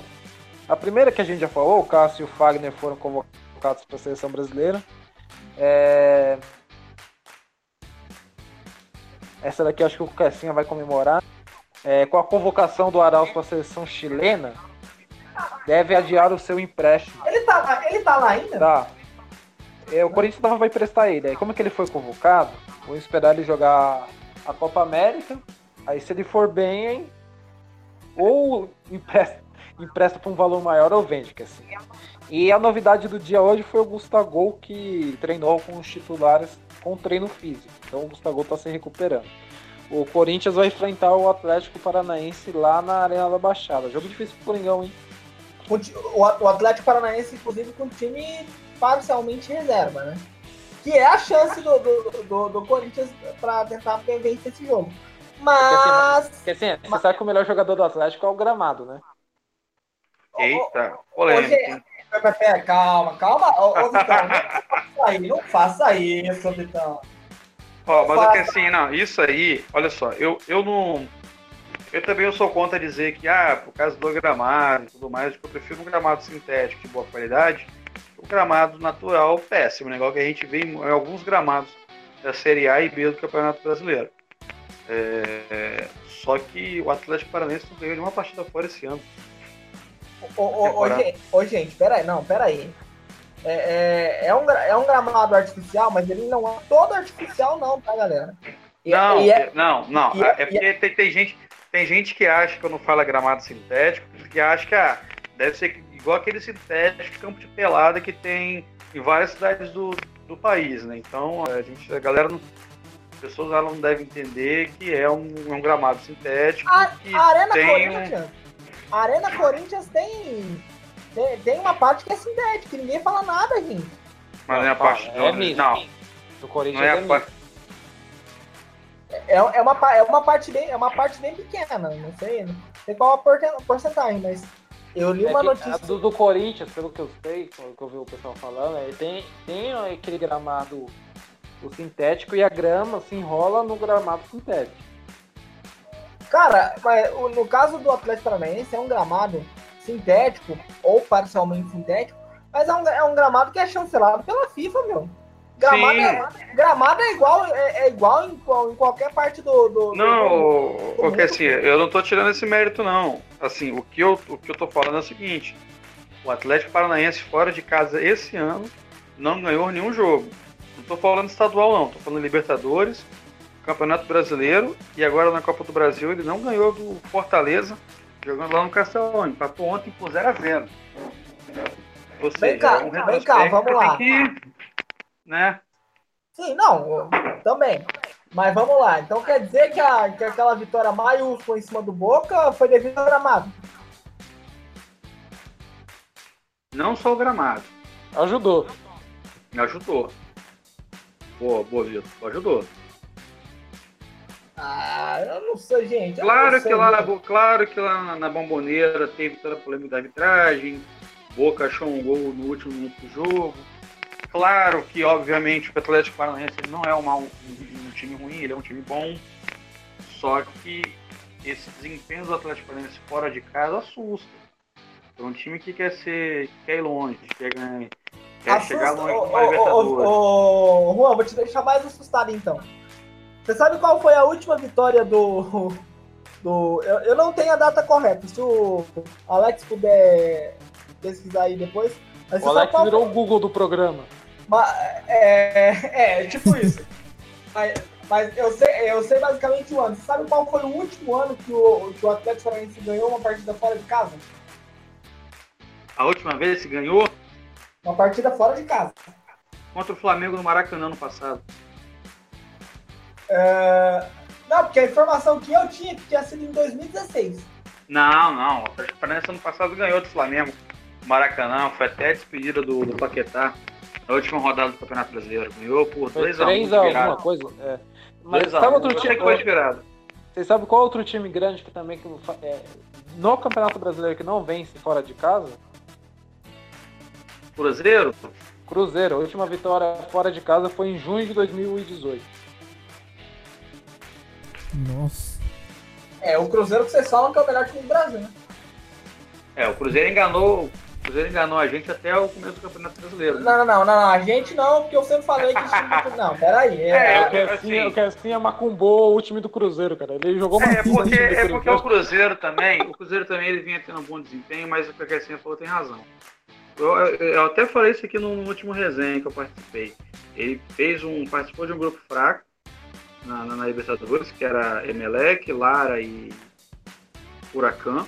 A primeira que a gente já falou, o Cássio e o Fagner foram convocados para a seleção brasileira. É... Essa daqui eu acho que o Cassinha vai comemorar. É, com a convocação do Arauz para a seleção chilena, deve adiar o seu empréstimo. Ele tá lá, ele tá lá ainda? Tá. É, o Corinthians tava para emprestar ele. Aí, como é que ele foi convocado? Vou esperar ele jogar a Copa América. Aí, se ele for bem, hein, ou empresta, empresta para um valor maior ou vende. Que assim. E a novidade do dia hoje foi o Gustavo, que treinou com os titulares com treino físico. Então, o Gustavo está se recuperando. O Corinthians vai enfrentar o Atlético Paranaense lá na Arena da Baixada. Jogo difícil pro Coringão, hein? O Atlético Paranaense, inclusive, com o time parcialmente reserva, né? Que é a chance do, do, do, do Corinthians pra tentar vencer esse jogo. Mas... Porque assim, mas... você sabe que o melhor jogador do Atlético é o Gramado, né? Eita, polêmico. Hoje... Calma, calma. Ô, Vitão, não faça isso, Vitão. Ó, oh, mas é que assim, não, isso aí, olha só, eu, eu não. Eu também eu sou contra dizer que, ah, por causa do gramado e tudo mais, eu prefiro um gramado sintético de boa qualidade, o gramado natural péssimo, né? Igual que a gente vê em alguns gramados da Série A e B do Campeonato Brasileiro. É, só que o Atlético Paranaense não ganhou nenhuma partida fora esse ano. Ô, ô, ô, gente, ô gente, peraí, não, peraí. É, é, é, um, é um gramado artificial, mas ele não é todo artificial não, tá, galera? E, não, e é, não, não, não. É, é porque é, tem, tem, gente, tem gente que acha que eu não falo gramado sintético, que acha que ah, deve ser igual aquele sintético campo de pelada que tem em várias cidades do, do país, né? Então a, gente, a galera não. As pessoas lá não devem entender que é um, um gramado sintético. A, que a Arena tem... Corinthians. A Arena Corinthians tem, tem, tem uma parte que é sintética, que ninguém fala nada, gente. Mas não é a parte do, é mesmo, não. Do Corinthians. Não é, é, a parte... é, é, uma, é uma parte bem, é uma parte bem pequena, não sei, não sei qual a porcentagem, mas eu li uma é notícia. Do, do Corinthians, pelo que eu sei, pelo que eu vi o pessoal falando, é, tem, tem aquele gramado. O sintético e a grama se enrola no gramado sintético. Cara, mas no caso do Atlético Paranaense é um gramado sintético ou parcialmente sintético, mas é um, é um gramado que é chancelado pela FIFA, meu. Gramado, é, gramado é igual, é, é igual em, em qualquer parte do... do não, do, do, do porque assim, eu não tô tirando esse mérito, não. Assim, o que, eu, o que eu tô falando é o seguinte, o Atlético Paranaense fora de casa esse ano não ganhou nenhum jogo. Não tô falando estadual não, tô falando Libertadores, Campeonato Brasileiro e agora na Copa do Brasil ele não ganhou do Fortaleza, jogando lá no Castelão, empatou ontem por zero a zero. Ou seja, vem cá, é um vem cá, vamos lá. Que, né? Sim, não, também. Mas vamos lá, então quer dizer que, a, que aquela vitória maiúscula em cima do Boca foi devido ao gramado? Não só o gramado. Ajudou. Me ajudou. Boa, boa, Vitor. Ajudou. Ah, eu não sei, gente. Claro, sei, que, lá, né? Claro que lá na, na Bomboneira teve toda a polêmica da arbitragem. Boca achou um gol no último minuto do jogo. Claro que, obviamente, o Atlético Paranaense não é uma, um, um time ruim, ele é um time bom. Só que esse desempenho do Atlético Paranaense fora de casa assusta. É um time que quer, ser, quer ir longe, quer ganhar... É chegar longe na Libertadores. Ô, Juan, vou te deixar mais assustado então. Você sabe qual foi a última vitória do... do eu, eu não tenho a data correta. Se o Alex puder pesquisar aí depois... Mas o Alex virou o Google do programa. Mas, é, é, tipo isso. mas mas eu, sei, eu sei basicamente o ano. Você sabe qual foi o último ano que o, que o Atlético Paranaense ganhou uma partida fora de casa? A última vez que ganhou? Uma partida fora de casa. Contra o Flamengo no Maracanã no passado. Uh, não, porque a informação que eu tinha que tinha sido em dois mil e dezesseis. Não, não. O Paranaense ano passado ganhou do Flamengo no Maracanã. Foi até a despedida do, do Paquetá. Na última rodada do Campeonato Brasileiro. Ganhou por dois a um. três a um, coisa. É. Mas sabe outro time que foi virado? Vocês sabem qual outro time grande que também que, é, no Campeonato Brasileiro que não vence fora de casa? Cruzeiro? Cruzeiro. A última vitória fora de casa foi em junho de dois mil e dezoito. Nossa. É, o Cruzeiro que vocês falam que é o melhor time do Brasil, né? É, o Cruzeiro enganou, o Cruzeiro enganou a gente até o começo do Campeonato Brasileiro. Né? Não, não, não, não, a gente não, porque eu sempre falei que o time do... Não, peraí. É, é, é, o Kessinha assim, assim, é macumbou o time do Cruzeiro, cara. Ele jogou uma é, porque, é porque o Cruzeiro também, o Cruzeiro também ele vinha tendo um bom desempenho, mas o que a Kessinha falou tem razão. Eu, eu até falei isso aqui no, no último resenha que eu participei. Ele fez um, participou de um grupo fraco na, na, na Libertadores, que era Emelec, Lara e Huracan.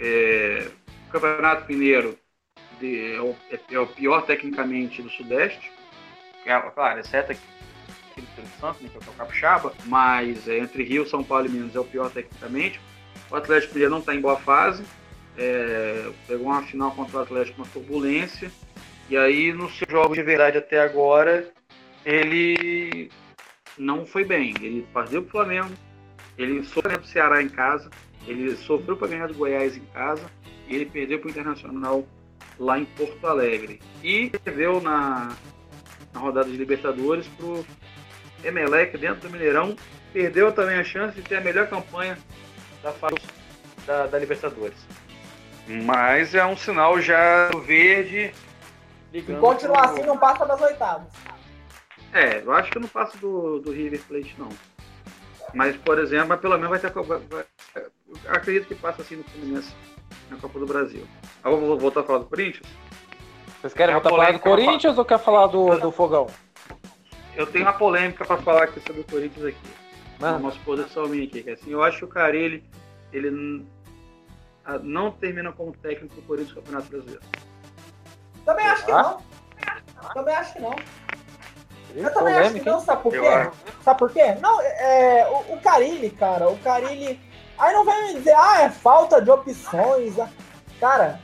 É, o Campeonato Mineiro de, é, o, é o pior tecnicamente do Sudeste. É, claro, exceto aqui do Espírito Santo, né, que é o Capixaba, mas é, entre Rio, São Paulo e Minas é o pior tecnicamente. O Atlético Mineiro não está em boa fase. É, pegou uma final contra o Atlético, uma turbulência, e aí nos seus jogos de verdade até agora ele não foi bem. Ele perdeu pro Flamengo, ele sofreu pro Ceará em casa, ele sofreu para ganhar do Goiás em casa, e ele perdeu pro Internacional lá em Porto Alegre e perdeu na, na rodada de Libertadores pro Emelec dentro do Mineirão. Perdeu também a chance de ter a melhor campanha da fase da, da Libertadores. Mas é um sinal já verde. Se continuar assim, não passa das oitavas. É, eu acho que não passa do, do River Plate, não. Mas, por exemplo, mas pelo menos vai ter... Vai, acredito que passa assim no Fluminense, na Copa do Brasil. Agora eu vou voltar a falar do Corinthians. Vocês querem voltar a falar do Corinthians pra... ou quer falar do, do Fogão? Eu tenho uma polêmica para falar aqui sobre o Corinthians aqui. Mano. Uma posição minha aqui. Que assim, eu acho que o Carille, ele não termina como técnico do Corinthians no Campeonato Brasileiro. Também acho que não. Também acho que não. Eu também acho que não, sabe por quê? Sabe por quê? Não, é, o, o Carille, cara, o Carille... Aí não vai me dizer, ah, é falta de opções. Cara,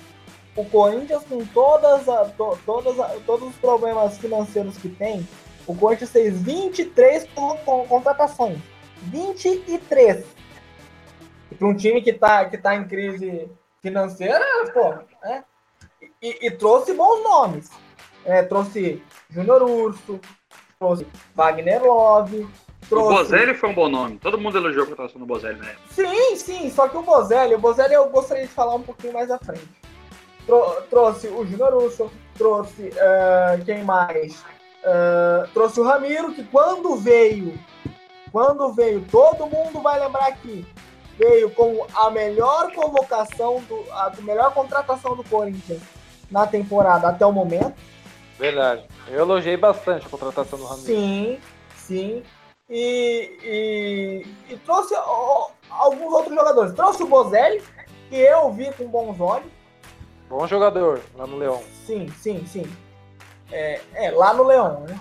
o Corinthians com todas a, to, todas a, todos os problemas financeiros que tem, o Corinthians fez vinte e três contratações. vinte e três. E para um time que tá, que tá em crise financeira, pô, né? E, e trouxe bons nomes. É, trouxe Júnior Urso, trouxe Wagner Love, trouxe... O Bozelli foi um bom nome. Todo mundo elogiou a contratação do Bozelli, né? Sim, sim. Só que o Bozelli, o Bozelli eu gostaria de falar um pouquinho mais à frente. Tro- trouxe o Júnior Urso, trouxe uh, quem mais... Uh, trouxe o Ramiro, que quando veio, quando veio, todo mundo vai lembrar aqui, veio com a melhor convocação, do, a melhor contratação do Corinthians na temporada até o momento. Verdade. Eu elogiei bastante a contratação do Ramiro. Sim, sim. E, e, e trouxe ó, alguns outros jogadores. Trouxe o Bozelli, que eu vi com bons olhos. Bom jogador lá no Leão. Sim, sim, sim. É, é, lá no Leão, né?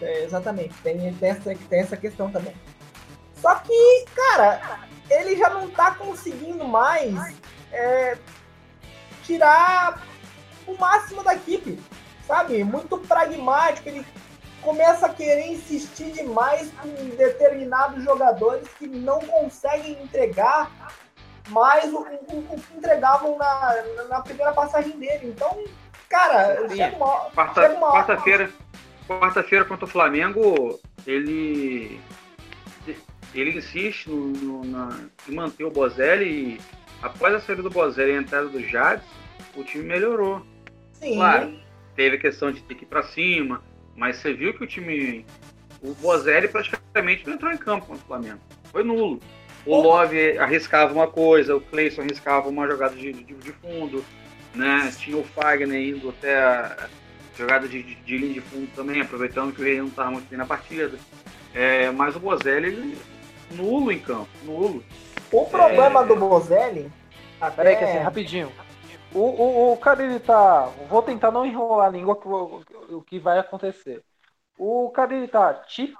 É, exatamente, tem, tem, essa, tem essa questão também. Só que, cara, ele já não tá conseguindo mais é, tirar o máximo da equipe, sabe? Muito pragmático, ele começa a querer insistir demais com determinados jogadores que não conseguem entregar mais o, o, o que entregavam na, na primeira passagem dele, então... Cara, chega uma, Quarta, chega uma... quarta-feira, quarta-feira contra o Flamengo, ele, ele insiste no, no, na, em manter o Bozelli e após a saída do Bozelli e a entrada do Jadson, o time melhorou. Sim. Claro, teve a questão de ter que ir pra cima, mas você viu que o time, o Bozelli praticamente não entrou em campo contra o Flamengo, foi nulo. O oh. Love arriscava uma coisa, o Cleison arriscava uma jogada de, de, de fundo. Né? Tinha o Fagner indo até a jogada de, de, de linha de fundo também, aproveitando que o Rei não estava muito bem na partida. É, mas o Bozelli, ele, nulo em campo, nulo. O problema é... do Bozelli... Ah, peraí, que assim, rapidinho. O, o, o Carille tá... Vou tentar não enrolar a língua o, o que vai acontecer. O Carille tá tite,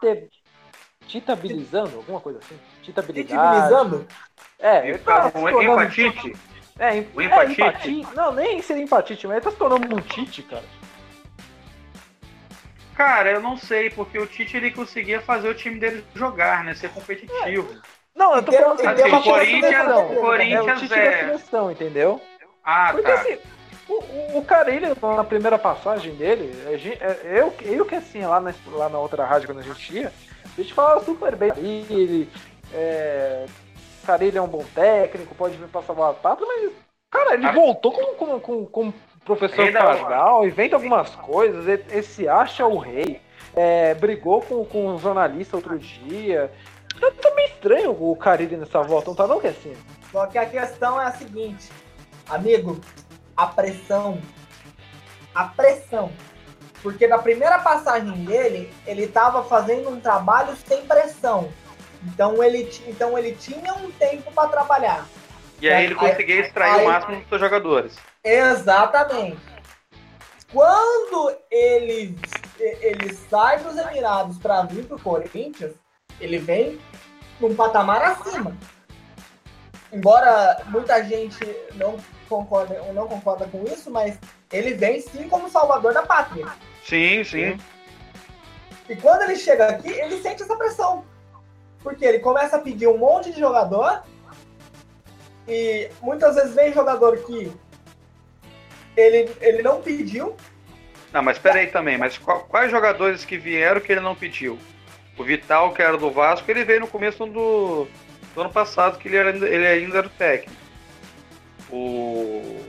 titabilizando, alguma coisa assim? Titabilizando? É, ele tá... Empatite... É, em, o empatite. É, empati... Não, nem seria empatite, mas ele tá se tornando um Tite, cara. Cara, eu não sei, porque o Tite, ele conseguia fazer o time dele jogar, né? Ser competitivo. É. Não, eu tô entendeu? falando assim, o Corinthians, o Corinthians é... é o Tite é... entendeu? Ah, porque, tá. Assim, o, o cara, ele, na primeira passagem dele, eu, eu que assim, lá na, lá na outra rádio, quando a gente ia, a gente falava super bem. Ele... É... Cara, ele é um bom técnico, pode vir pra salvar a pátria, mas, cara, ele voltou com, com, com, com o professor Casal, inventa algumas coisas, ele, ele se acha o rei, é, brigou com, com um jornalista outro dia. Tá, tá meio estranho o Carille nessa volta, não tá não, que assim? Só que a questão é a seguinte, amigo, a pressão, a pressão, porque na primeira passagem dele, ele tava fazendo um trabalho sem pressão. Então ele, então ele tinha um tempo para trabalhar. E aí ele conseguia extrair aí, o máximo dos seus jogadores. Exatamente. Quando ele, ele sai dos Emirados para vir para o Corinthians, ele vem num patamar acima. Embora muita gente não concorde, não concorda com isso, mas ele vem sim como salvador da pátria. Sim, sim. E quando ele chega aqui, ele sente essa pressão. Porque ele começa a pedir um monte de jogador e muitas vezes vem jogador que ele, ele não pediu. Não, mas peraí também, mas qual, quais jogadores que vieram que ele não pediu? O Vital, que era do Vasco, ele veio no começo do, do ano passado, que ele, era, ele ainda era o técnico. O...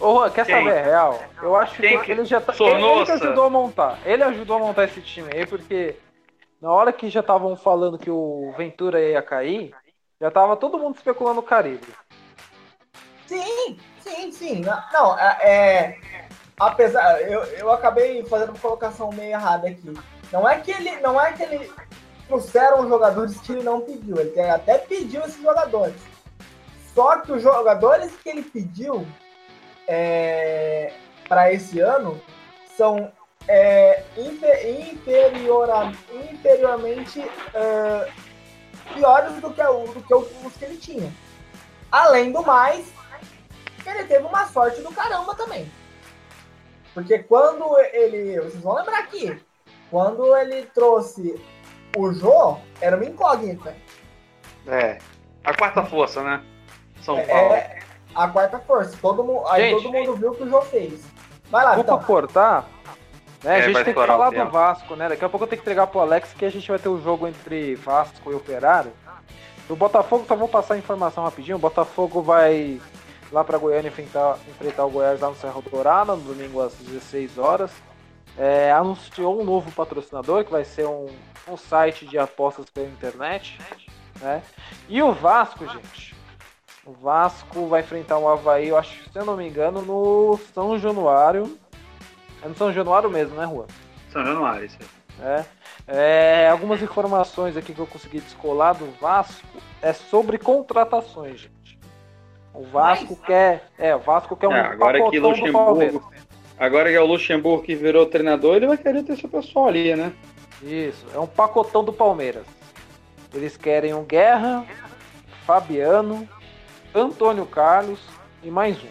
Ô, Juan, quer quem? saber a real? Eu acho que, que ele já tá... Ele, ele que ajudou a montar. Ele ajudou a montar esse time aí, porque... Na hora que já estavam falando que o Ventura ia cair, já estava todo mundo especulando o Caribe. Sim, sim, sim. Não, não é, é, apesar, eu, eu acabei fazendo uma colocação meio errada aqui. Não é que ele, não é que ele trouxeram jogadores que ele não pediu. Ele até pediu esses jogadores. Só que os jogadores que ele pediu é, para esse ano são é, inferiora, inferiormente é, piores do que, do que os que ele tinha. Além do mais, ele teve uma sorte do caramba também. Porque quando ele... Vocês vão lembrar aqui. Quando ele trouxe o Jô, era uma incógnita. É. A quarta força, né? São é, Paulo. É, a quarta força. Todo mu- gente, aí todo mundo viu o que o Jô fez. Vai lá, Vitor. Desculpa cortar. Né, é, a gente tem que falar do Vasco, né? Daqui a pouco eu tenho que entregar pro Alex que a gente vai ter o um jogo entre Vasco e Operário. O Botafogo, só vou passar a informação rapidinho, o Botafogo vai lá para Goiânia enfrentar, enfrentar o Goiás lá no Cerro Dourado, no domingo às dezesseis horas. É, anunciou um novo patrocinador, que vai ser um, um site de apostas pela internet. Né? E o Vasco, gente, o Vasco vai enfrentar o Avaí, eu acho, se eu não me engano, no São Januário. É no São Januário mesmo, né, Juan? São Januário, isso aí. É. É, algumas informações aqui que eu consegui descolar do Vasco é sobre contratações, gente. O Vasco Mas... quer. É, o Vasco quer um é, agora que Luxemburgo, agora que é o Luxemburgo que virou treinador, ele vai querer ter seu pessoal ali, né? Isso, é um pacotão do Palmeiras. Eles querem o Guerra, Fabiano, Antônio Carlos e mais um.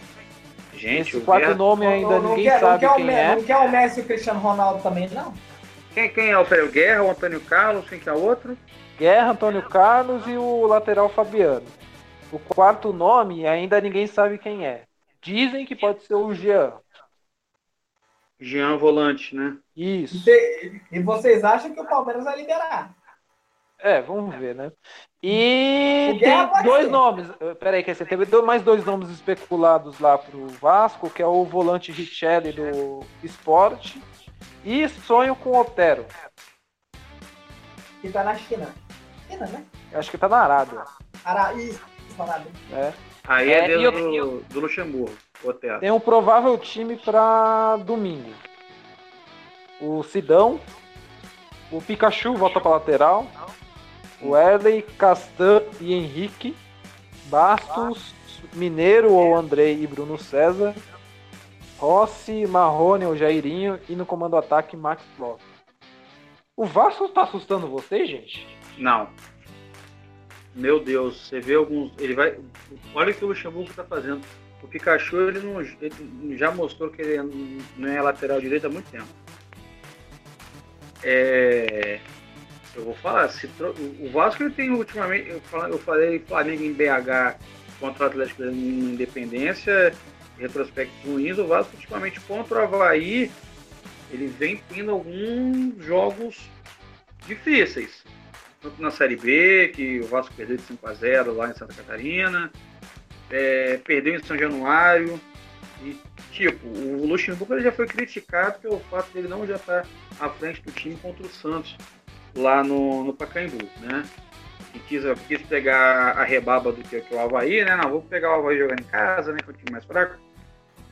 Gente, esses quatro Guerra... nomes ainda não, ninguém não quer, sabe não quem o, é. Não quer o Messi e o Cristiano Ronaldo também, não? Quem, quem é o Pedro Guerra, o Antônio Carlos, quem que é o outro? Guerra, Antônio Carlos e o lateral Fabiano. O quarto nome ainda ninguém sabe quem é. Dizem que pode ser o Jean. Jean volante, né? Isso. E vocês acham que o Palmeiras vai liberar? É, vamos ver, né? E tem dois ser. nomes. Peraí, que você teve mais dois nomes especulados lá pro Vasco, que é o volante Richelli do Sport. E sonho com o Otero. Que tá na China. China, né? Eu acho que tá na Arábia. Arábia. Isso, Arábia. É. Aí é, é do, tenho... do Luxemburgo, o Otero. Tem um provável time pra domingo. O Sidão. O Pikachu volta pra lateral. O Erley, Castan e Henrique. Bastos, Mineiro ou Andrei e Bruno César. Rossi, Marrone ou Jairinho e no comando ataque Max Lopes. O Vasco tá assustando vocês, gente? Não. Meu Deus, você vê alguns... Ele vai... Olha o que o Luxemburgo tá fazendo. O Pikachu, ele, não... ele já mostrou que ele não é lateral direito há muito tempo. É... Eu vou falar, se tro... o Vasco ele tem ultimamente... Eu falei Flamengo em B H contra o Atlético em Independência... retrospectos ruins, o Vasco ultimamente contra o Avaí, ele vem tendo alguns jogos difíceis, tanto na Série B, que o Vasco perdeu de cinco a zero lá em Santa Catarina, é, perdeu em São Januário, e tipo, o Luxemburgo já foi criticado pelo fato dele não já estar à frente do time contra o Santos, lá no, no Pacaembu, né? Que quis, quis pegar a rebaba do que, que o Avaí, né? Não, vou pegar o Avaí jogando em casa, né? Que é um time mais fraco.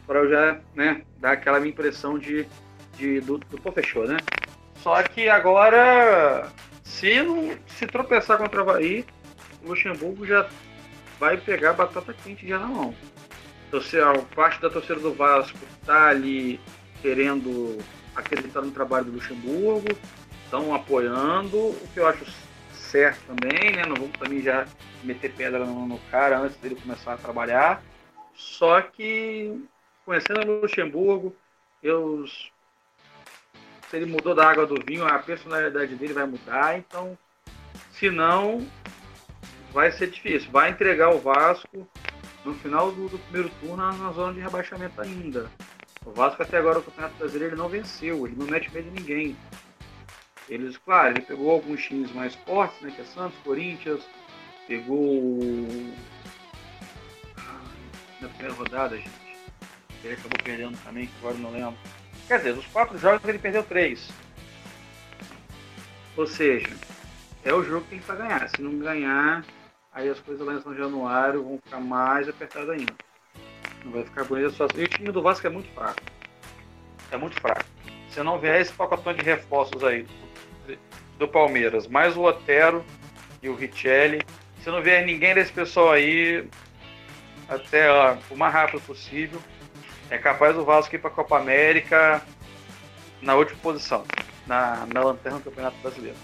Para eu já, né? Dar aquela minha impressão de, de, do, do pô, fechou, né? Só que agora, se, não, se tropeçar contra o Avaí, o Luxemburgo já vai pegar a batata quente já na mão. Torcida, parte da torcida do Vasco está ali querendo acreditar no trabalho do Luxemburgo, estão apoiando, o que eu acho certo também, né? Não vamos também já meter pedra no, no cara antes dele começar a trabalhar. Só que, conhecendo o Luxemburgo, eu, se ele mudou da água do vinho, a personalidade dele vai mudar. Então, se não, vai ser difícil. Vai entregar o Vasco no final do, do primeiro turno na, na zona de rebaixamento ainda. O Vasco até agora, o Campeonato Brasileiro, ele não venceu. Ele não mete medo de ninguém. Eles, claro, ele pegou alguns times mais fortes, né? Que é Santos, Corinthians, pegou na primeira rodada, gente. Ele acabou perdendo também, que agora não lembro. Quer dizer, dos quatro jogos ele perdeu três. Ou seja, é o jogo que tem que ganhar. Se não ganhar, aí as coisas lá em São Januário vão ficar mais apertadas ainda. Não vai ficar bonito a situação. E o time do Vasco é muito fraco. É muito fraco. Se não vier esse pacotão de reforços aí do Palmeiras, mais o Otero e o Richelli, se não vier ninguém desse pessoal aí, até ó, o mais rápido possível, é capaz do Vasco ir para a Copa América na última posição, na, na lanterna do Campeonato Brasileiro.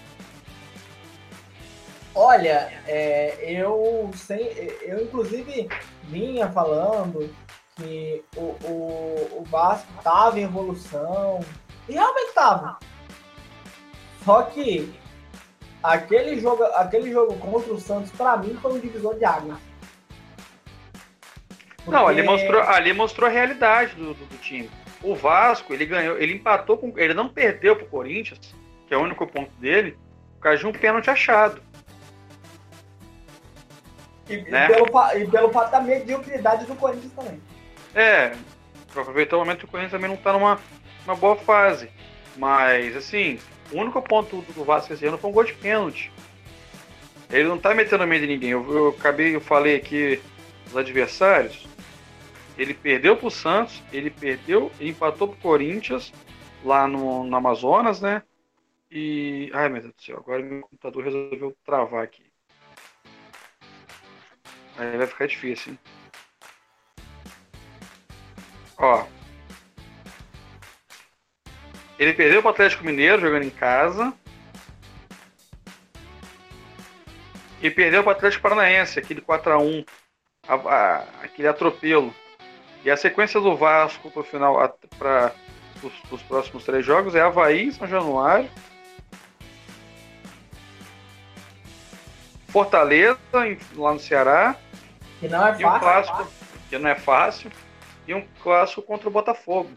Olha, é, eu, sem, eu inclusive vinha falando que o, o, o Vasco estava em evolução, e realmente estava. Só que aquele jogo, aquele jogo contra o Santos, para mim, foi um divisor de águas. Porque... Não, ali mostrou, ali mostrou a realidade do, do, do time. O Vasco, ele ganhou, ele empatou, com, ele não perdeu pro Corinthians, que é o único ponto dele, por causa de um pênalti achado. E, né? e, pelo, e pelo fato da mediocridade do Corinthians também. É, pra aproveitar o momento que o Corinthians também não tá numa, numa boa fase. Mas, assim, o único ponto do Vasco esse ano foi um gol de pênalti. Ele não tá metendo medo de ninguém. Eu, eu acabei, eu falei aqui os adversários. Ele perdeu pro Santos, ele perdeu, ele empatou pro Corinthians, lá no, no Amazonas, né? E... ai, meu Deus do céu, agora meu computador resolveu travar aqui. Aí vai ficar difícil, hein? Ó. Ele perdeu pro Atlético Mineiro jogando em casa. E perdeu pro Atlético Paranaense, aquele quatro a um, a, a, aquele atropelo. E a sequência do Vasco pro final, para os, os próximos três jogos é Avaí, São Januário, Fortaleza, lá no Ceará. Que não é fácil. E um clássico, é fácil. Que não é fácil. E um clássico contra o Botafogo.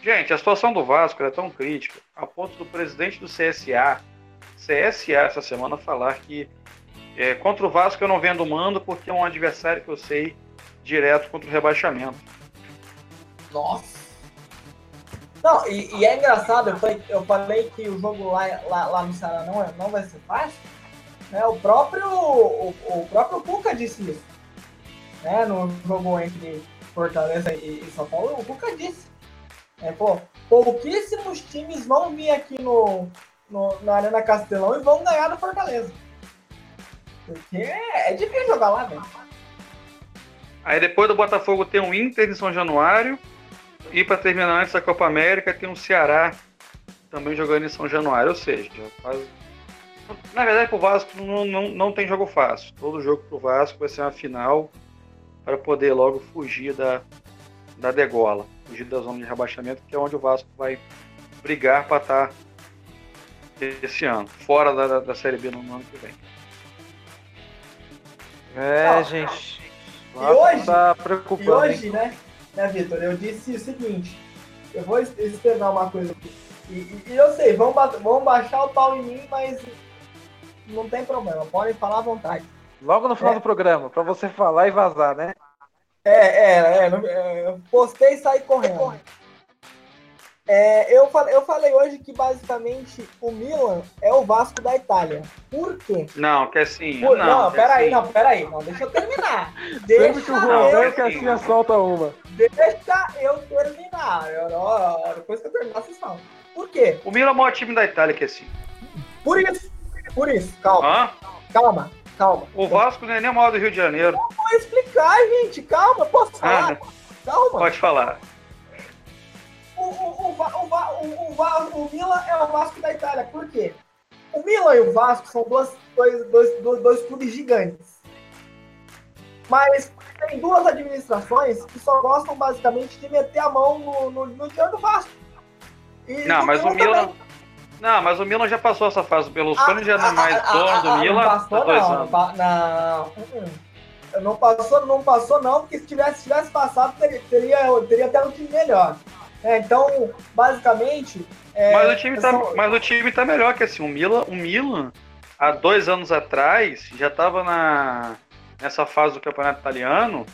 Gente, a situação do Vasco é tão crítica a ponto do presidente do C S A, C S A essa semana falar que é, contra o Vasco eu não vendo o mando porque é um adversário que eu sei direto contra o rebaixamento. Nossa! Não, e, e é engraçado, eu falei, eu falei que o jogo lá, lá, lá no Ceará não, é, não vai ser fácil. É, o próprio o, o próprio Cuca disse isso, né? No jogo entre Fortaleza e, e São Paulo, o Cuca disse. É, pô, pouquíssimos times vão vir aqui no, no, na Arena Castelão e vão ganhar do Fortaleza. Porque é, é difícil jogar lá, velho. Aí depois do Botafogo tem um Inter de São Januário e para terminar antes da Copa América tem um Ceará também jogando em São Januário, ou seja, quase... Na verdade, pro Vasco não, não, não tem jogo fácil. Todo jogo pro Vasco vai ser uma final para poder logo fugir da, da degola, fugir da zona de rebaixamento, que é onde o Vasco vai brigar para estar esse ano, fora da, da Série B no ano que vem. É, não, gente. E hoje, tá preocupando, e hoje, hein? né, né Vitor? Eu disse o seguinte: eu vou externar uma coisa aqui. E, e, e eu sei, vão, vão baixar o pau em mim, mas. Não tem problema, podem falar à vontade. Logo no final é. do programa, pra você falar e vazar, né? É, é, é. Eu postei e saí correndo. É, eu, eu falei hoje que basicamente o Milan é o Vasco da Itália. Por quê? Não, que assim. Por, não, não que peraí, assim. não, peraí. Não, deixa eu terminar. Deixa que o Juan que assim eu solta uma. Deixa eu terminar. Eu, ó, depois que eu terminar, vocês falam. Por quê? O Milan é o maior time da Itália, que assim. Por isso. Por isso, calma, Hã? calma, calma. O Vasco não é nem o maior do Rio de Janeiro. Não vou explicar, gente, calma, posso falar? Ah, calma. Pode falar. O, o, o, o, o, o, o Milan é o Vasco da Itália, por quê? O Milan e o Vasco são dois, dois, dois, dois, dois clubes gigantes. Mas tem duas administrações que só gostam basicamente de meter a mão no, no, no dinheiro do Vasco. E não, do mas Milan o Milan... Também. Não, mas o Milan já passou essa fase pelo Berlusconi, ah, já não é mais ah, dono ah, do ah, Milan. Não passou, dois não. Anos. Não, não, não, passou, não passou, não, porque se tivesse, se tivesse passado, teria, teria, teria até um time melhor. É, então, basicamente... É, mas, o time tá, sou... mas o time tá melhor que assim, o Milan, o Milan há dois anos atrás, já estava na, nessa fase do campeonato italiano,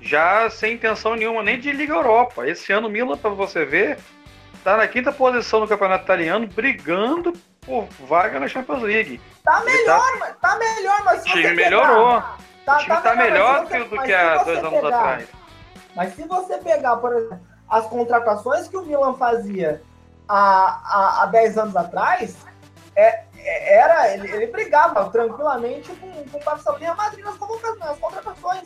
já sem intenção nenhuma, nem de Liga Europa. Esse ano o Milan, para você ver... Tá na quinta posição do Campeonato Italiano, brigando pô, vaga na Champions League. Tá ele melhor, tá... tá melhor, mas se o time melhorou. Tá, o time tá, tá melhor, melhor você, do que há dois anos pegar, atrás. Mas se você pegar, por exemplo, as contratações que o Milan fazia há, há, há dez anos atrás, é, era, ele, ele brigava tranquilamente com, com o Barcelona e Real Madrid nas, nas contratações.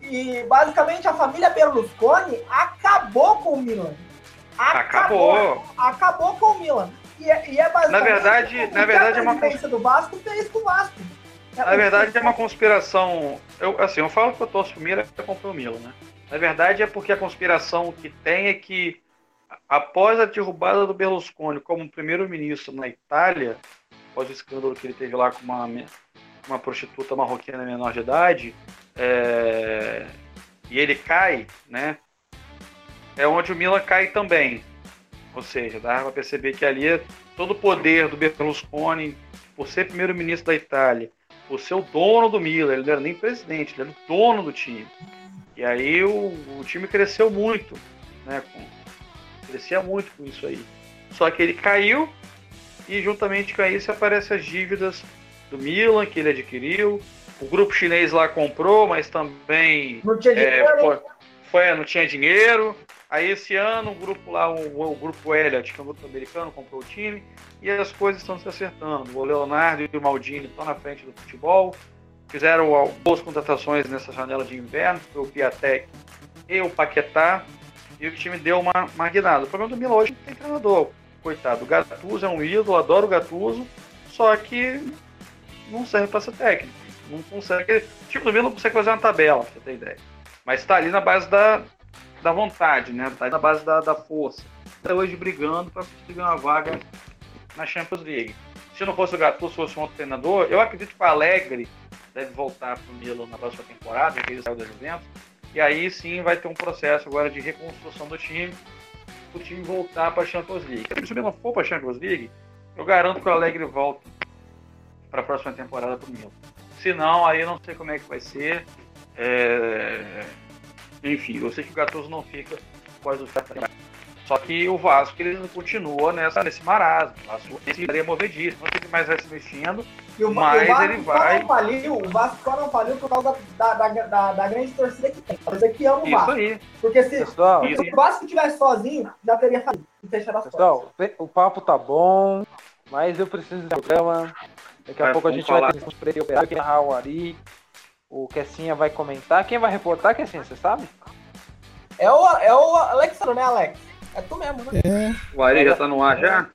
E basicamente a família Berlusconi acabou com o Milan. Acabou. Acabou, acabou com o Milan. E é, e é basicamente na verdade, na verdade é uma conspiração do Vasco fez com o Vasco. É na verdade é uma conspiração. Eu, assim, eu falo que eu torço pro Milan, eu compro o Milan, né? Na verdade é porque a conspiração que tem é que após a derrubada do Berlusconi como primeiro-ministro na Itália, após o escândalo que ele teve lá com uma, uma prostituta marroquina menor de idade, é, e ele cai, né? É onde o Milan cai também. Ou seja, dá para perceber que ali é todo o poder do Berlusconi, por ser primeiro-ministro da Itália, por ser o dono do Milan, ele não era nem presidente, ele era o dono do time. E aí o, o time cresceu muito, né? Com, crescia muito com isso aí. Só que ele caiu e juntamente com isso aparecem as dívidas do Milan que ele adquiriu. O grupo chinês lá comprou, mas também não tinha dinheiro. É, foi, foi, não tinha dinheiro. Aí esse ano o grupo lá, o, o grupo Elliott, que é um grupo americano, comprou o time e as coisas estão se acertando. O Leonardo e o Maldini estão na frente do futebol, fizeram boas contratações nessa janela de inverno, o Piatek e o Paquetá, e o time deu uma magnada. O problema do Milan hoje não tem treinador, coitado. O Gattuso é um ídolo, adoro o Gattuso, só que não serve para ser técnico. Não consegue, o time do Milan não consegue fazer uma tabela, pra você ter ideia. Mas está ali na base da... da vontade, né? Tá na base da, da força. Até hoje brigando para conseguir uma vaga na Champions League. Se não fosse o Gattuso, fosse um outro treinador, eu acredito que o Allegri deve voltar para o Milan na próxima temporada, porque ele saiu da Juventus. E aí sim vai ter um processo agora de reconstrução do time, o time voltar para a Champions League. Se o Milan for para a Champions League, eu garanto que o Allegri volta para a próxima temporada para o Milan. Se não, aí eu não sei como é que vai ser. É... Enfim, eu sei que o Gattuso não fica após o Fernandinho. Só que o Vasco, ele continua nessa, nesse marasmo. O Vasco seria movedíssimo, não sei se mais vai se mexendo, e o, mas o Vasco ele vai... Não faliu, o Vasco só não faliu por causa da, da, da, da grande torcida que tem. Mas aqui ama o Vasco. Isso aí. Porque se, pessoal, se o Vasco estivesse sozinho, já teria falido. Pessoal, portas. O papo tá bom, mas eu preciso de um programa. Daqui a é, pouco a gente falar. Vai ter um prêmio operário que é o Ari. O Kessinha vai comentar. Quem vai reportar, Kessinha, você sabe? É o, é o Alex Sandro, né, Alex? É tu mesmo, né? É. O Ari já tá no ar, já?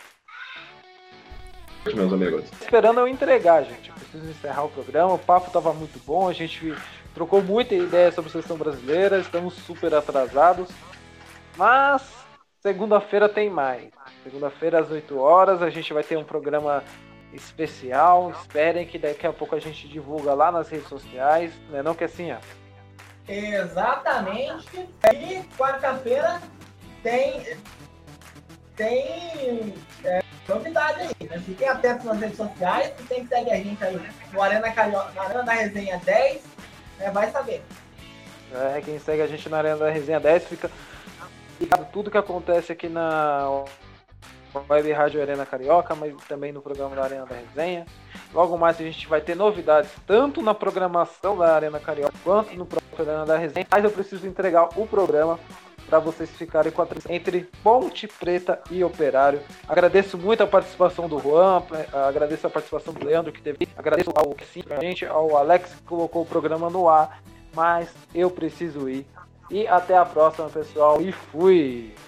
Meus amigos. Esperando eu entregar, gente. Eu preciso encerrar o programa. O papo tava muito bom. A gente trocou muita ideia sobre a seleção brasileira. Estamos super atrasados. Mas segunda-feira tem mais. Segunda-feira, às oito horas, a gente vai ter um programa... especial, esperem que daqui a pouco a gente divulga lá nas redes sociais, né, não, Kessinha? Exatamente. E quarta-feira tem tem é, novidade aí, né? Fiquem atentos nas redes sociais, tem que seguir a gente aí, né? O Arena Carioca, na Arena da Resenha dez, né? Vai saber. É, quem segue a gente na Arena da Resenha dez fica ligado tudo que acontece aqui na Web Rádio Arena Carioca, mas também no programa da Arena da Resenha. Logo mais a gente vai ter novidades, tanto na programação da Arena Carioca, quanto no próprio Arena da Resenha. Mas eu preciso entregar o programa para vocês ficarem com a atenção entre Ponte Preta e Operário. Agradeço muito a participação do Juan, agradeço a participação do Leandro que teve, agradeço ao Kessin, a gente, ao Alex que colocou o programa no ar, mas eu preciso ir. E até a próxima, pessoal, e fui!